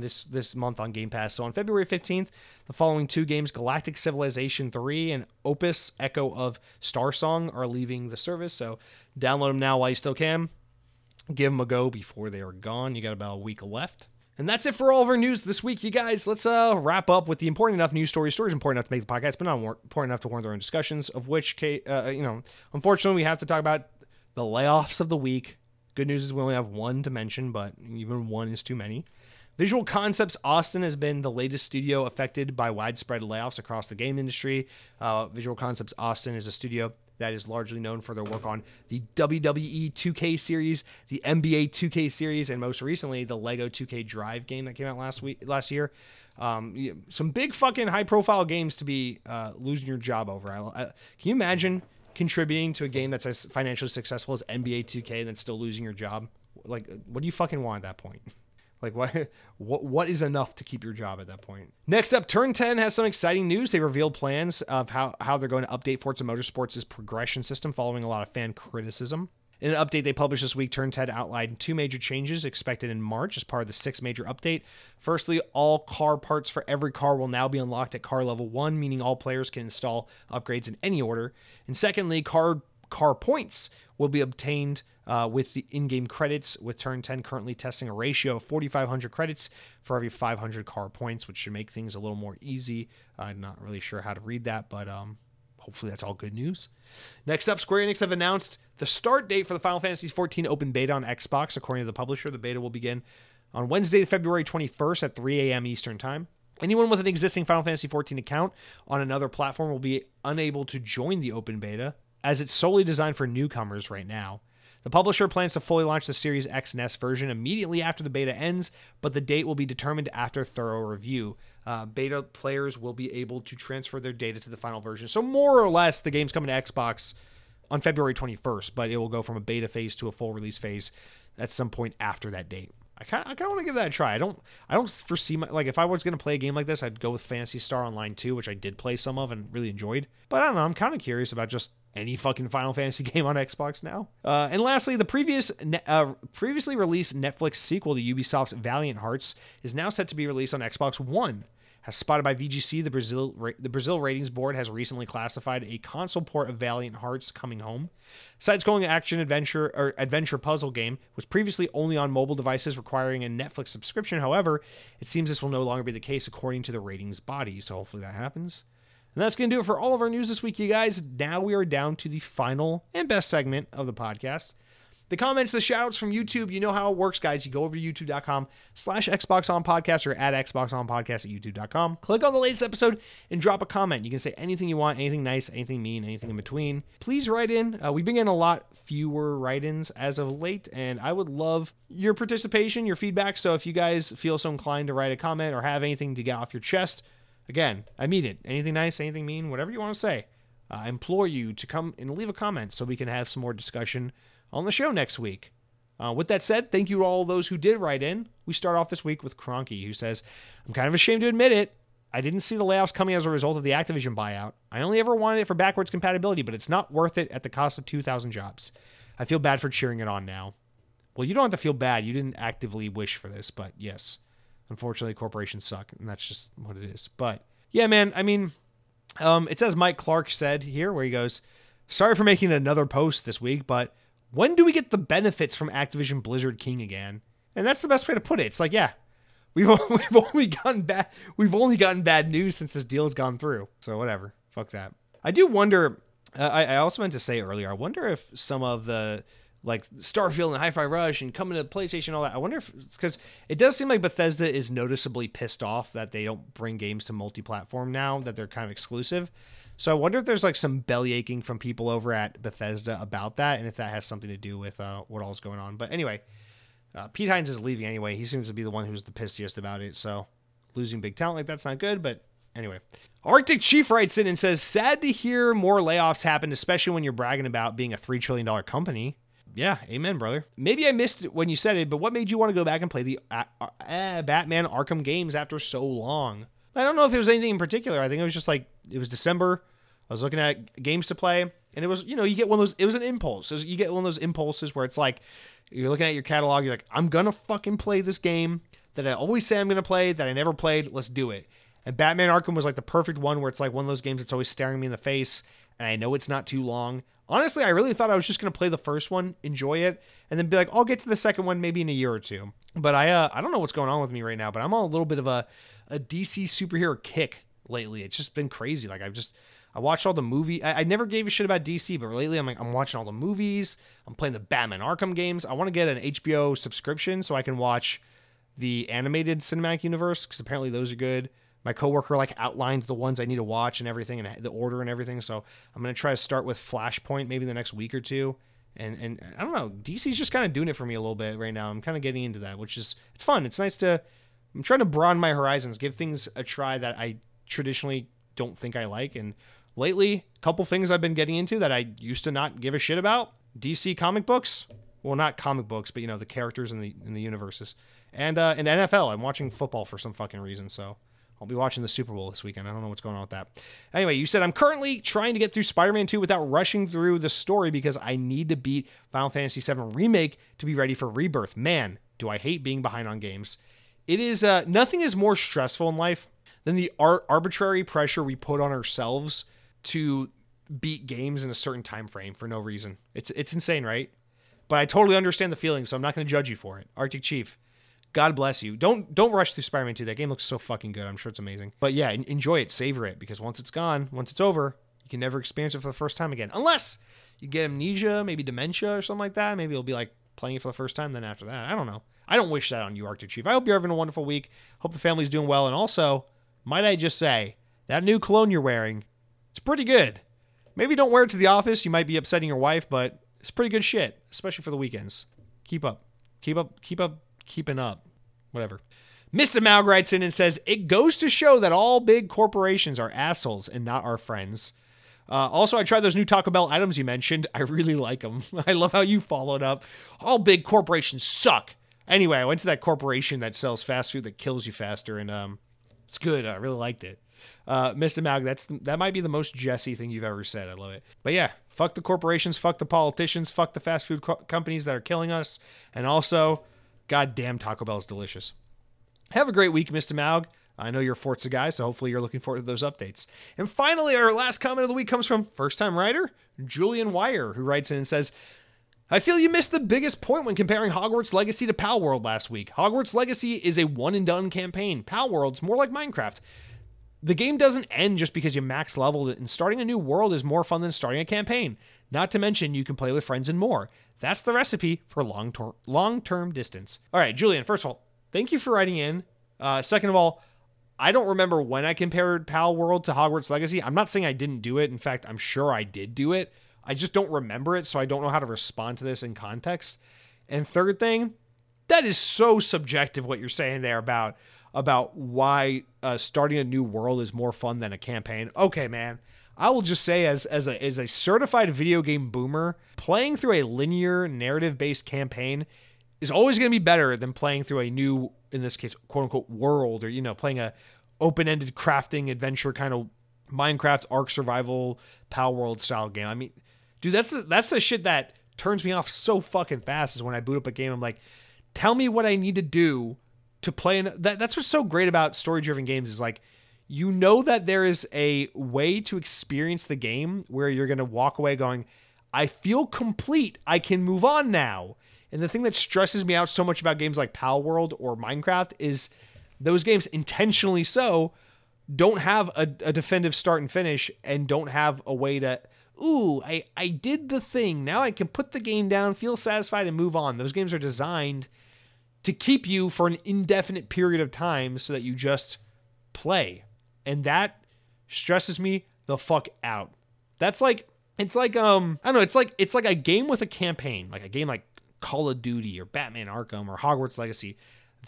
this month on Game Pass. So on February 15th, the following two games, Galactic Civilization 3 and Opus Echo of Starsong, are leaving the service. So download them now while you still can. Give them a go before they are gone. You got about a week left. And that's it for all of our news this week, you guys. Let's wrap up with the important enough news stories. Stories important enough to make the podcast, but not important enough to warrant their own discussions, of which, unfortunately, we have to talk about the layoffs of the week. Good news is we only have one to mention, but even one is too many. Visual Concepts Austin has been the latest studio affected by widespread layoffs across the game industry. Visual Concepts Austin is a studio that is largely known for their work on the WWE 2K series, the NBA 2K series, and most recently, the LEGO 2K Drive game that came out last year. Some big fucking high-profile games to be losing your job over. Can you imagine contributing to a game that's as financially successful as NBA 2K and then still losing your job? Like, what do you fucking want at that point? Like, what is enough to keep your job at that point? Next up, Turn 10 has some exciting news. They revealed plans of how they're going to update Forza Motorsports' progression system following a lot of fan criticism. In an update they published this week, Turn 10 outlined two major changes expected in March as part of the sixth major update. Firstly, all car parts for every car will now be unlocked at car level 1, meaning all players can install upgrades in any order. And secondly, car points will be obtained with the in-game credits, with Turn 10 currently testing a ratio of 4,500 credits for every 500 car points, which should make things a little more easy. I'm not really sure how to read that, but hopefully that's all good news. Next up, Square Enix have announced the start date for the Final Fantasy XIV open beta on Xbox. According to the publisher, the beta will begin on Wednesday, February 21st at 3 a.m. Eastern Time. Anyone with an existing Final Fantasy XIV account on another platform will be unable to join the open beta, as it's solely designed for newcomers right now. The publisher plans to fully launch the Series X and S version immediately after the beta ends, but the date will be determined after thorough review. Beta players will be able to transfer their data to the final version. So more or less, the game's coming to Xbox on February 21st, but it will go from a beta phase to a full release phase at some point after that date. I kind of want to give that a try. I don't foresee if I was going to play a game like this, I'd go with Phantasy Star Online 2, which I did play some of and really enjoyed. But I don't know. I'm kind of curious about just any fucking Final Fantasy game on Xbox now. And lastly, the previously released Netflix sequel to Ubisoft's Valiant Hearts is now set to be released on Xbox One. As spotted by VGC, the Brazil Ratings Board has recently classified a console port of Valiant Hearts Coming Home. Side-scrolling adventure puzzle game was previously only on mobile devices requiring a Netflix subscription. However, it seems this will no longer be the case according to the ratings body, so hopefully that happens. And that's going to do it for all of our news this week, you guys. Now we are down to the final and best segment of the podcast. The comments, the shout-outs from YouTube, you know how it works, guys. You go over to youtube.com/XboxOnPodcast or at XboxOnPodcast at youtube.com. Click on the latest episode and drop a comment. You can say anything you want, anything nice, anything mean, anything in between. Please write in. We've been getting a lot fewer write-ins as of late, and I would love your participation, your feedback. So if you guys feel so inclined to write a comment or have anything to get off your chest, again, I mean it. Anything nice, anything mean, whatever you want to say. I implore you to come and leave a comment so we can have some more discussion on the show next week. With that said, thank you to all those who did write in. We start off this week with Cronky, who says, I'm kind of ashamed to admit it. I didn't see the layoffs coming as a result of the Activision buyout. I only ever wanted it for backwards compatibility, but it's not worth it at the cost of 2,000 jobs. I feel bad for cheering it on now. Well, you don't have to feel bad. You didn't actively wish for this, but yes. Unfortunately, corporations suck, and that's just what it is. But yeah, man, I mean, it says Mike Clark said here, where he goes, sorry for making another post this week, but when do we get the benefits from Activision Blizzard King again? And that's the best way to put it. It's like, yeah, we've only gotten bad news since this deal has gone through. So whatever, fuck that. I do wonder, I also meant to say earlier, I wonder if some of the like Starfield and Hi-Fi Rush and coming to PlayStation and all that. I wonder if it's because it does seem like Bethesda is noticeably pissed off that they don't bring games to multi-platform now, that they're kind of exclusive. So I wonder if there's like some belly aching from people over at Bethesda about that, and if that has something to do with what all's going on. But anyway, Pete Hines is leaving anyway. He seems to be the one who's the pissiest about it. So losing big talent like that's not good, but anyway. Arctic Chief writes in and says, sad to hear more layoffs happen, especially when you're bragging about being a $3 trillion company. Yeah, amen, brother. Maybe I missed it when you said it, but what made you want to go back and play the Batman Arkham games after so long? I don't know if it was anything in particular. I think it was just like, it was December. I was looking at games to play, and it was, you know, you get one of those, it was an impulse. You get one of those impulses where it's like, you're looking at your catalog, you're like, I'm going to fucking play this game that I always say I'm going to play, that I never played. Let's do it. And Batman Arkham was like the perfect one where it's like one of those games that's always staring me in the face, and I know it's not too long. Honestly, I really thought I was just going to play the first one, enjoy it, and then be like, I'll get to the second one maybe in a year or two. But I don't know what's going on with me right now, but I'm on a little bit of a DC superhero kick lately. It's just been crazy. Like I watched all the movie. I never gave a shit about DC, but lately I'm like, I'm watching all the movies. I'm playing the Batman Arkham games. I want to get an HBO subscription so I can watch the animated cinematic universe, because apparently those are good. My coworker like outlined the ones I need to watch and everything, and the order and everything. So I'm going to try to start with Flashpoint maybe the next week or two. And I don't know, DC's just kind of doing it for me a little bit right now. I'm kind of getting into that, which is, it's fun. It's nice to, I'm trying to broaden my horizons, give things a try that I traditionally don't think I like. And lately, a couple things I've been getting into that I used to not give a shit about. DC comic books. Well, not comic books, but you know, the characters in the universes. And NFL. I'm watching football for some fucking reason, so I'll be watching the Super Bowl this weekend. I don't know what's going on with that. Anyway, you said, I'm currently trying to get through Spider-Man 2 without rushing through the story because I need to beat Final Fantasy VII Remake to be ready for Rebirth. Man, do I hate being behind on games. It is, nothing is more stressful in life than the arbitrary pressure we put on ourselves to beat games in a certain time frame for no reason. It's insane, right? But I totally understand the feeling, so I'm not going to judge you for it. Arctic Chief, God bless you. Don't rush through Spider-Man 2. That game looks so fucking good. I'm sure it's amazing. But yeah, enjoy it. Savor it. Because once it's gone, once it's over, you can never experience it for the first time again. Unless you get amnesia, maybe dementia or something like that. Maybe it'll be like playing it for the first time. Then after that, I don't know. I don't wish that on you, Arctic Chief. I hope you're having a wonderful week. Hope the family's doing well. And also, might I just say, that new cologne you're wearing, it's pretty good. Maybe don't wear it to the office. You might be upsetting your wife, but it's pretty good shit. Especially for the weekends. Keep up. Keeping up, whatever. Mr. Maug writes in and says, it goes to show that all big corporations are assholes and not our friends. Also, I tried those new Taco Bell items you mentioned. I really like them. I love how you followed up. All big corporations suck. Anyway, I went to that corporation that sells fast food that kills you faster, and it's good. I really liked it. Mr. Maug, that might be the most Jesse thing you've ever said. I love it. But yeah, fuck the corporations, fuck the politicians, fuck the fast food companies that are killing us, and also, goddamn, Taco Bell is delicious. Have a great week, Mr. Maug. I know you're a Forza guy, so hopefully you're looking forward to those updates. And finally, our last comment of the week comes from first-time writer Julian Wire, who writes in and says, I feel you missed the biggest point when comparing Hogwarts Legacy to Pal World last week. Hogwarts Legacy is a one-and-done campaign. Pal World's more like Minecraft. The game doesn't end just because you max leveled it, and starting a new world is more fun than starting a campaign. Not to mention, you can play with friends and more. That's the recipe for long-term distance. All right, Julian, first of all, thank you for writing in. Second of all, I don't remember when I compared Pal World to Hogwarts Legacy. I'm not saying I didn't do it. In fact, I'm sure I did do it. I just don't remember it, so I don't know how to respond to this in context. And third thing, that is so subjective what you're saying there about why starting a new world is more fun than a campaign. Okay, man. I will just say as a certified video game boomer, playing through a linear narrative-based campaign is always going to be better than playing through a new, in this case, quote-unquote world, or, you know, playing a open-ended crafting adventure kind of Minecraft, Ark Survival, Pal World style game. I mean, dude, that's the shit that turns me off so fucking fast is when I boot up a game. I'm like, tell me what I need to do to play. That's what's so great about story-driven games is like, you know that there is a way to experience the game where you're going to walk away going, I feel complete. I can move on now. And the thing that stresses me out so much about games like Pal World or Minecraft is those games, intentionally so, don't have a definitive start and finish and don't have a way to, ooh, I did the thing. Now I can put the game down, feel satisfied, and move on. Those games are designed to keep you for an indefinite period of time so that you just play. And that stresses me the fuck out. That's like, it's like, I don't know, it's like a game with a campaign, like a game like Call of Duty or Batman Arkham or Hogwarts Legacy.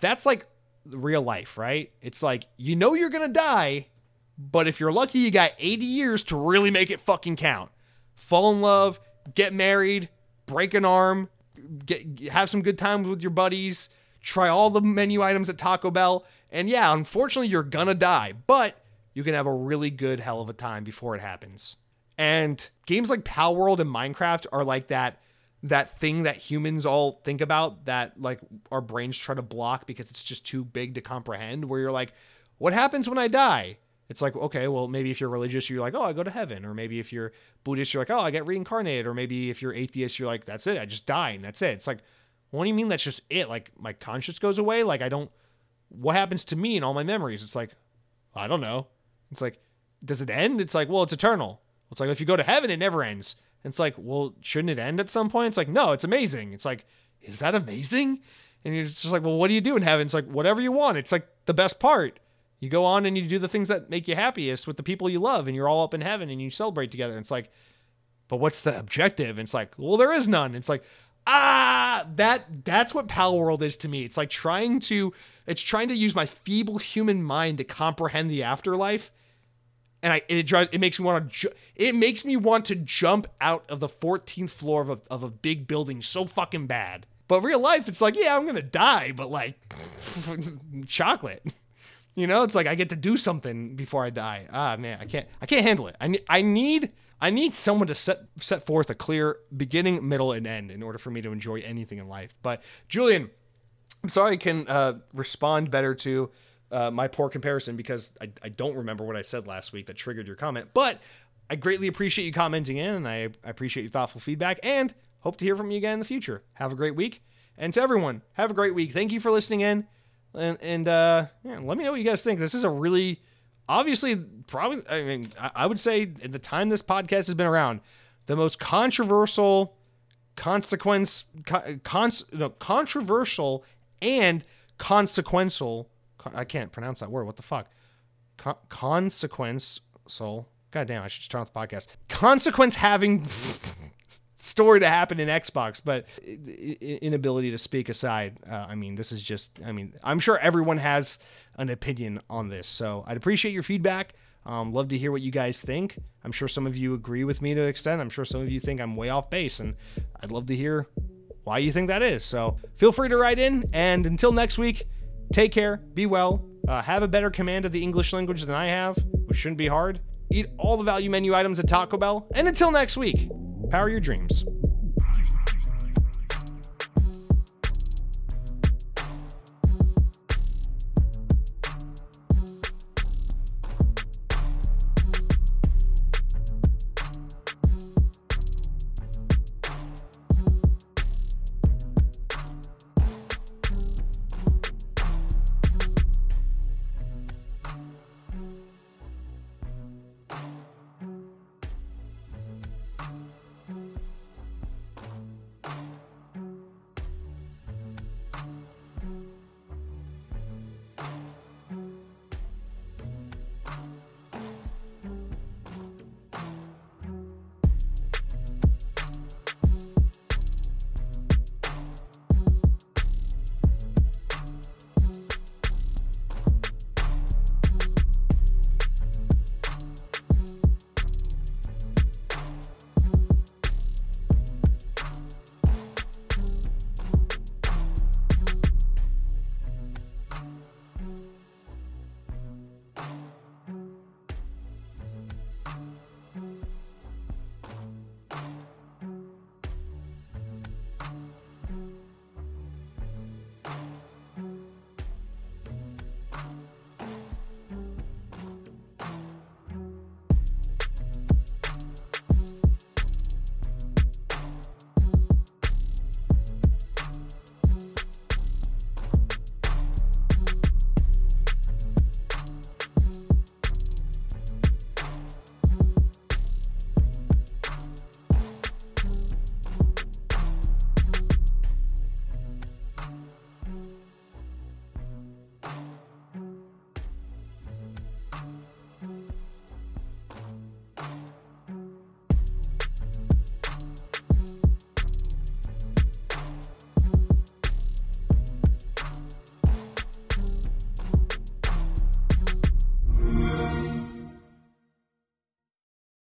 That's like real life, right? It's like, you know you're gonna die, but if you're lucky, you got 80 years to really make it fucking count. Fall in love, get married, break an arm, have some good times with your buddies, try all the menu items at Taco Bell, and yeah, unfortunately, you're gonna die, but you can have a really good hell of a time before it happens. And games like Pal World and Minecraft are like that thing that humans all think about, that like our brains try to block because it's just too big to comprehend, where you're like, what happens when I die? It's like, okay, well, maybe if you're religious, you're like, oh, I go to heaven. Or maybe if you're Buddhist, you're like, oh, I get reincarnated. Or maybe if you're atheist, you're like, that's it. I just die and that's it. It's like, what do you mean that's just it? Like, my conscience goes away? Like, what happens to me and all my memories? It's like, I don't know. It's like, does it end? It's like, well, it's eternal. It's like, if you go to heaven, it never ends. And it's like, well, shouldn't it end at some point? It's like, no, it's amazing. It's like, is that amazing? And you're just like, well, what do you do in heaven? It's like, whatever you want. It's like the best part. You go on and you do the things that make you happiest with the people you love, and you're all up in heaven and you celebrate together. And it's like, but what's the objective? And it's like, well, there is none. And it's like, that's what Pal World is to me. It's like trying to use my feeble human mind to comprehend the afterlife. And it makes me want to jump out of the 14th floor of a big building so fucking bad. But real life, it's like, yeah, I'm going to die, but like chocolate. You know, it's like I get to do something before I die. Ah, man, I can't handle it. I need someone to set forth a clear beginning, middle, and end in order for me to enjoy anything in life. But Julian, I'm sorry I can respond better to my poor comparison, because I don't remember what I said last week that triggered your comment. But I greatly appreciate you commenting in, and I appreciate your thoughtful feedback, and hope to hear from you again in the future. Have a great week. And to everyone, have a great week. Thank you for listening in. And let me know what you guys think. This is a really, obviously, probably, I mean, I would say at the time this podcast has been around, the most controversial controversial and consequential. I can't pronounce that word. What the fuck? Consequential. Goddamn, I should just turn off the podcast. Consequence having story to happen in Xbox, but inability to speak aside. I'm sure everyone has an opinion on this, so I'd appreciate your feedback. Love to hear what you guys think. I'm sure some of you agree with me to an extent. I'm sure some of you think I'm way off base, and I'd love to hear why you think that is. So feel free to write in, and until next week, take care, be well, have a better command of the English language than I have, which shouldn't be hard. Eat all the value menu items at Taco Bell, and until next week, power your dreams.